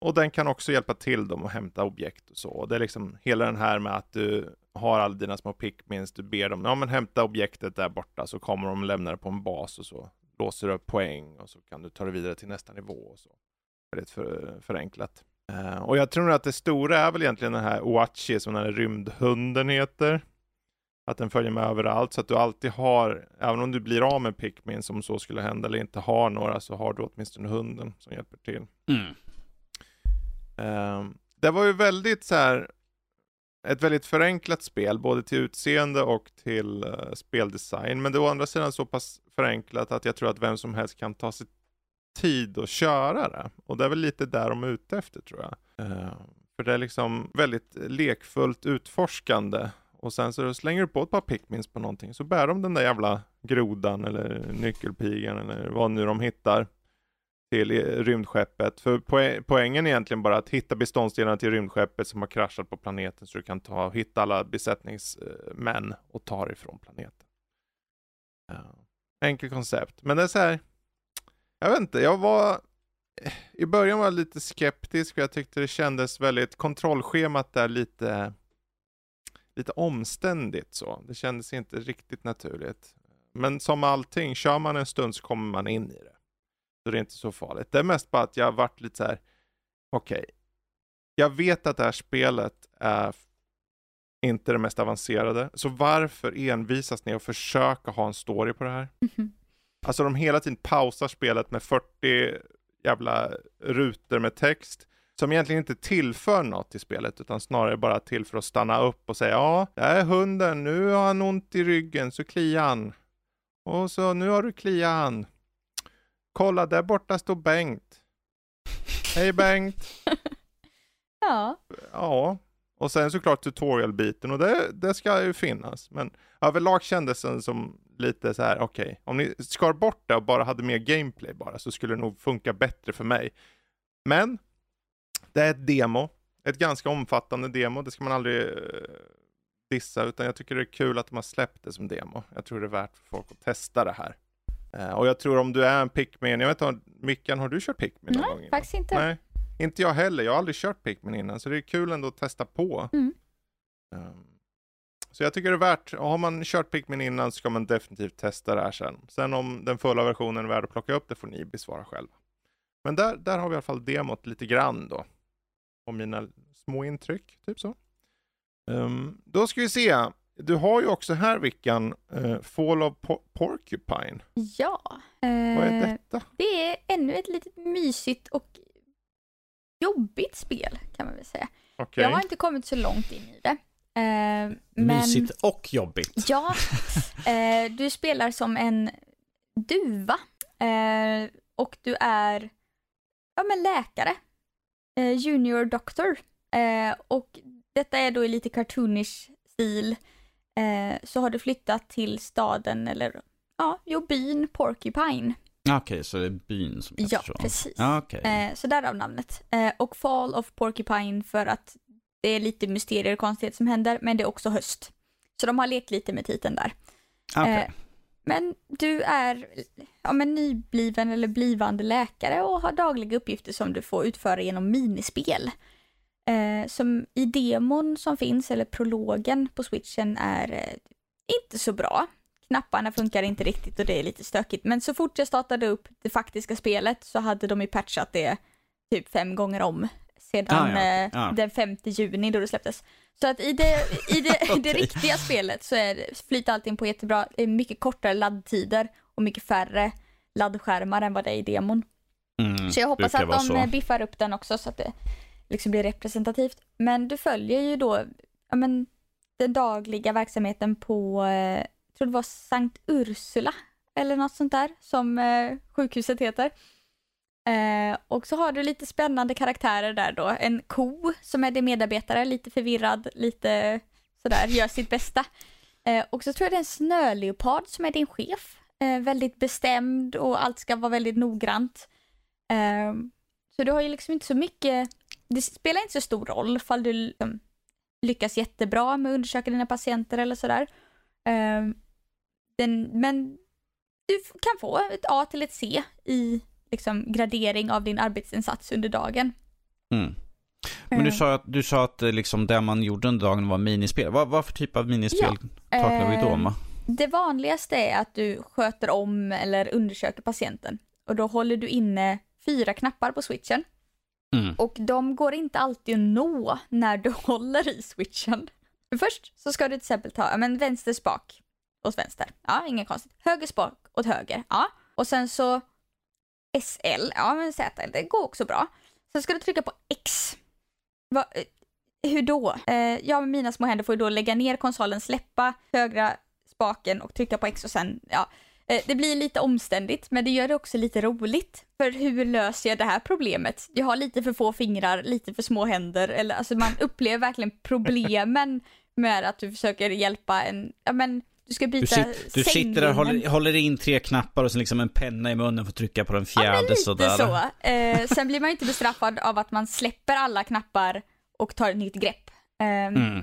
Och den kan också hjälpa till dem att hämta objekt och så. Och det är liksom hela den här med att du har alla dina små Pikmins. Du ber dem, ja men hämta objektet där borta. Så kommer de och lämnar det på en bas och så. Låser upp poäng och så kan du ta det vidare till nästa nivå och så. Väldigt förenklat. Och jag tror att det stora är väl egentligen den här Oachi, som den här rymdhunden heter. Att den följer med överallt, så att du alltid har, även om du blir av med Pikmin som så skulle hända eller inte har några, så har du åtminstone hunden som hjälper till. Det var ju väldigt så här, ett väldigt förenklat spel, både till utseende och till speldesign. Men det å andra sidan så pass förenklat att jag tror att vem som helst kan ta sig tid att köra det. Och det är väl lite där de är ute efter, tror jag. För det är liksom väldigt lekfullt utforskande. Och sen så slänger du på ett par Pikmins på någonting, så bär de den där jävla grodan eller nyckelpigan eller vad nu de hittar till rymdskeppet. För poängen är egentligen bara att hitta beståndsdelarna till rymdskeppet som har kraschat på planeten, så du kan hitta alla besättningsmän och ta ifrån planeten. Enkelt koncept. Men det är så här, jag vet inte, i början var jag lite skeptisk, för jag tyckte det kändes väldigt, kontrollschemat där lite omständigt så. Det kändes inte riktigt naturligt. Men som allting, kör man en stund så kommer man in i det. Så det är inte så farligt. Det är mest bara att jag har varit lite så här, okej. Jag vet att det här spelet är inte det mest avancerade. Så varför envisas ni att försöka ha en story på det här? Mm-hmm. Alltså de hela tiden pausar spelet med 40 jävla rutor med text som egentligen inte tillför något i spelet, utan snarare bara till för att stanna upp och säga ja, det är hunden, nu har han ont i ryggen så kliar han. Och så nu har du kliat han. Kolla, där borta står Bengt. Hej Bengt. Ja. Ja. Och sen såklart tutorialbiten, och det ska ju finnas. Men överlag kändes den som lite så här, okej. Om ni skar bort det och bara hade mer gameplay bara, så skulle det nog funka bättre för mig. Men det är ett demo. Ett ganska omfattande demo. Det ska man aldrig dissa, utan jag tycker det är kul att de har släppt det som demo. Jag tror det är värt för folk att testa det här. Och jag tror om du är en Pikmin, jag vet inte, Mickan, har du kört Pikmin någon gång innan? Faktiskt inte. Nej, inte jag heller. Jag har aldrig kört Pikmin innan, så det är kul ändå att testa på. Mm. Så jag tycker det är värt, och har man kört Pikmin innan så ska man definitivt testa det här sen. Sen om den fulla versionen är värd att plocka upp, det får ni besvara själva. Men där har vi i alla fall demot lite grann då. Och mina små intryck, typ så. Då ska vi se. Du har ju också här Vickan Fall of Porcupine. Ja. Vad är detta? Det är ännu ett litet mysigt och jobbigt spel kan man väl säga. Okay. Jag har inte kommit så långt in i det. Mysigt och jobbigt. Ja. Du spelar som en duva. Och du är läkare. Junior doktor. Och detta är då i lite cartoonish stil. Så har du flyttat till staden eller byn Porcupine. Okej, så det är byn som jag förstår. Ja, precis. Okay. Så därav namnet. Och Fall of Porcupine för att det är lite mysterier och konstigheter som händer, men det är också höst. Så de har lekt lite med titeln där. Okay. Men du är nybliven eller blivande läkare och har dagliga uppgifter som du får utföra genom minispel. Som i demon som finns, eller prologen på Switchen, är inte så bra. Knapparna funkar inte riktigt och det är lite stökigt. Men så fort jag startade upp det faktiska spelet så hade de ju patchat det typ 5 gånger om sedan den 5 juni då det släpptes. Så att i det okay. Det riktiga spelet så flyter allting på jättebra. Det är mycket kortare laddtider och mycket färre laddskärmar än vad det är i demon. Så jag hoppas att de biffar upp den också så att det liksom blir representativt. Men du följer ju då den dagliga verksamheten på jag tror det var Sankt Ursula eller något sånt där som sjukhuset heter. Och så har du lite spännande karaktärer där då. En ko som är din medarbetare, lite förvirrad, lite sådär, gör sitt bästa. Och så tror jag det är en snöleopard som är din chef. Väldigt bestämd och allt ska vara väldigt noggrant. Så du har ju liksom inte så mycket. Det spelar inte så stor roll ifall du lyckas jättebra med att undersöka dina patienter eller sådär. Men du kan få ett A till ett C i liksom gradering av din arbetsinsats under dagen. Mm. Men du sa att liksom det man gjorde under dagen var minispel. Vad för typ av minispel talar vi då om? Det vanligaste är att du sköter om eller undersöker patienten. Och då håller du inne 4 knappar på Switchen. Mm. Och de går inte alltid att nå när du håller i Switchen. Först så ska du till exempel ta vänster spak åt vänster. Ja, inget konstigt. Höger spak åt höger. Ja. Och sen så SL. Ja, men Z. Det går också bra. Sen ska du trycka på X. Hur då? Jag med mina små händer får ju då lägga ner konsolen, släppa högra spaken och trycka på X och sen... Ja. Det blir lite omständigt, men det gör det också lite roligt. För hur löser jag det här problemet? Jag har lite för få fingrar, lite för små händer. Eller, alltså man upplever verkligen problemen med att du försöker hjälpa en... du ska byta sänglinjen. Du sitter där och håller in 3 knappar och sen liksom en penna i munnen för att trycka på den fjärde. Ja, lite sådär. Så. Sen blir man inte bestraffad av att man släpper alla knappar och tar ett nytt grepp.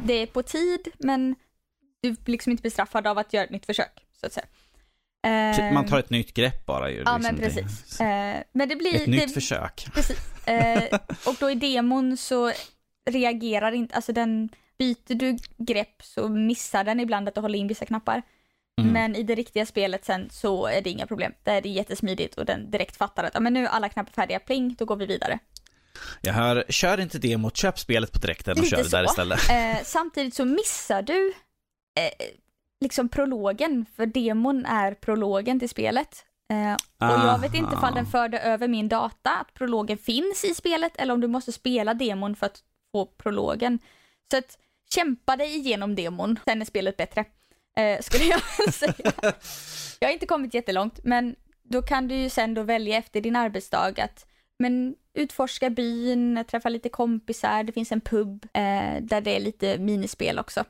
Det är på tid, men du är liksom inte bestraffad av att göra ett nytt försök, så att säga. Man tar ett nytt grepp bara ju. Ja, liksom men precis. Men det blir ett nytt försök. Precis. Och då i demon så reagerar inte, alltså den byter du grepp så missar den ibland att du håller in vissa knappar. Mm. Men i det riktiga spelet sen så är det inga problem. Det är jättesmidigt och den direkt fattar att nu är alla knappar färdiga, pling, då går vi vidare. Jag hör, kör inte det mot köpspelet på direkten och kör det där istället. Samtidigt så missar du liksom prologen, för demon är prologen till spelet. Och jag vet inte ifall den förde över min data att prologen finns i spelet eller om du måste spela demon för att få prologen. Så att kämpa dig igenom demon, sen är spelet bättre. Skulle jag säga. Jag har inte kommit jättelångt, men då kan du ju sen då välja efter din arbetsdag att men utforska byn, träffa lite kompisar, det finns en pub där det är lite minispel också.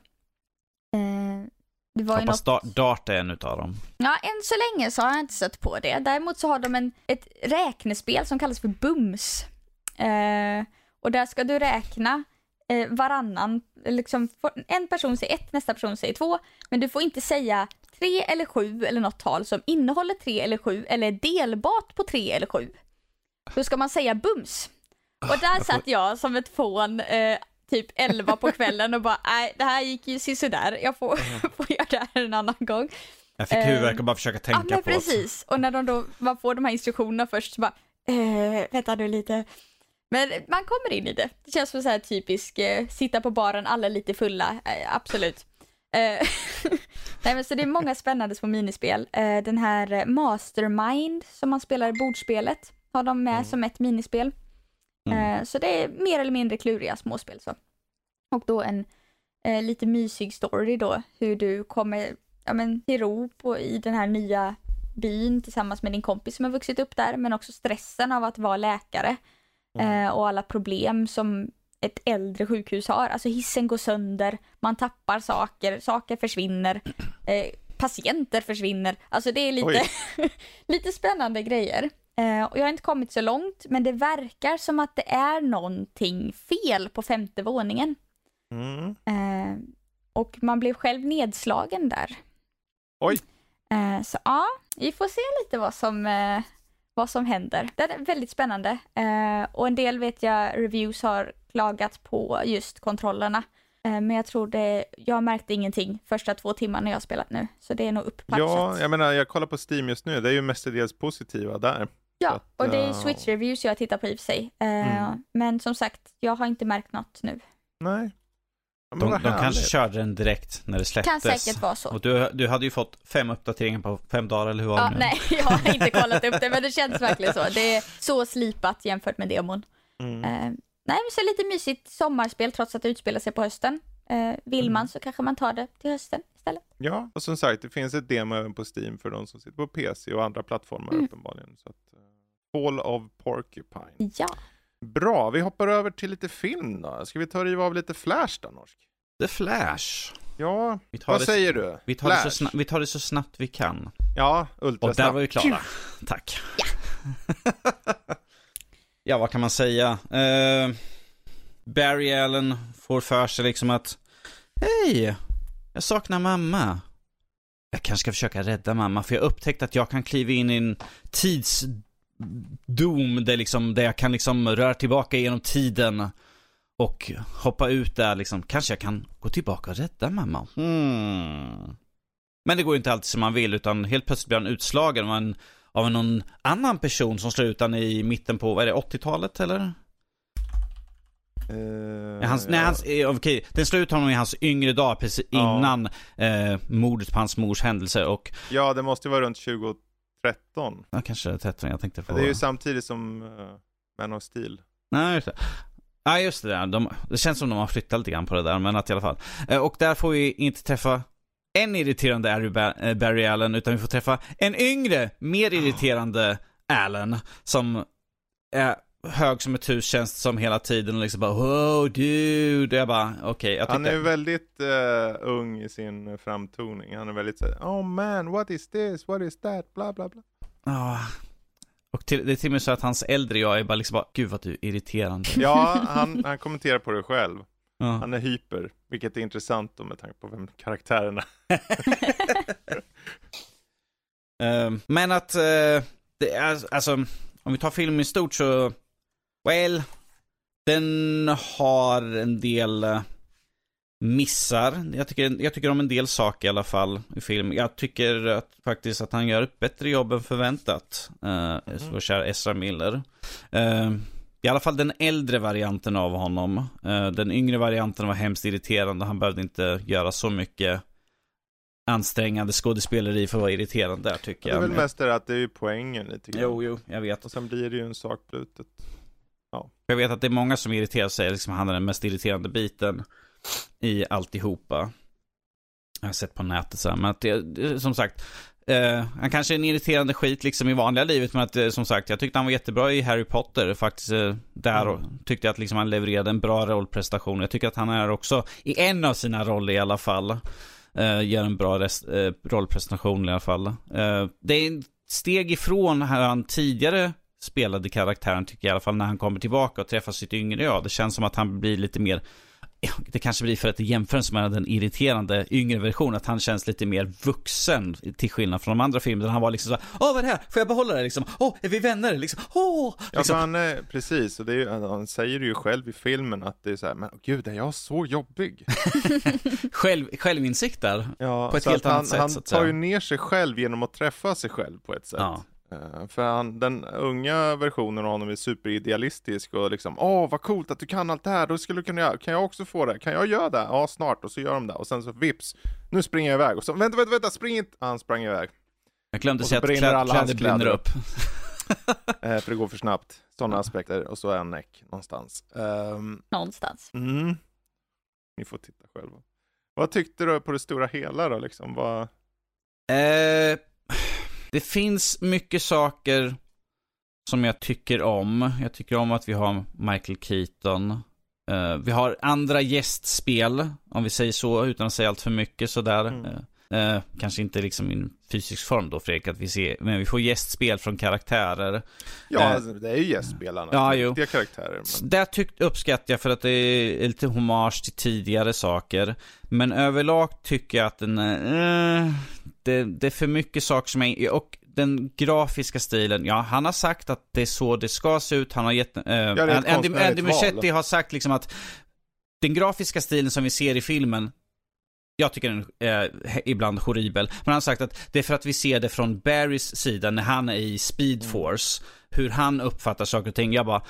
Det var hoppas något... Dart är en utav dem. Ja, än så länge så har jag inte sett på det. Däremot så har de ett räknespel som kallas för Bums. Och där ska du räkna varannan, liksom, en person säger 1, nästa person säger 2, men du får inte säga 3 eller 7 eller något tal som innehåller 3 eller 7 eller är delbart på 3 eller 7. Då ska man säga bums. Och där satt jag som ett fån typ 11 på kvällen och bara, nej, det här gick ju sådär. Jag får göra det här en annan gång. Jag fick huvudvärk och bara försöka tänka på det. Ja, men precis. Och när man får de här instruktionerna först så bara, vänta nu lite. Men man kommer in i det. Det känns som så här typisk, sitta på baren, alla lite fulla. Absolut. Nej, men så det är många spännande små minispel. Den här Mastermind som man spelar i bordspelet har de med som ett minispel. Så det är mer eller mindre kluriga småspel. Så. Och då en lite mysig story då. Hur du kommer till ro i den här nya byn tillsammans med din kompis som har vuxit upp där. Men också stressen av att vara läkare. Och alla problem som ett äldre sjukhus har. Alltså hissen går sönder, man tappar saker försvinner, patienter försvinner. Alltså det är lite, lite spännande grejer. Och jag har inte kommit så långt, men det verkar som att det är någonting fel på 5:e våningen. Och man blev själv nedslagen där. Oj. Så ja, vi får se lite vad som händer. Det är väldigt spännande. Och en del vet jag reviews har klagat på just kontrollerna. Men jag tror jag märkte ingenting första 2 timmarna jag spelat nu. Så det är nog upppatchat. Ja, jag menar, jag kollar på Steam just nu. Det är ju mestadels positiva där. Ja, att, och det är Switch reviews jag tittar på i och för sig. Men som sagt, jag har inte märkt något nu. Nej. De kanske körde den direkt när det släpptes. Kan säkert vara så. Och du hade ju fått 5 uppdateringar på 5 dagar eller hur var det nu? Nej, jag har inte kollat upp det, men det känns verkligen så. Det är så slipat jämfört med demon. Nej, men så lite mysigt sommarspel trots att det utspelar sig på hösten. Vill man så kanske man tar det till hösten istället. Ja, och som sagt, det finns ett demo även på Steam för de som sitter på PC och andra plattformar uppenbarligen. Så att, Fall of Porcupine. Ja. Bra, vi hoppar över till lite film då. Ska vi ta och riva av lite Flash då, Norsk? The Flash. Ja, vad säger du? Vi tar det så snabbt vi kan. Ja, ultra och snabbt. Där var vi klara. Tack. Ja. Ja, vad kan man säga? Barry Allen får för sig liksom att hej, jag saknar mamma. Jag kanske ska försöka rädda mamma, för jag upptäckte att jag kan kliva in i en tidsdom där jag kan liksom röra tillbaka genom tiden och hoppa ut där liksom. Kanske jag kan gå tillbaka och rädda mamma. Men det går inte alltid som man vill, utan helt plötsligt blir han utslagen av någon annan person som slår ut han i mitten på, vad är det, 80-talet eller? Den slår ut honom i hans yngre dag precis innan mordet på hans mors händelse. Och ja, det måste ju vara runt 2013. Ja, kanske 13, jag tänkte på. Det är ju samtidigt som Man of Steel. Nej, just det. Ja, just det där. Det känns som de har flyttat lite grann på det där, men att i alla fall. Och där får vi inte träffa en irriterande Barry Allen, utan vi får träffa en yngre, mer irriterande Allen som är hög som ett hus, känns som hela tiden och liksom bara, oh dude, jag bara, okej. Han är väldigt ung i sin framtoning. Han är väldigt så här, oh man, what is this, what is that, bla bla bla. Och det är till och med så att hans äldre jag är bara liksom bara, gud vad du är irriterande. Ja, han kommenterar på det själv. Han är hyper, vilket är intressant med tanke på vem karaktärerna. Men att det är, alltså, om vi tar film i stort så den har en del missar. Jag tycker om en del saker i alla fall i film. Jag tycker faktiskt att han gör ett bättre jobb än förväntat. Så kär Ezra Miller. I alla fall den äldre varianten av honom. Den yngre varianten var hemskt irriterande. Han behövde inte göra så mycket ansträngande skådespeleri för att vara irriterande där, tycker jag. Det är väl mest det att det är ju poängen lite grann. Jo, jag vet. Och sen blir det ju en sak blutet. Ja. Jag vet att det är många som irriterar sig. Liksom, han är den mest irriterande biten i alltihopa. Jag har sett på nätet så här. Men att det, som sagt... han kanske är en irriterande skit liksom i vanliga livet, men att, som sagt, jag tyckte han var jättebra i Harry Potter faktiskt, där tyckte jag att liksom han levererade en bra rollprestation. Jag tycker att han är också i en av sina roller i alla fall gör en bra rollprestation i alla fall. Det är en steg ifrån hur han tidigare spelade karaktären, tycker jag i alla fall, när han kommer tillbaka och träffar sitt yngre jag. Det känns som att han blir lite mer, det kanske blir för att det jämförs med den irriterande yngre versionen, att han känns lite mer vuxen till skillnad från de andra filmerna. Han var liksom så här, vad är det här? Får jag behålla det? Liksom, är vi vänner? Liksom, liksom. Ja, han är, precis. Och det är ju, han säger ju själv i filmen att det är så här, men gud, är jag så jobbig? Självinsikt där, ja, på ett helt annat sätt. Han så tar ju ner sig själv genom att träffa sig själv på ett sätt. Ja. För den unga versionen av honom är superidealistisk och liksom, vad coolt att du kan allt det här, då skulle du kunna göra, kan jag också få det, kan jag göra det? Ja, snart. Och så gör de det, och sen så vips, nu springer jag iväg, och så vänta, spring inte. Han sprang iväg. Jag glömde säga att kläder brinner upp. För det går för snabbt, sådana aspekter. Och så är han näck någonstans. Någonstans. Mm. Ni får titta själva. Vad tyckte du på det stora hela då liksom? Det finns mycket saker som jag tycker om. Jag tycker om att vi har Michael Keaton. Vi har andra gästspel, om vi säger så, utan att säga allt för mycket sådär. Kanske inte liksom i fysisk form då, Fredrik, att vi ser, men vi får gästspel från karaktärer. Ja, det är ju gästspelarna. Ja, riktiga karaktärer. Men... det uppskattar jag för att det är lite hommage till tidigare saker. Men överlag tycker jag att den... Det är för mycket saker som är... Och den grafiska stilen... Ja, han har sagt att det är så det ska se ut. Han har gett... Andy Muschietti har sagt liksom att den grafiska stilen som vi ser i filmen... Jag tycker den är ibland horribel. Men han har sagt att det är för att vi ser det från Barrys sida när han är i Speed Force. Hur han uppfattar saker och ting. Jag bara...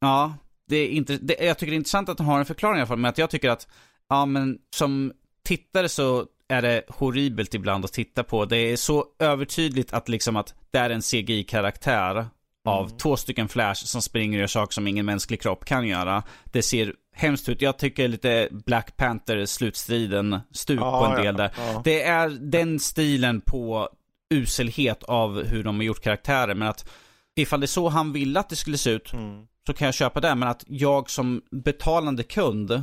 Ja, det är inte... jag tycker det är intressant att han har en förklaring i alla fall. Men att jag tycker att... Ja, men som tittare så... är det horribelt ibland att titta på. Det är så övertydligt att liksom att det är en CGI-karaktär av två stycken Flash som springer och gör saker som ingen mänsklig kropp kan göra. Det ser hemskt ut. Jag tycker lite Black Panther slutstriden på en del där. Ja. Det är den stilen på uselhet av hur de har gjort karaktärer, men att ifall det är så han ville att det skulle se ut så kan jag köpa det, men att jag som betalande kund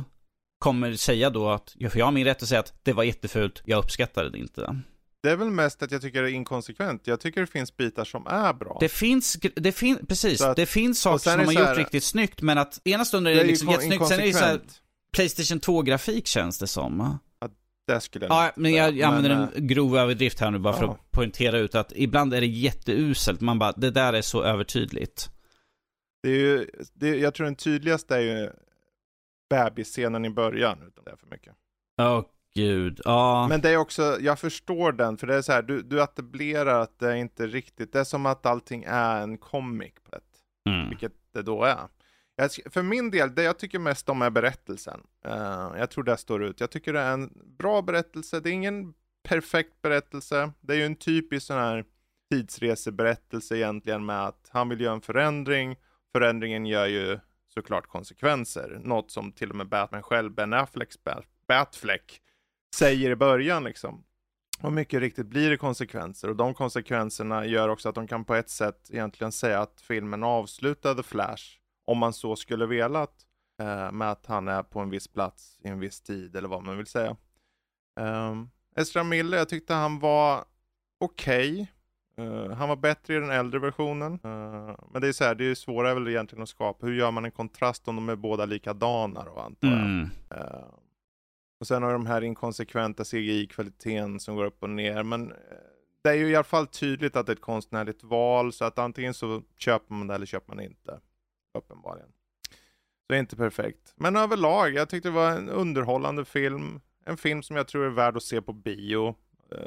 kommer säga då att jag har min rätt att säga att det var jättefult, jag uppskattade det inte. Det är väl mest att jag tycker det är inkonsekvent. Jag tycker det finns bitar som är bra. Precis. Att, det finns saker som man gjort riktigt snyggt, men att ena stunden är det liksom jättesnyggt, sen är det så här Playstation 4-grafik känns det som. Ja, det skulle jag men jag använder en grov överdrift här nu bara för att poängtera ut att ibland är det jätteuselt. Man bara, det där är så övertydligt. Jag tror den tydligaste är ju babyscenen i början, utan det är för mycket. Gud. Men det är också, jag förstår den, för det är så här, du etablerar att det är inte riktigt, det är som att allting är en comic på ett, vilket det då är. För min del, det jag tycker mest om är berättelsen. Jag tror det står ut. Jag tycker det är en bra berättelse, det är ingen perfekt berättelse. Det är ju en typisk sån här tidsreseberättelse egentligen, med att han vill göra en förändring. Förändringen gör ju såklart konsekvenser. Något som till och med Batman själv, Ben Afflecks Batfleck, säger i början liksom. Och mycket riktigt blir det konsekvenser. Och de konsekvenserna gör också att de kan på ett sätt egentligen säga att filmen avslutade Flash, om man så skulle velat, med att han är på en viss plats i en viss tid, eller vad man vill säga. Ezra Miller, jag tyckte han var okej. Han var bättre i den äldre versionen. Men det är så här, det är ju svårare väl egentligen att skapa. Hur gör man en kontrast om de är båda likadana då, antar jag. Och sen har vi de här inkonsekventa CGI-kvaliteten som går upp och ner. Men det är ju i alla fall tydligt att det är ett konstnärligt val. Så att antingen så köper man det eller köper man inte. Uppenbarligen. Så det är inte perfekt. Men överlag, jag tyckte det var en underhållande film. En film som jag tror är värd att se på bio.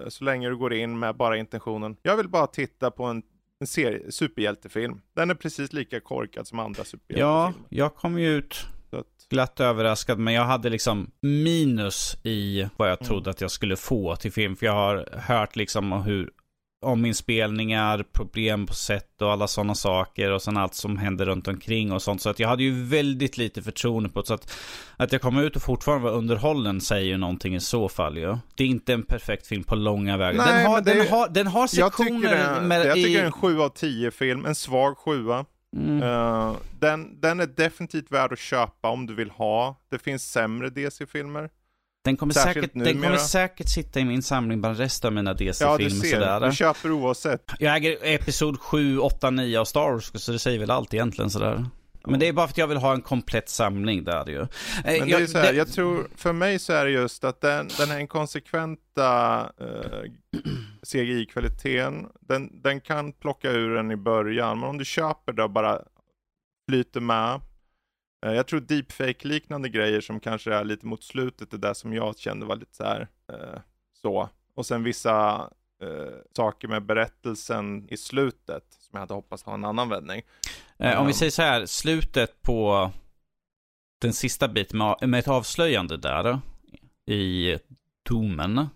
Så länge du går in med bara intentionen. Jag vill bara titta på en en serie, superhjältefilm. Den är precis lika korkad som andra superhjältefilmer. Ja, jag kom ju ut glatt överraskad, men jag hade liksom minus i vad jag trodde att jag skulle få till film. För jag har hört liksom hur om inspelningar, problem på set och alla sådana saker och sen allt som händer runt omkring och sånt. Så att jag hade ju väldigt lite förtroende på det. Så att jag kommer ut och fortfarande var underhållen säger ju någonting i så fall. Ja. Det är inte en perfekt film på långa vägar. Den har sektioner. Jag tycker en 7/10 film, en svag 7. Den är definitivt värd att köpa om du vill ha. Det finns sämre DC-filmer. Den kommer säkert sitta i min samling bland resten av mina DC-filmer. Ja, du ser. Sådär. Du köper oavsett. Jag äger episod 7, 8, 9 av Star Wars, så det säger väl allt egentligen sådär. Men det är bara för att jag vill ha en komplett samling där ju. Men det är så här, jag tror, för mig så är det just att den här inkonsekventa CGI-kvaliteten, den kan plocka ur den i början. Men om du köper det och bara flyter med. Jag tror deepfake-liknande grejer som kanske är lite mot slutet, det där som jag kände var lite så här. Och sen vissa saker med berättelsen i slutet som jag hade hoppats ha en annan vändning. Om vi säger så här, slutet på den sista biten med ett avslöjande där i domen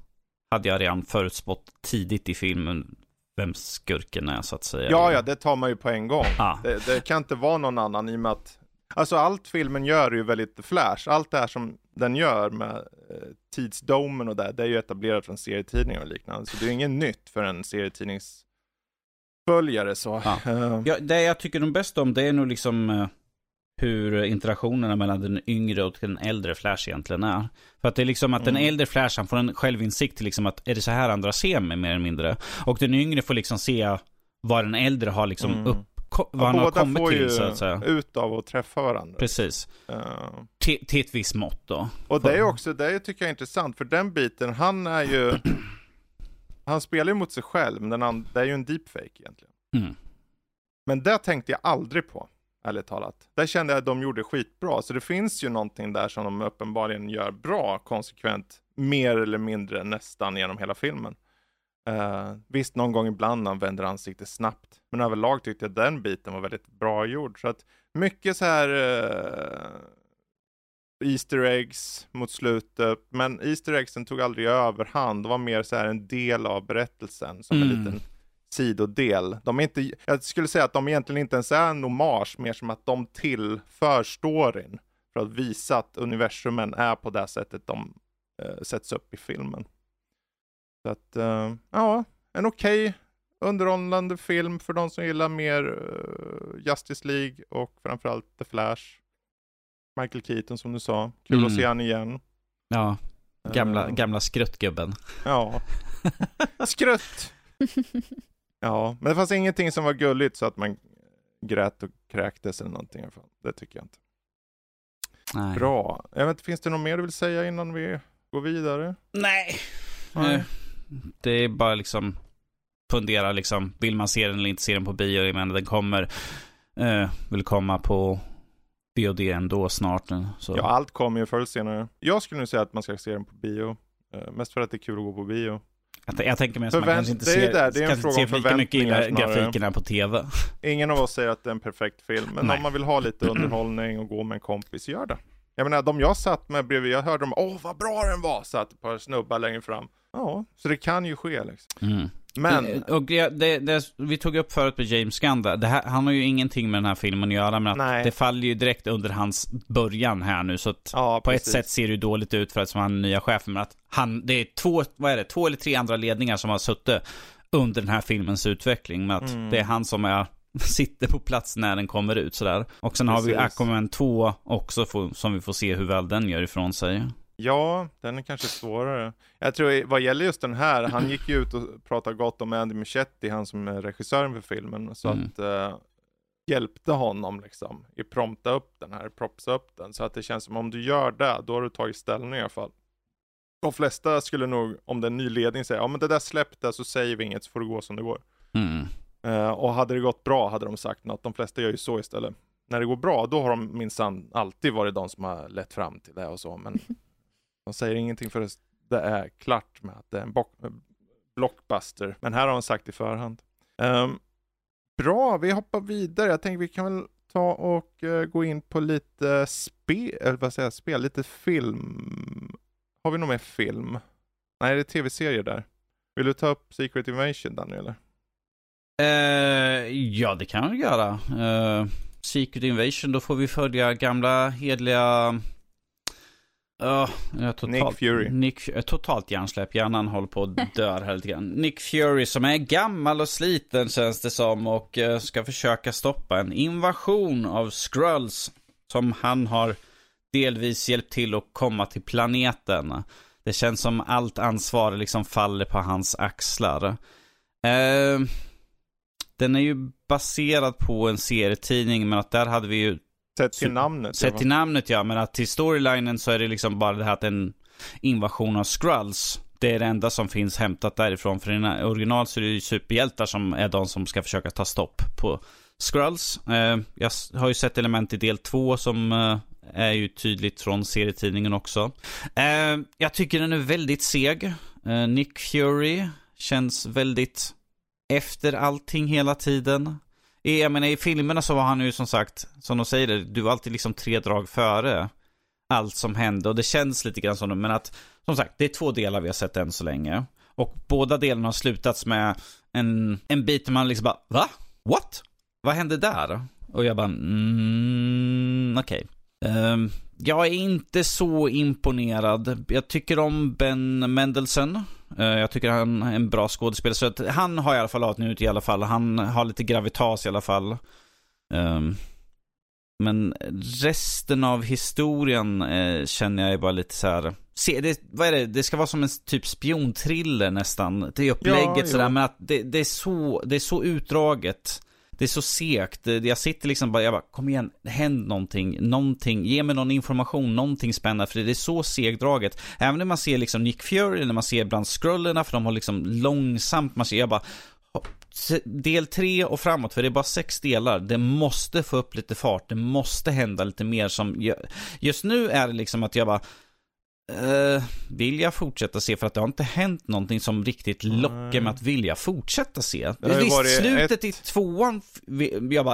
hade jag redan förutspått tidigt i filmen vem skurken är så att säga. Ja, det tar man ju på en gång. Det kan inte vara någon annan i och med att alltså allt filmen gör är ju väldigt Flash. Allt det här som den gör med tidsdomen och det är ju etablerat från serietidningar och liknande. Så det är ju inget nytt för en serietidningsföljare. Så. Ja, det jag tycker de bästa om det är nog liksom hur interaktionerna mellan den yngre och den äldre Flash egentligen är. För att det är liksom att den äldre Flashan får en självinsikt till liksom att är det så här andra ser mig mer eller mindre. Och den yngre får liksom se vad den äldre har liksom båda får till, ju så att säga. Ut av att träffa varandra. Precis. Till ett visst mått då. Och det är också, det tycker jag är intressant. För den biten, han är ju han spelar ju mot sig själv. Men det är ju en deepfake egentligen. Men det tänkte jag aldrig på. Ärligt talat. Där kände jag att de gjorde skitbra. Så det finns ju någonting där som de uppenbarligen gör bra. Konsekvent. Mer eller mindre nästan genom hela filmen. Visst, någon gång ibland använder ansiktet snabbt. Men överlag tyckte jag den biten var väldigt bra gjord. Så att mycket så här Easter eggs mot slutet. Men Easter eggsen tog aldrig överhand. Det var mer så här en del av berättelsen. Som en liten sidodel. De är inte, jag skulle säga att de egentligen inte ens är en hommage. Mer som att de tillför storyn. För att visa att universumen är på det sättet de sätts upp i filmen. Så att, en okej underhållande film för de som gillar mer Justice League och framförallt The Flash. Michael Keaton som du sa. Kul att se han igen. Ja, gamla skruttgubben. Ja, skrutt! Ja, men det fanns ingenting som var gulligt så att man grät och kräktes eller någonting i alla fall. Det tycker jag inte. Nej. Bra. Jag vet inte, finns det något mer du vill säga innan vi går vidare? Nej. Det är bara liksom fundera liksom, vill man se den eller inte se den på bio? Jag menar, den kommer vill komma på VOD ändå snart. Så. Ja, allt kommer ju förr senare. Jag skulle nu säga att man ska se den på bio. Mest för att det är kul att gå på bio. Jag tänker mig att man kanske inte ser lika mycket i grafiken här på tv. Ingen av oss säger att det är en perfekt film. Men om man vill ha lite underhållning och gå med en kompis, gör det. Jag menar, de jag satt med bredvid, jag hörde dem, vad bra den var, satt ett par snubbar längre fram. Ja, så det kan ju ske liksom. Men och det vi tog upp förut med James Gunn där, han har ju ingenting med den här filmen att göra, men att det faller ju direkt under hans början här nu, så att på ett sätt ser det ju dåligt ut för att som han är nya chefen, men att det är två eller tre andra ledningar som har suttit under den här filmens utveckling, men att det är han som sitter på plats när den kommer ut sådär. Och sen har vi Aquaman 2 också som vi får se hur väl den gör ifrån sig. Ja, den är kanske svårare. Jag tror vad gäller just den här, han gick ju ut och pratade gott om Andy Muschietti, han som är regissören för filmen, så att hjälpte honom liksom, propsa upp den, så att det känns som om du gör det, då har du tagit ställning i alla fall. De flesta skulle nog, om det är en ny ledning, säga, men det där släppte så säger vi inget, så får det gå som det går. Och hade det gått bra hade de sagt något. De flesta gör ju så istället. När det går bra, då har de minsann alltid varit de som har lett fram till det och så, men de säger ingenting för det är klart med att det är en blockbuster. Men här har de sagt i förhand. Bra, vi hoppar vidare. Jag tänker vi kan väl ta och gå in på lite spel, lite film. Har vi någon mer film? Nej, det är tv-serier där. Vill du ta upp Secret Invasion, Danny, eller? Ja, det kan vi göra. Secret Invasion, då får vi följa gamla, hedliga... Nick Fury. Totalt hjärnsläpp. Hjärnan håller på att dö helt grann. Nick Fury som är gammal och sliten, känns det som, och ska försöka stoppa en invasion av Skrulls som han har delvis hjälpt till att komma till planeten. Det känns som allt ansvar liksom faller på hans axlar. Den är ju baserad på en serietidning, men att där hade vi ju Sett till namnet, ja. Men att till storylinen så är det liksom bara det här att en invasion av Skrulls. Det är det enda som finns hämtat därifrån. För i original så är det ju superhjältar som är de som ska försöka ta stopp på Skrulls. Jag har ju sett element i del 2 som är ju tydligt från serietidningen också. Jag tycker den är väldigt seg. Nick Fury känns väldigt efter allting hela tiden. Jag menar, i filmerna så var han ju som sagt, som de säger, du var alltid liksom 3 drag före allt som hände, och det känns lite grann som det, men att som sagt, det är 2 delar vi har sett än så länge, och båda delarna har slutats med en bit där man liksom bara, vad hände där? Och jag bara, okej. Jag är inte så imponerad. Jag tycker om Ben Mendelsohn. Jag tycker han är en bra skådespelare, så att han har i alla fall haft ut i alla fall. Han har lite gravitas i alla fall. Men resten av historien känner jag ju bara lite så här. Vad är det? Det ska vara som en typ spionthriller nästan. Det är upplägget sådär, men att det är så utdraget. Det är så segt. Jag sitter liksom bara, kom igen, händ någonting, ge mig någon information, någonting spännande, för det är så segdraget. Även när man ser liksom Nick Fury, när man ser bland skrullerna, för de har liksom långsamt, man ser, jag bara, del 3 och framåt, för det är bara 6 delar. Det måste få upp lite fart, det måste hända lite mer. Som just nu är det liksom att jag bara, vill jag fortsätta se, för att det har inte hänt någonting som riktigt lockar mig att vilja fortsätta se. Slutet i 2:an,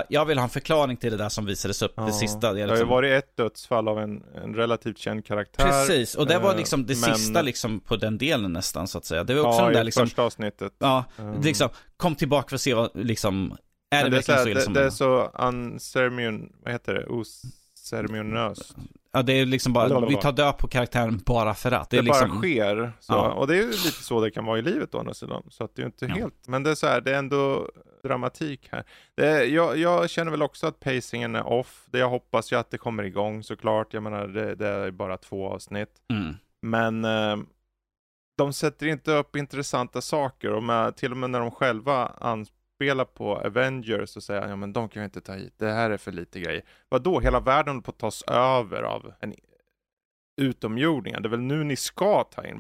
jag vill ha en förklaring till det där som visades upp det sista. Det har ju varit ett dödsfall av en relativt känd karaktär. Precis, och det var liksom det sista liksom på den delen nästan, så att säga. Det var också den där liksom första avsnittet. Ja, liksom kom tillbaka för att se vad liksom är det verkligen så liksom. Det är så oceremoniöst. Ja, det är liksom bara, vi tar död på karaktären bara för att. Det liksom... bara sker. Så. Ja. Och det är ju lite så det kan vara i livet då, så att det är ju inte helt. Men det är så här, det är ändå dramatik här. Jag känner väl också att pacingen är off. Jag hoppas ju att det kommer igång såklart. Jag menar, det är bara 2 avsnitt. Mm. Men de sätter inte upp intressanta saker. Och till och med när de själva spela på Avengers och säga, ja men de kan ju inte ta hit, det här är för lite grejer. Vadå, hela världen på tas över av en utomjordingar, det är väl nu ni ska ta in.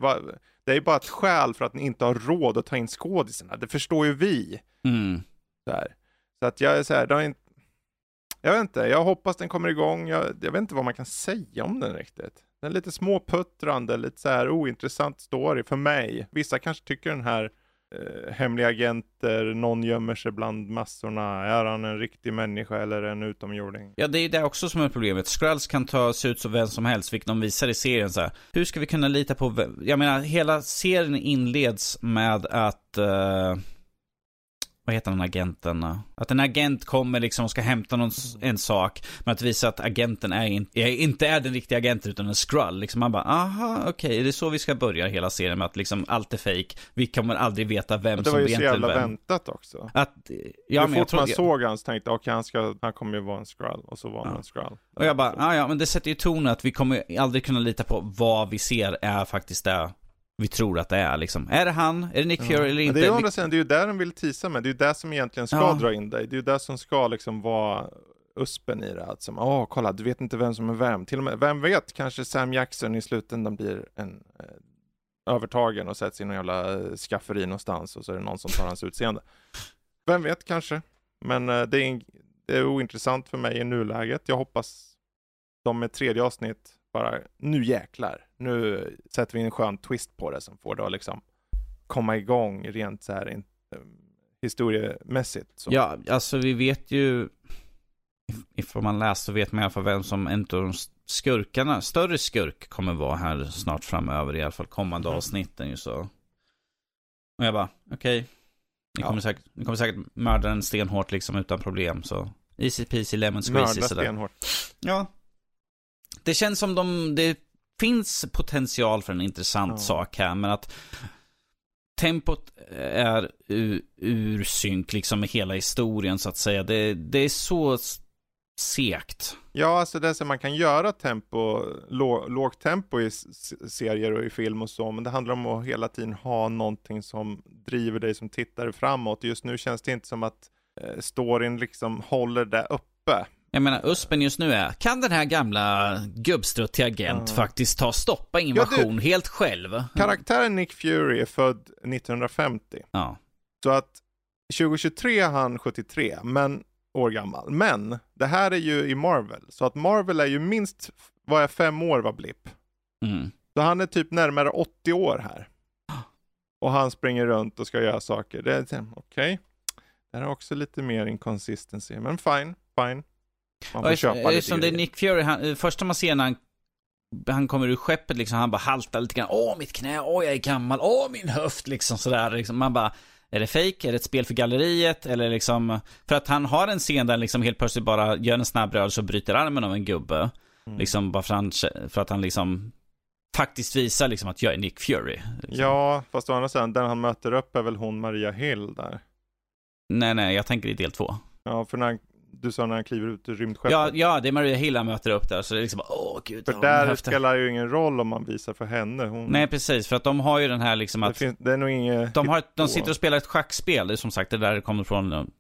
Det är ju bara ett skäl för att ni inte har råd att ta in skådisarna, det förstår ju vi. Så att jag är såhär, jag vet inte, jag hoppas den kommer igång. Jag vet inte vad man kan säga om den riktigt. Den är lite småputtrande, lite så här ointressant story för mig. Vissa kanske tycker den här hemliga agenter, någon gömmer sig bland massorna, är han en riktig människa eller en utomjording? Ja, det är ju det också som är problemet. Skrulls kan ta sig ut som vem som helst, vilket de visar i serien så här. Hur ska vi kunna lita på vem? Jag menar, hela serien inleds med att vad heter den agenten? Att en agent kommer liksom och ska hämta en sak, men att visa att agenten inte är den riktiga agenten utan en Skrull. Liksom man bara, okej, det är så vi ska börja hela serien, med att liksom allt är fake. Vi kommer aldrig veta vem som egentligen vem. Det var ju så jävla väntat också. Såg han så tänkte, okej, han kommer ju vara en Skrull, och så var han en Skrull. Och jag bara, men det sätter ju tonen att vi kommer aldrig kunna lita på vad vi ser är faktiskt det vi tror att det är liksom. Är det han? Är det Nick Fury eller inte? Det är ju där de vill tisa med. Det är ju där som egentligen ska dra in dig. Det är ju där som ska liksom vara uspen i det. Alltså, kolla, du vet inte vem som är vem. Till och med, vem vet, kanske Sam Jackson i slutändan blir en övertagen och sätts i någon jävla skafferi någonstans, och så är det någon som tar hans utseende. Vem vet, kanske. Men det är ointressant för mig i nuläget. Jag hoppas de med 3:e avsnitt bara, nu jäklar, nu sätter vi en skön twist på det som får då liksom komma igång rent så här historiemässigt. Så. Ja, alltså vi vet ju, ifall man läser så vet man i alla fall vem som en av de skurkarna, större skurk, kommer vara här snart framöver, i alla fall kommande avsnitten ju så. Och jag bara, okej. Ni kommer säkert mörda en stenhårt liksom utan problem, så easy peasy lemon squeezy sådär. Ja. Det känns som det finns potential för en intressant sak här, men att tempot är ur synk liksom med hela historien så att säga. Det är så segt. Ja, alltså det är så man kan göra lågt tempo i serier och i film och så, men det handlar om att hela tiden ha någonting som driver dig som tittare framåt. Just nu känns det inte som att storyn liksom håller där uppe. Jag menar, USPen just nu är, kan den här gamla gubbstruttiga agent faktiskt stoppa invasion helt själv? Karaktären Nick Fury är född 1950. Ja. Så att 2023 är han 73 år gammal. Men det här är ju i Marvel. Så att Marvel är ju minst, vad jag 5 år var blipp. Mm. Så han är typ närmare 80 år här. Och han springer runt och ska göra saker. Det är okej. Det här är också lite mer inconsistency. Men fine. Man får köpa eftersom det är Nick Fury, första man ser när han kommer ur skeppet liksom, han bara haltar lite grann. Åh, mitt knä, jag är gammal, min höft liksom sådär liksom. Man bara, är det fake? Är det ett spel för galleriet? Eller liksom, för att han har en scen där liksom helt plötsligt bara gör en snabb rörelse och bryter armen av en gubbe. Mm. Liksom bara för att han liksom faktiskt visar liksom att jag är Nick Fury. Liksom. Ja, fast å andra sidan, den han möter upp är väl hon Maria Hill där. Nej, jag tänker i del 2. Ja, för du sa när han kliver ut ur rymdskeppet. Ja, det är Maria Hill han möter upp där. Så det är liksom bara, gud. För där spelar ju ingen roll om man visar för henne. Nej, precis. För att de har ju den här liksom att... det är nog inget... De sitter och spelar ett schackspel. Det är som sagt, det där kommer från...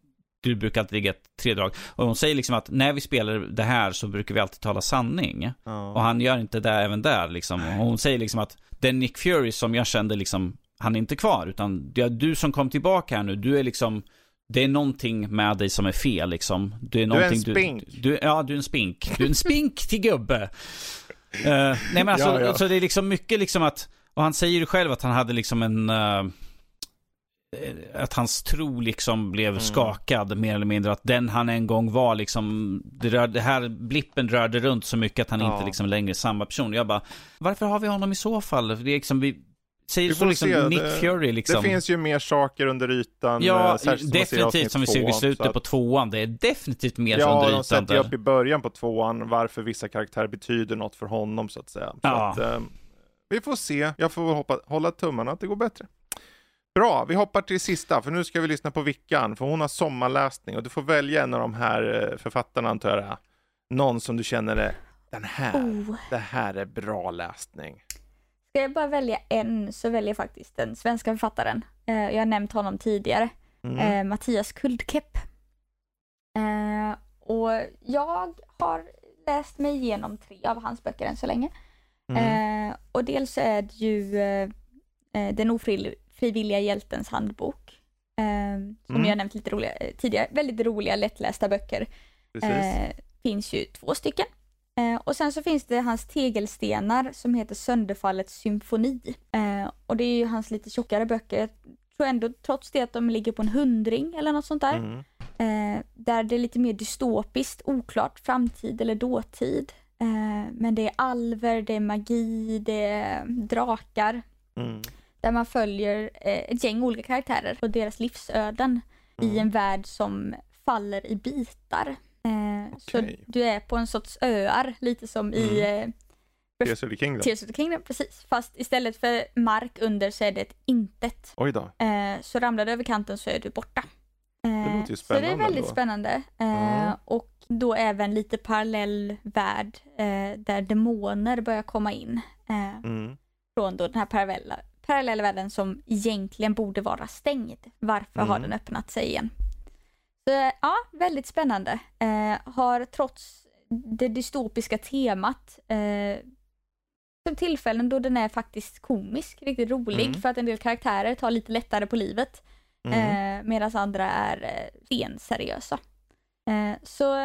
Du brukar alltid ligga 3 drag. Och de säger liksom att när vi spelar det här så brukar vi alltid tala sanning. Ja. Och han gör inte det även där liksom. Och hon säger liksom att den Nick Fury som jag kände liksom... Han är inte kvar. Utan du som kom tillbaka här nu, du är liksom... Det är någonting med dig som är fel liksom. Du är en spink. Du är en spink till gubbe. Nej men alltså, Så det är liksom mycket liksom att, och han säger ju själv att han hade liksom en att hans tro liksom blev skakad mer eller mindre, att den han en gång var liksom, det här blippen rörde runt så mycket att han inte liksom längre är samma person. Jag bara, varför har vi honom i så fall? Det är liksom vi får liksom se, Nick Fury liksom. Det finns ju mer saker under ytan. Ja, definitivt som vi ser i slutet på 2:an. Det är definitivt mer under ytan. Ja, de sätter upp i början på 2:an varför vissa karaktärer betyder något för honom så att säga. Så att, vi får se. Jag får hålla tummarna att det går bättre. Bra, vi hoppar till sista. För nu ska vi lyssna på Vickan. För hon har sommarläsning. Och du får välja en av de här författarna, antar jag. Någon som du känner är den här. Det här är bra läsning. Ska jag bara välja en så väljer jag faktiskt den svenska författaren. Jag har nämnt honom tidigare. Mattias Kuldkepp. Och jag har läst mig igenom 3 av hans böcker än så länge. Och dels är det ju Den ofrivilliga hjältens handbok. Som jag har nämnt lite roliga tidigare. Väldigt roliga, lättlästa böcker. Finns ju 2 stycken. Och sen så finns det hans tegelstenar som heter Sönderfallets symfoni. Och det är ju hans lite tjockare böcker. Jag tror ändå trots det att de ligger på en 100 eller något sånt där. Där det är lite mer dystopiskt, oklart, framtid eller dåtid. Men det är alver, det är magi, det är drakar. Där man följer ett gäng olika karaktärer och deras livsöden i en värld som faller i bitar. Så du är på en sorts öar, lite som i Tears of the Kingdom. Tears of the Kingdom, precis. Fast istället för mark under så är det ett intet. Oj då. Så ramlar du över kanten så är du borta. Det låter ju spännande. Så det är väldigt spännande. Och då även lite parallell värld där demoner börjar komma in. Från då den här parallella världen som egentligen borde vara stängd. Varför har den öppnat sig igen? Ja, väldigt spännande. Har trots det dystopiska temat som tillfällen då den är faktiskt komisk, riktigt rolig för att en del karaktärer tar lite lättare på livet medan andra är senseriösa. Så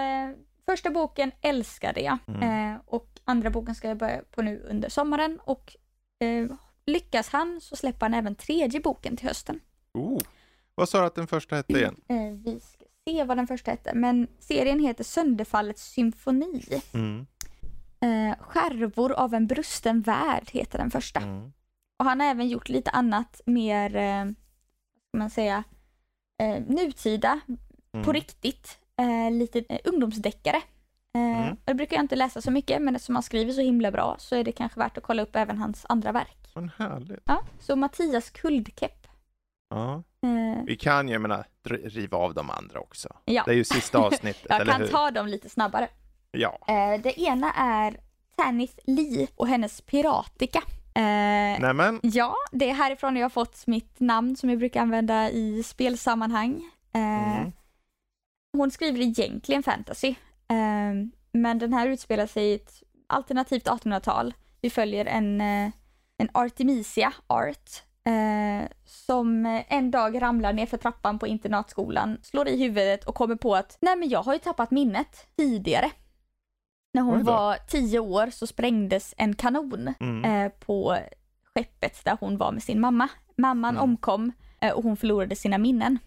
första boken älskade jag och andra boken ska jag börja på nu under sommaren och lyckas han så släpper han även 3:e boken till hösten. Vad sa du att den första hette igen? Vi ska se vad den första hette. Men serien heter Sönderfallets symfoni. Mm. Skärvor av en brusten värld heter den första. Mm. Och han har även gjort lite annat mer, man säga, nutida, på riktigt, lite ungdomsdeckare. Det brukar jag inte läsa så mycket, men eftersom han skriver så himla bra så är det kanske värt att kolla upp även hans andra verk. Vad härligt. Ja, så Mattias Kuldkepp. Ja. Vi kan ju, jag menar, riva av de andra också. Ja. Det är ju sista avsnittet, eller hur? Jag kan ta dem lite snabbare. Ja. Det ena är Tanith Lee och hennes Piratica. Nämen. Ja, det är härifrån jag har fått mitt namn som jag brukar använda i spelsammanhang. Hon skriver egentligen fantasy. Men den här utspelar sig i ett alternativt 1800-tal. Vi följer en Artemisia Art som en dag ramlar ner för trappan på internatskolan, slår i huvudet och kommer på att nej, men jag har ju tappat minnet tidigare. När hon var 10 år så sprängdes en kanon på skeppet där hon var med sin mamma. Mamman omkom och hon förlorade sina minnen.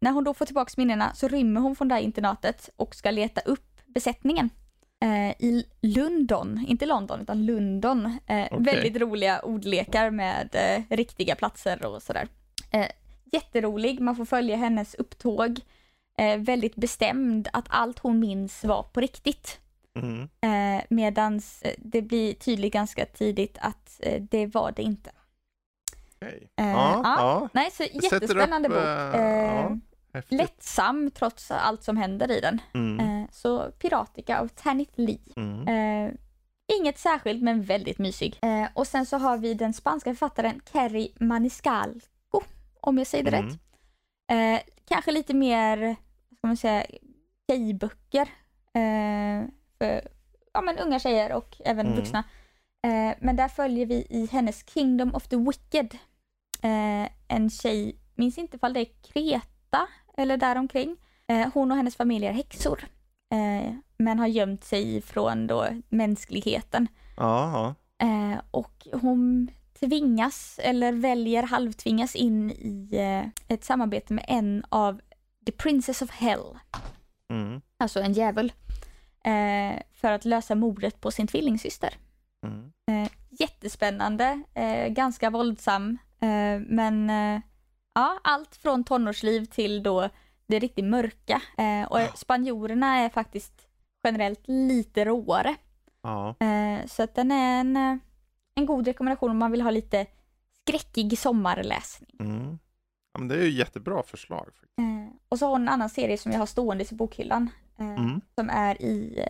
När hon då får tillbaka minnena så rymmer hon från det här internatet och ska leta upp besättningen i London. Inte London utan London. Väldigt roliga ordlekar med riktiga platser och sådär. Jätterolig, man får följa hennes upptåg. Väldigt bestämd att allt hon minns var på riktigt. Medans det blir tydligt ganska tidigt att det var det inte. Nej, så jättespännande upp, bok. Lättsam trots allt som händer i den. Så Piratica av Tanith Lee. Inget särskilt men väldigt mysig. Och sen så har vi den spanska författaren Carrie Maniscalco, om jag säger det rätt. Kanske lite mer, ska man säga, tjejböcker för men unga tjejer och även vuxna. Men där följer vi i hennes Kingdom of the Wicked. En tjej, minns inte ifall det är Kreta eller däromkring. Hon och hennes familj är häxor. Men har gömt sig ifrån då mänskligheten. Och hon tvingas, eller väljer halvtvingas in i ett samarbete med en av The Princess of Hell. Alltså en djävul. För att lösa mordet på sin tvillingsyster. Jättespännande, ganska våldsam, men ja, allt från tonårsliv till då det riktigt mörka, och spanjorerna är faktiskt generellt lite råare. Så att den är en god rekommendation om man vill ha lite skräckig sommarläsning. Ja, men det är ju jättebra förslag faktiskt. Och så har hon en annan serie som jag har stående i bokhyllan, som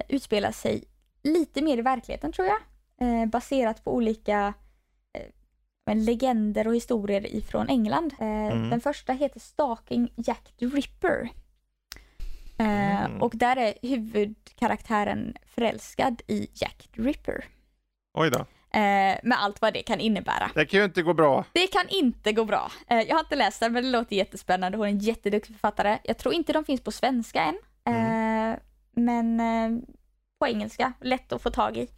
utspelar sig lite mer i verkligheten, tror jag. Baserat på olika legender och historier ifrån England. Den första heter Stalking Jack the Ripper. Och där är huvudkaraktären förälskad i Jack the Ripper. Oj då. Med allt vad det kan innebära. Det kan ju inte gå bra. Det kan inte gå bra. Jag har inte läst den, men det låter jättespännande. Hon är en jätteduktig författare. Jag tror inte de finns på svenska än. Men på engelska. Lätt att få tag i.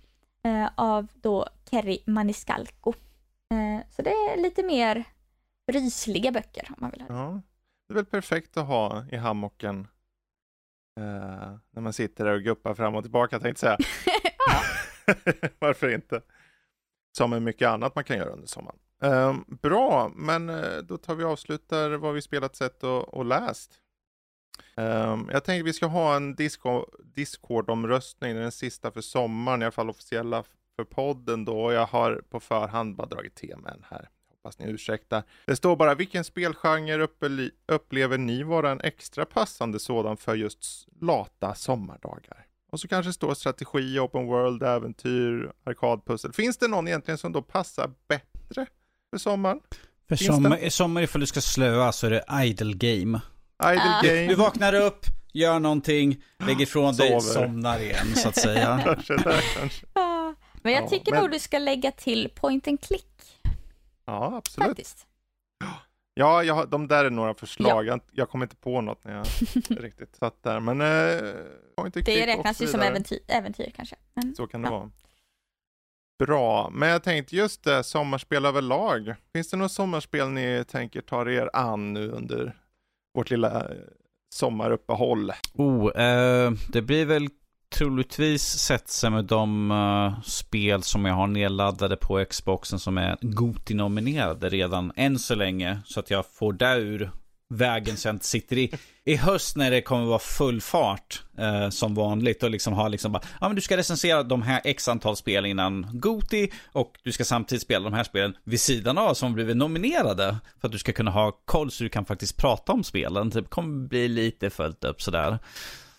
Av då Carrie Maniscalco. Så det är lite mer rysliga böcker om man vill ha det. Ja, det är väl perfekt att ha i hammocken när man sitter där och guppar fram och tillbaka, tänkte jag säga. Varför inte? Som är mycket annat man kan göra under sommaren. Bra, men då tar vi avslutar vad vi spelat, sett och läst. Jag tänker vi ska ha en Discord-omröstning, den sista för sommaren, i alla fall officiella för podden då. Jag har på förhand bara dragit teman här, hoppas ni ursäktar. Det står bara: vilken spelgenre upplever ni vara en extra passande sådan för just lata sommardagar? Och så kanske står strategi, open world, äventyr, arkadpussel. Finns det någon egentligen som då passar bättre för sommaren? För sommar ifall du ska slöa så är det idle game. Du vaknar upp, gör någonting, lägger ifrån dig, somnar igen, så att säga. kanske. Men jag tycker nog du ska lägga till point and click. Ja, absolut. Faktiskt. Ja, de där är några förslag. Ja. Jag kommer inte på något när jag riktigt satt där. Men point and click räknas ju som äventyr kanske. Men, så kan det vara. bra. Men jag tänkte just det, sommarspel överlag. Finns det något sommarspel ni tänker ta er an nu under vårt lilla sommaruppehåll? Det blir väl troligtvis sätta med de spel som jag har nedladdade på Xboxen som är GOTY-nominerade redan än så länge, så att jag får där ur vägen så jag inte sitter i höst när det kommer vara full fart som vanligt och liksom ha liksom bara, ja men du ska recensera de här x antal spel innan GOTY och du ska samtidigt spela de här spelen vid sidan av som blivit nominerade för att du ska kunna ha koll så du kan faktiskt prata om spelen. Det kommer bli lite följt upp sådär.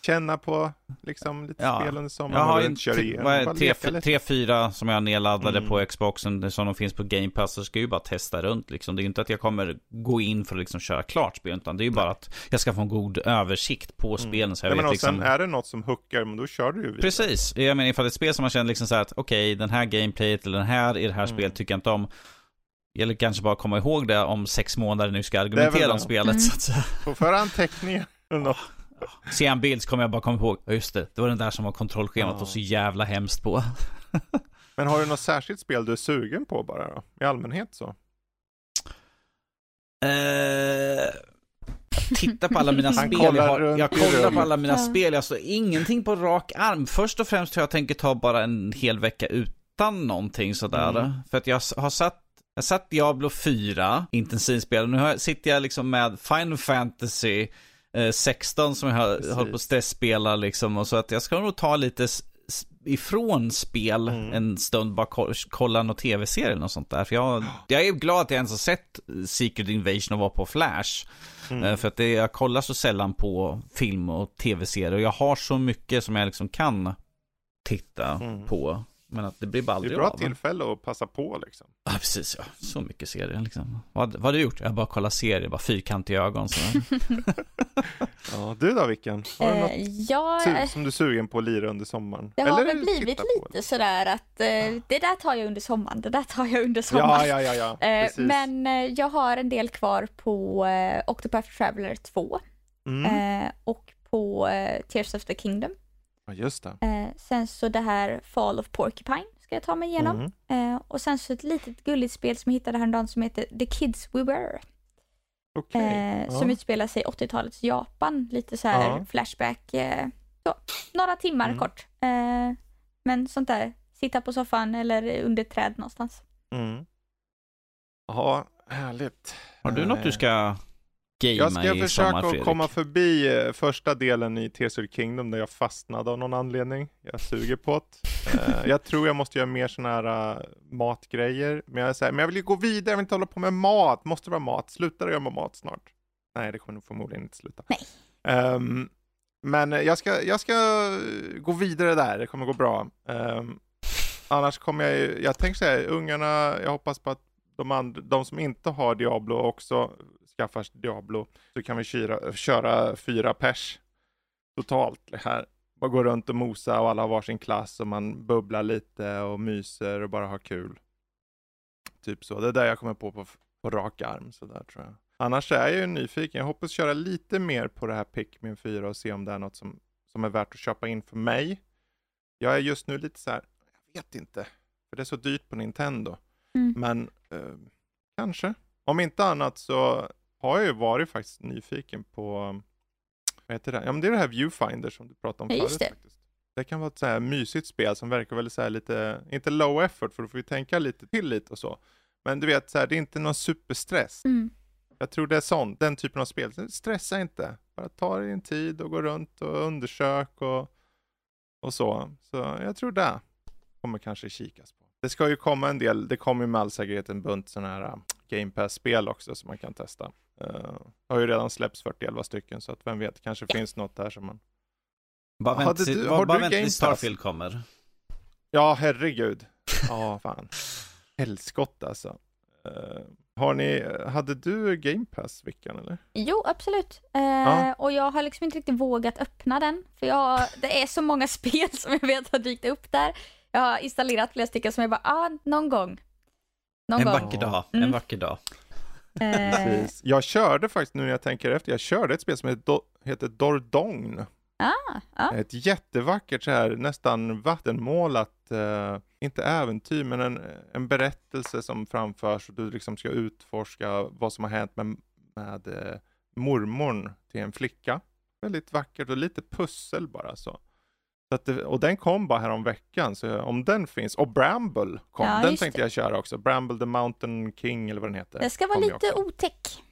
Känna på liksom lite spelande som man har inte kör igenom. 3-4 som jag nedladdade på Xboxen som de finns på Game Pass, så ska jag ju bara testa runt liksom. Det är ju inte att jag kommer gå in för att liksom köra klart spel, utan det är ju bara att jag ska få en god översikt på spelen. Så jag vet, men liksom... sen är det något som hookar, men då kör du ju vidare. Precis, jag menar ifall det är ett spel som man känner liksom så här att okej, den här gameplayet eller den här i det här spelet tycker jag inte om. Eller kanske bara komma ihåg det om 6 månader nu ska argumentera om spelet. Så att säga. Och för anteckningar eller något. Se en bild så kommer jag bara komma ihåg, just det, det var den där som var kontrollschemat och så jävla hemskt på. Men har du något särskilt spel du är sugen på bara då? I allmänhet så? Titta på alla mina spel. Jag kollar på alla mina spel. Alltså ingenting på rak arm. Först och främst har jag tänkt ta bara en hel vecka utan någonting sådär. För att jag har satt Diablo 4 intensivspel. Nu sitter jag liksom med Final Fantasy 16 som jag har på stressspela liksom, och så att jag ska nog ta lite ifrån spel en stund, bara kolla någon tv-serie eller något sånt där, för jag är glad att jag ens har sett Secret Invasion och var på Flash för att jag kollar så sällan på film och tv-serier och jag har så mycket som jag liksom kan titta på, men att det blir bara aldrig. Det är bra tillfälle att passa på liksom. Ja, precis, ja. Så mycket serier liksom. Vad har du gjort? Jag bara kollar serier, bara fyrkant i ögon så. Ja, du då Vicken? Har du något som du är sugen på att lira under sommaren? Det har väl blivit lite sådär att det där tar jag under sommaren, Ja. Men jag har en del kvar på Octopath Traveler 2 och på Tears of the Kingdom. Just det. Sen så det här Fall of Porcupine ska jag ta mig igenom. Och sen så ett litet gulligt spel som jag hittade häromdagen som heter The Kids We Were. Okay. Som utspelar sig i 80-talets Japan. Lite så här flashback. Så, några timmar kort. Men sånt där. Sitta på soffan eller under träd någonstans. Ja, härligt. Har du något du ska... Jag ska försöka komma förbi första delen i Tears of the Kingdom där jag fastnade av någon anledning. Jag suger på det. Jag tror jag måste göra mer såna här matgrejer. Men jag är så här, men jag vill ju gå vidare, jag vill inte hålla på med mat. Måste det vara mat? Slutar jag med mat snart? Nej, det kommer förmodligen inte sluta. Nej. Men jag ska gå vidare där, det kommer gå bra. Annars kommer jag tänker så här, ungarna, jag hoppas på att de som inte har Diablo också skaffar Diablo, så kan vi köra 4 pers totalt här. Bara gå runt och mosa och alla har varsin klass och man bubblar lite och myser och bara har kul. Typ så. Det är där jag kommer på rak arm så där tror jag. Annars är jag ju nyfiken. Jag hoppas köra lite mer på det här Pikmin 4 och se om det är något som är värt att köpa in för mig. Jag är just nu lite så här, jag vet inte. För det är så dyrt på Nintendo. Men kanske. Om inte annat så har jag ju varit faktiskt nyfiken på, vad heter det? Ja, men det är det här Viewfinder som du pratade om förut faktiskt. Det kan vara ett så här mysigt spel som verkar väl så här lite, inte low effort för då får vi tänka lite och så. Men du vet så här, det är inte någon superstress. Jag tror det är sånt, den typen av spel. Så stressa inte, bara ta dig en tid och gå runt och undersök och så. Så jag tror det kommer kanske kikas på. Det ska ju komma en del, det kommer ju med all säkerhet en bunt sådana här Game Pass-spel också som man kan testa. Har ju redan släppts 40-11 stycken, så att vem vet, kanske finns något där som man... Bara vänta tills Starfield kommer. Ja, herregud. Ja, fan. Helskott alltså. Hade du Game Pass veckan eller? Jo, absolut. Och jag har liksom inte riktigt vågat öppna den. För det är så många spel som jag vet har dykt upp där. Jag har installerat flera stycken som jag bara, någon gång. En vacker dag. Precis. Jag körde faktiskt, nu när jag tänker efter, ett spel som heter Dordong. Ett jättevackert så här nästan vattenmålat, inte äventyr men en berättelse som framförs och du liksom ska utforska vad som har hänt med mormorn till en flicka. Väldigt vackert och lite pussel bara så. Så att det, och den kom bara här om veckan, så om den finns. Och Bramble kom, den tänkte jag köra också. Bramble the Mountain King eller vad den heter. Den ska vara lite otäck.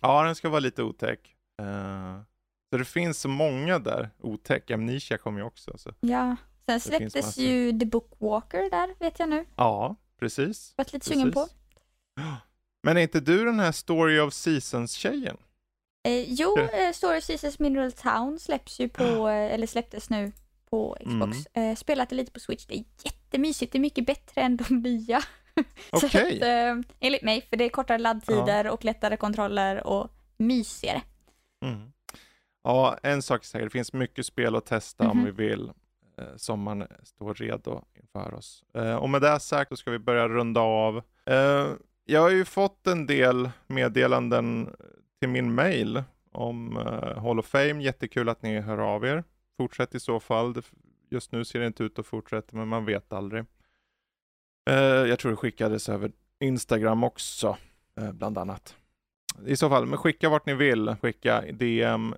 Ja, den ska vara lite otäck. Så det finns så många där otäck. Amnesia kom ju också. Så. Ja, sen släpptes ju The Bookwalker där, vet jag nu. Ja, precis. Vart lite sugen på. Men är inte du den här Story of Seasons-tjejen? Story of Seasons Mineral Town släpps ju på, eller släpptes nu på Xbox. Spelat det lite på Switch. Det är jättemysigt. Det är mycket bättre än de nya. Okej. Enligt mig, för det är kortare laddtider och lättare kontroller och mysigare. Mm. Ja, en sak säger, det finns mycket spel att testa om vi vill, som man står redo inför oss. Och med det sagt så ska vi börja runda av. Jag har ju fått en del meddelanden till min mail om Hall of Fame. Jättekul att ni hör av er. Fortsätt i så fall. Just nu ser det inte ut att fortsätta, men man vet aldrig. Jag tror det skickades över Instagram också, bland annat. I så fall, men skicka vart ni vill. Skicka DM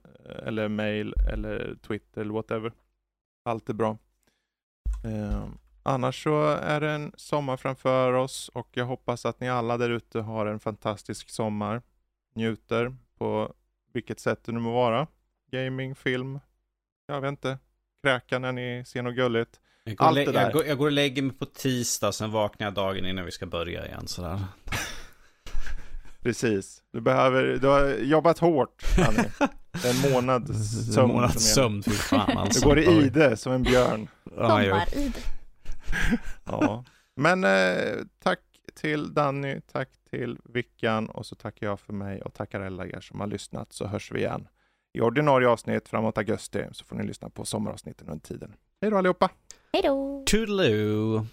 eller mail eller Twitter eller whatever. Allt är bra. Annars så är det en sommar framför oss och jag hoppas att ni alla där ute har en fantastisk sommar. Njuter på vilket sätt det nu må vara. Gaming, film, jag vet inte. Kräka när ni ser något gulligt. Jag går och lägger mig på tisdag, sen vaknar jag dagen innan vi ska börja igen sådär. Precis. Du har jobbat hårt, Annie. En månads sömn. Du går i ide som en björn. Ja. Men tack till Danny, tack till Vickan och så tackar jag för mig och tackar alla er som har lyssnat, så hörs vi igen i ordinarie avsnitt framåt augusti, så får ni lyssna på sommaravsnitten under tiden. Hej då allihopa! Hej då! Toodaloo!